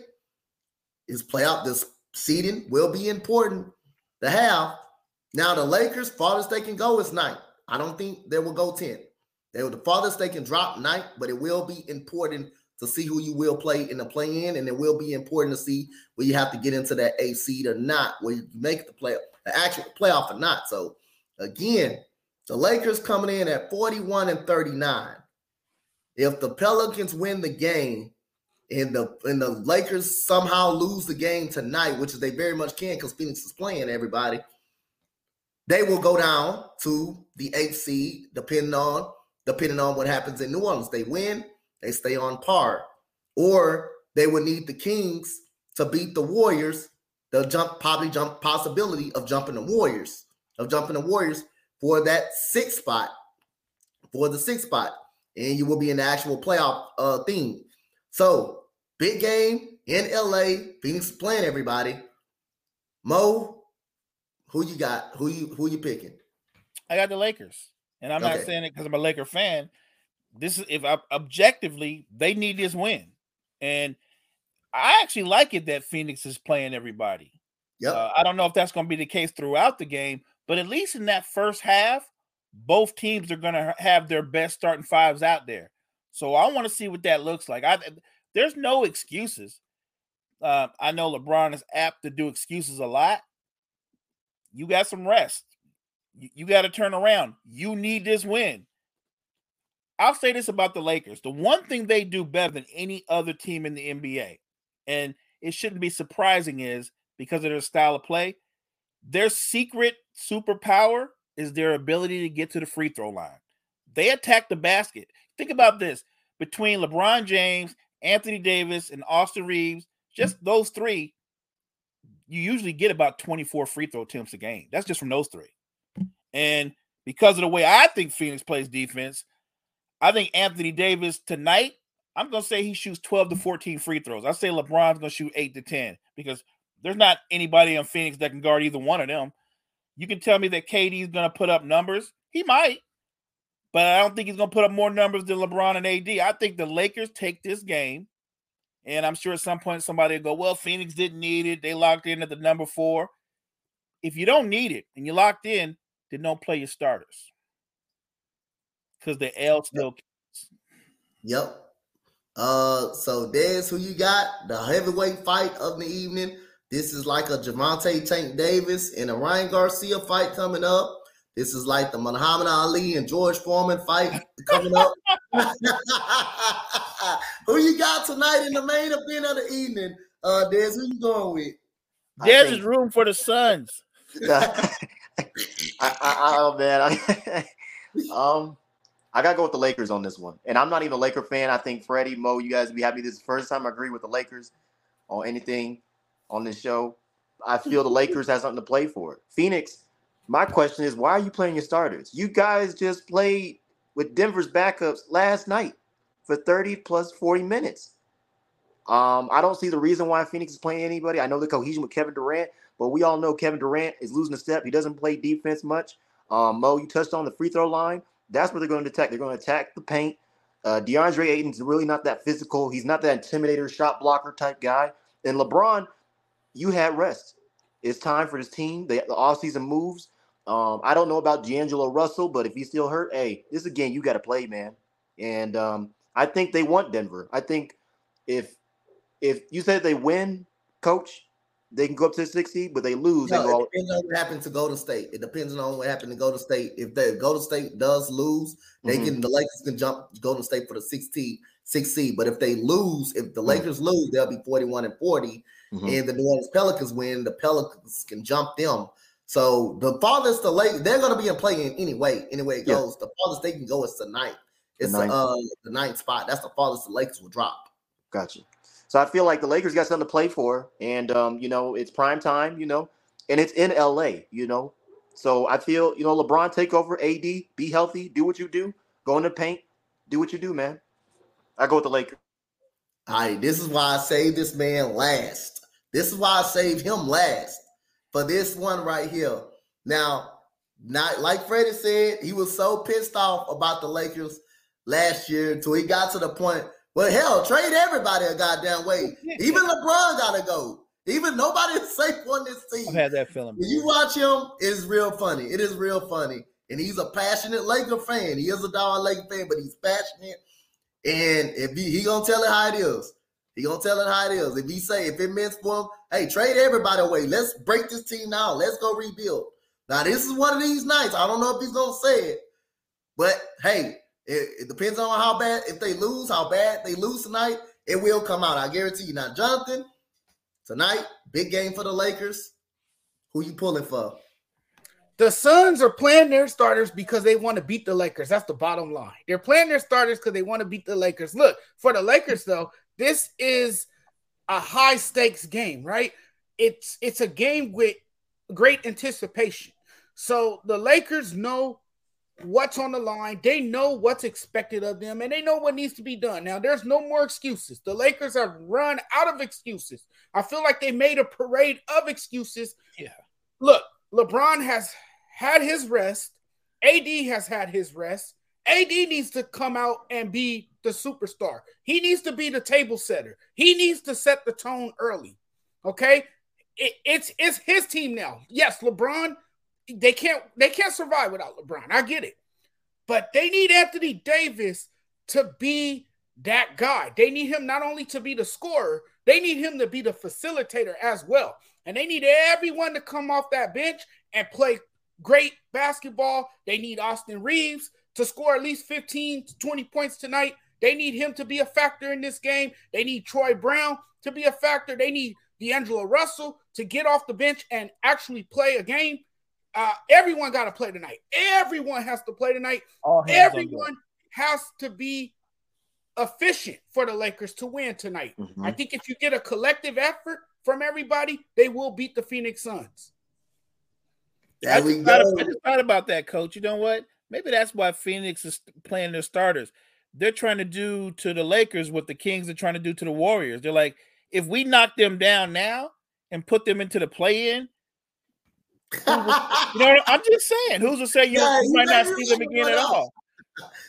is playoff. This seeding will be important to have. Now, the Lakers, farthest they can go is 9th. I don't think they will go 10th. They were the farthest they can drop 9th, but it will be important to see who you will play in the play-in, and it will be important to see where you have to get into that 8th seed or not, where you make the playoff. Actual playoff or not. So again, the Lakers coming in at 41-39. If the Pelicans win the game and the Lakers somehow lose the game tonight, which they very much can because Phoenix is playing everybody, they will go down to the 8th seed depending on what happens in New Orleans. They win, they stay on par. Or they would need the Kings to beat the Warriors. They'll possibility of jumping the Warriors for that 6th spot, and you will be in the actual playoff theme. So big game in LA. Phoenix playing everybody. Mo, who you got? Who you picking? I got the Lakers, and I'm not saying it because I'm a Laker fan. This is objectively they need this win, and I actually like it that Phoenix is playing everybody. I don't know if that's going to be the case throughout the game, but at least in that first half, both teams are going to have their best starting fives out there. So I want to see what that looks like. There's no excuses. I know LeBron is apt to do excuses a lot. You got some rest. You got to turn around. You need this win. I'll say this about the Lakers. The one thing they do better than any other team in the NBA, and it shouldn't be surprising, is because of their style of play, their secret superpower is their ability to get to the free throw line. They attack the basket. Think about this. Between LeBron James, Anthony Davis, and Austin Reeves, just those three, you usually get about 24 free throw attempts a game. That's just from those three. And because of the way I think Phoenix plays defense, I think Anthony Davis tonight, I'm going to say he shoots 12 to 14 free throws. I say LeBron's going to shoot 8 to 10 because there's not anybody in Phoenix that can guard either one of them. You can tell me that KD's going to put up numbers. He might, but I don't think he's going to put up more numbers than LeBron and AD. I think the Lakers take this game, and I'm sure at some point somebody will go, well, Phoenix didn't need it. They locked in at the number 4. If you don't need it and you're locked in, then don't play your starters because the L still counts. Yep. So, Dez, who you got? The heavyweight fight of the evening. This is like a Javonte Tank Davis and a Ryan Garcia fight coming up. This is like the Muhammad Ali and George Foreman fight coming up. Who you got tonight in the main event of the evening? Dez, who you going with? Dez is room for the Suns. I got to go with the Lakers on this one. And I'm not even a Laker fan. I think Freddie, Mo, you guys will be happy. This is the first time I agree with the Lakers on anything on this show. I feel the Lakers have something to play for. Phoenix, my question is, why are you playing your starters? You guys just played with Denver's backups last night for 30 plus 40 minutes. I don't see the reason why Phoenix is playing anybody. I know the cohesion with Kevin Durant, but we all know Kevin Durant is losing a step. He doesn't play defense much. Mo, you touched on the free throw line. That's what they're going to attack. They're going to attack the paint. DeAndre Ayton's really not that physical. He's not that intimidator, shot blocker type guy. And LeBron, you had rest. It's time for this team. The offseason moves. I don't know about D'Angelo Russell, but if he's still hurt, hey, this is a game you got to play, man. And I think they want Denver. I think if you said they win, coach, they can go up to 60, but they lose. No, it depends on what happened to Golden State. It depends on what happened to Golden State. If the Golden State does lose, they can. The Lakers can jump Golden State for the 6th seed. But if they lose, if the Lakers lose, they'll be 41-40. And the New Orleans Pelicans win, the Pelicans can jump them. So the farthest the Lakers, they're going to be in play-in anyway. Anyway it goes, the farthest they can go is the 9th. It's the 9th spot. That's the farthest the Lakers will drop. Gotcha. So I feel like the Lakers got something to play for, and, you know, it's prime time, you know, and it's in L.A., you know. So I feel, you know, LeBron, take over, A.D., be healthy, do what you do, go in the paint, do what you do, man. I go with the Lakers. All right, this is why I saved this man last. This is why I saved him last for this one right here. Now, not like Freddie said, he was so pissed off about the Lakers last year until he got to the point – well, hell, trade everybody a goddamn way. Even LeBron got to go. Even nobody is safe on this team. I've had that feeling. When you watch him, it's real funny. It is real funny. And he's a passionate Laker fan. He is a dog Laker fan, but he's passionate. And if he going to tell it how it is. He going to tell it how it is. If he say, if it meant for him, hey, trade everybody away. Let's break this team down. Let's go rebuild. Now, this is one of these nights. I don't know if he's going to say it, but hey, it depends on how bad, if they lose, how bad they lose tonight, it will come out. I guarantee you. Now, Jonathan, tonight, big game for the Lakers. Who you pulling for? The Suns are playing their starters because they want to beat the Lakers. That's the bottom line. They're playing their starters because they want to beat the Lakers. Look, for the Lakers, though, this is a high-stakes game, right? It's a game with great anticipation. So the Lakers know what's on the line. They know what's expected of them, and they know what needs to be done. Now, there's no more excuses. The Lakers have run out of excuses. I feel like they made a parade of excuses. Yeah. Look, LeBron has had his rest. AD has had his rest. AD needs to come out and be the superstar. He needs to be the table setter. He needs to set the tone early, okay? It's his team now. Yes, LeBron – They can't survive without LeBron. I get it. But they need Anthony Davis to be that guy. They need him not only to be the scorer, they need him to be the facilitator as well. And they need everyone to come off that bench and play great basketball. They need Austin Reeves to score at least 15 to 20 points tonight. They need him to be a factor in this game. They need Troy Brown to be a factor. They need D'Angelo Russell to get off the bench and actually play a game. Everyone got to play tonight. Everyone has to play tonight. Everyone has to be efficient for the Lakers to win tonight. Mm-hmm. I think if you get a collective effort from everybody, they will beat the Phoenix Suns. I just thought about that, Coach. You know what? Maybe that's why Phoenix is playing their starters. They're trying to do to the Lakers what the Kings are trying to do to the Warriors. They're like, if we knock them down now and put them into the play-in, I'm just saying, who's to say you might not see them again at all?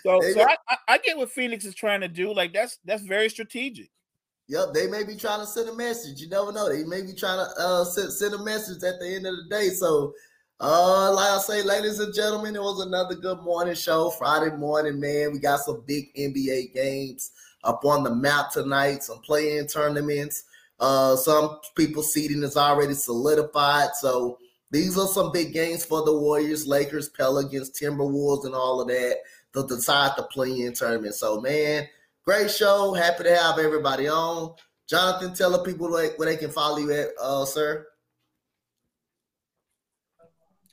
So I get what Phoenix is trying to do. Like, that's very strategic. Yep, they may be trying to send a message. You never know. They may be trying to send a message at the end of the day. So, like I say, ladies and gentlemen, it was another good morning show. Friday morning, man. We got some big NBA games up on the map tonight, some play-in tournaments. Some people's seeding is already solidified. So these are some big games for the Warriors, Lakers, Pelicans, Timberwolves, and all of that to decide the play-in tournament. So, man, great show. Happy to have everybody on. Jonathan, tell the people where they can follow you at, sir.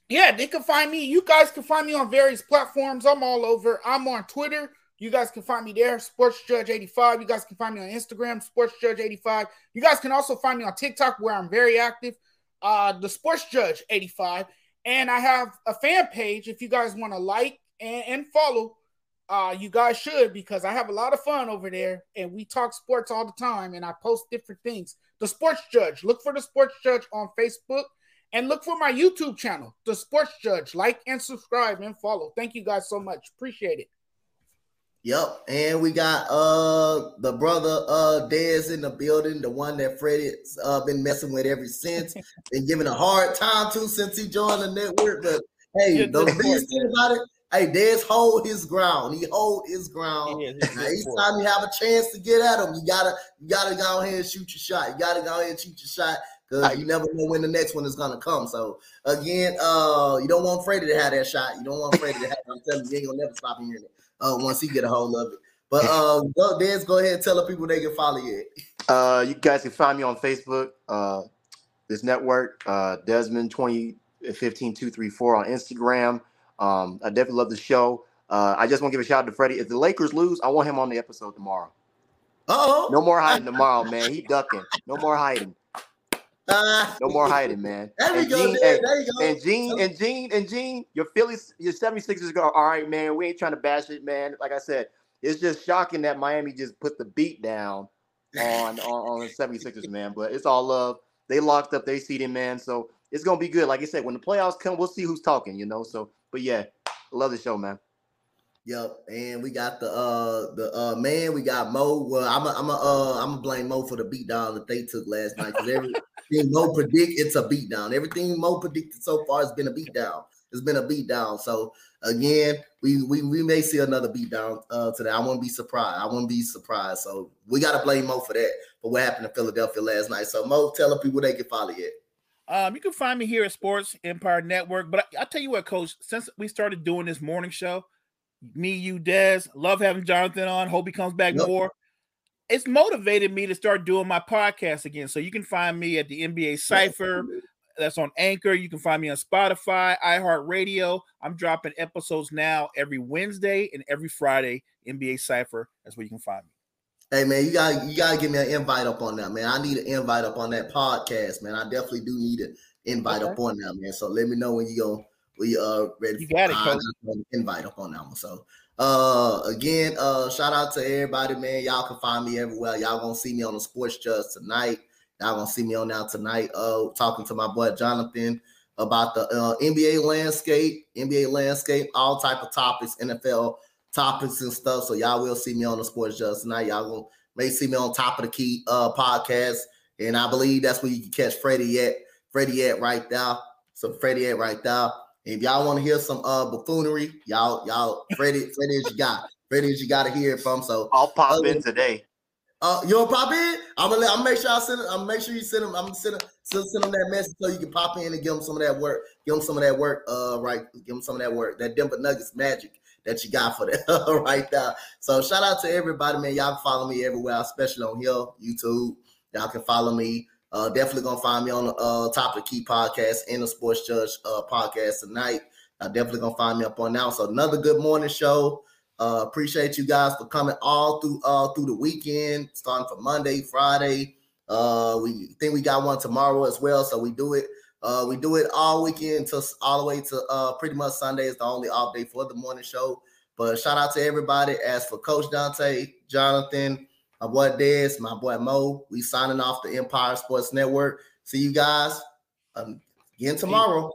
Yeah, they can find me. You guys can find me on various platforms. I'm all over. I'm on Twitter. You guys can find me there, SportsJudge85. You guys can find me on Instagram, SportsJudge85. You guys can also find me on TikTok, where I'm very active, the SportsJudge85. And I have a fan page if you guys want to like and follow. You guys should, because I have a lot of fun over there, and we talk sports all the time, and I post different things. The Sports Judge. Look for the Sports Judge on Facebook, and look for my YouTube channel, The Sports Judge. Like and subscribe and follow. Thank you guys so much. Appreciate it. Yep, and we got the brother Dez in the building, the one that Freddie's been messing with ever since, been giving a hard time to since he joined the network. But hey, the biggest thing about it, hey, Dez hold his ground. He hold his ground. Yeah, now, each time you have a chance to get at him, you gotta go ahead and shoot your shot. You gotta go ahead and shoot your shot, because you never know when the next one is gonna come. So again, you don't want Freddie to have that shot. You don't want Freddie to have it. I'm telling you, you ain't gonna never stop hearing it. Once he get a hold of it. But Dez, go ahead and tell the people they can follow you. You guys can find me on Facebook, this network, Desmond 2015234 on Instagram. I definitely love the show. I just want to give a shout out to Freddie. If the Lakers lose, I want him on the episode tomorrow. No more hiding tomorrow, man. He ducking. No more hiding. No more hiding, man. There you go. And Gene, your 76ers go, all right, man, we ain't trying to bash it, man. Like I said, it's just shocking that Miami just put the beat down on the 76ers, man. But it's all love. They locked up their seeding, man. So it's going to be good. Like I said, when the playoffs come, we'll see who's talking, you know. So, but yeah, love the show, man. Yep, and we got we got Mo. Well, I'm gonna blame Mo for the beatdown that they took last night, because everything Mo predict, it's a beatdown. Everything Mo predicted so far has been a beatdown. It's been a beatdown. So again, we may see another beatdown today. I wouldn't be surprised. So we gotta blame Mo for that, for what happened to Philadelphia last night. So Mo, tell the people they can follow you. You can find me here at Sports Empire Network. But I'll tell you what, Coach, since we started doing this morning show, me, you, Dez, love having Jonathan on. Hope he comes back more. It's motivated me to start doing my podcast again. So you can find me at the NBA Cypher. That's on Anchor. You can find me on Spotify, iHeartRadio. I'm dropping episodes now every Wednesday and every Friday. NBA Cypher. That's where you can find me. Hey, man, you gotta give me an invite up on that, man. I need an invite up on that podcast, man. I definitely do need an invite up on that, man. So let me know when you go. We are ready for an invite up on that one. So again, shout out to everybody, man. Y'all can find me everywhere. Y'all gonna see me on the Sports Judge tonight. Y'all gonna see me on now tonight. Talking to my boy Jonathan about the NBA landscape, all type of topics, NFL topics and stuff. So y'all will see me on the Sports Judge tonight. Y'all gonna may see me on Top of the Key podcast, and I believe that's where you can catch Freddie at right now. So Freddie at right now. If y'all want to hear some buffoonery, y'all, Freddie is your guy. Freddie is you got to hear it from. So I'll pop in today. You'll pop in. I'm gonna make sure I send him. I'm gonna make sure you send him. I'm gonna send him that message so you can pop in and give him some of that work. Give him some of that work. Right. Give him some of that work. That Denver Nuggets magic that you got for that right there. So shout out to everybody, man. Y'all follow me everywhere, especially on here, YouTube. Y'all can follow me. Definitely going to find me on the Top of the Key podcast and the Sports Judge podcast tonight. Definitely going to find me up on now. So another good morning show. Appreciate you guys for coming all through the weekend, starting from Monday, Friday. We think we got one tomorrow as well, so we do it all weekend to all the way to pretty much Sunday is the only off day for the morning show. But shout out to everybody. As for Coach Dante, Jonathan, my boy Dez, my boy Mo, we signing off the Empire Sports Network. See you guys again tomorrow.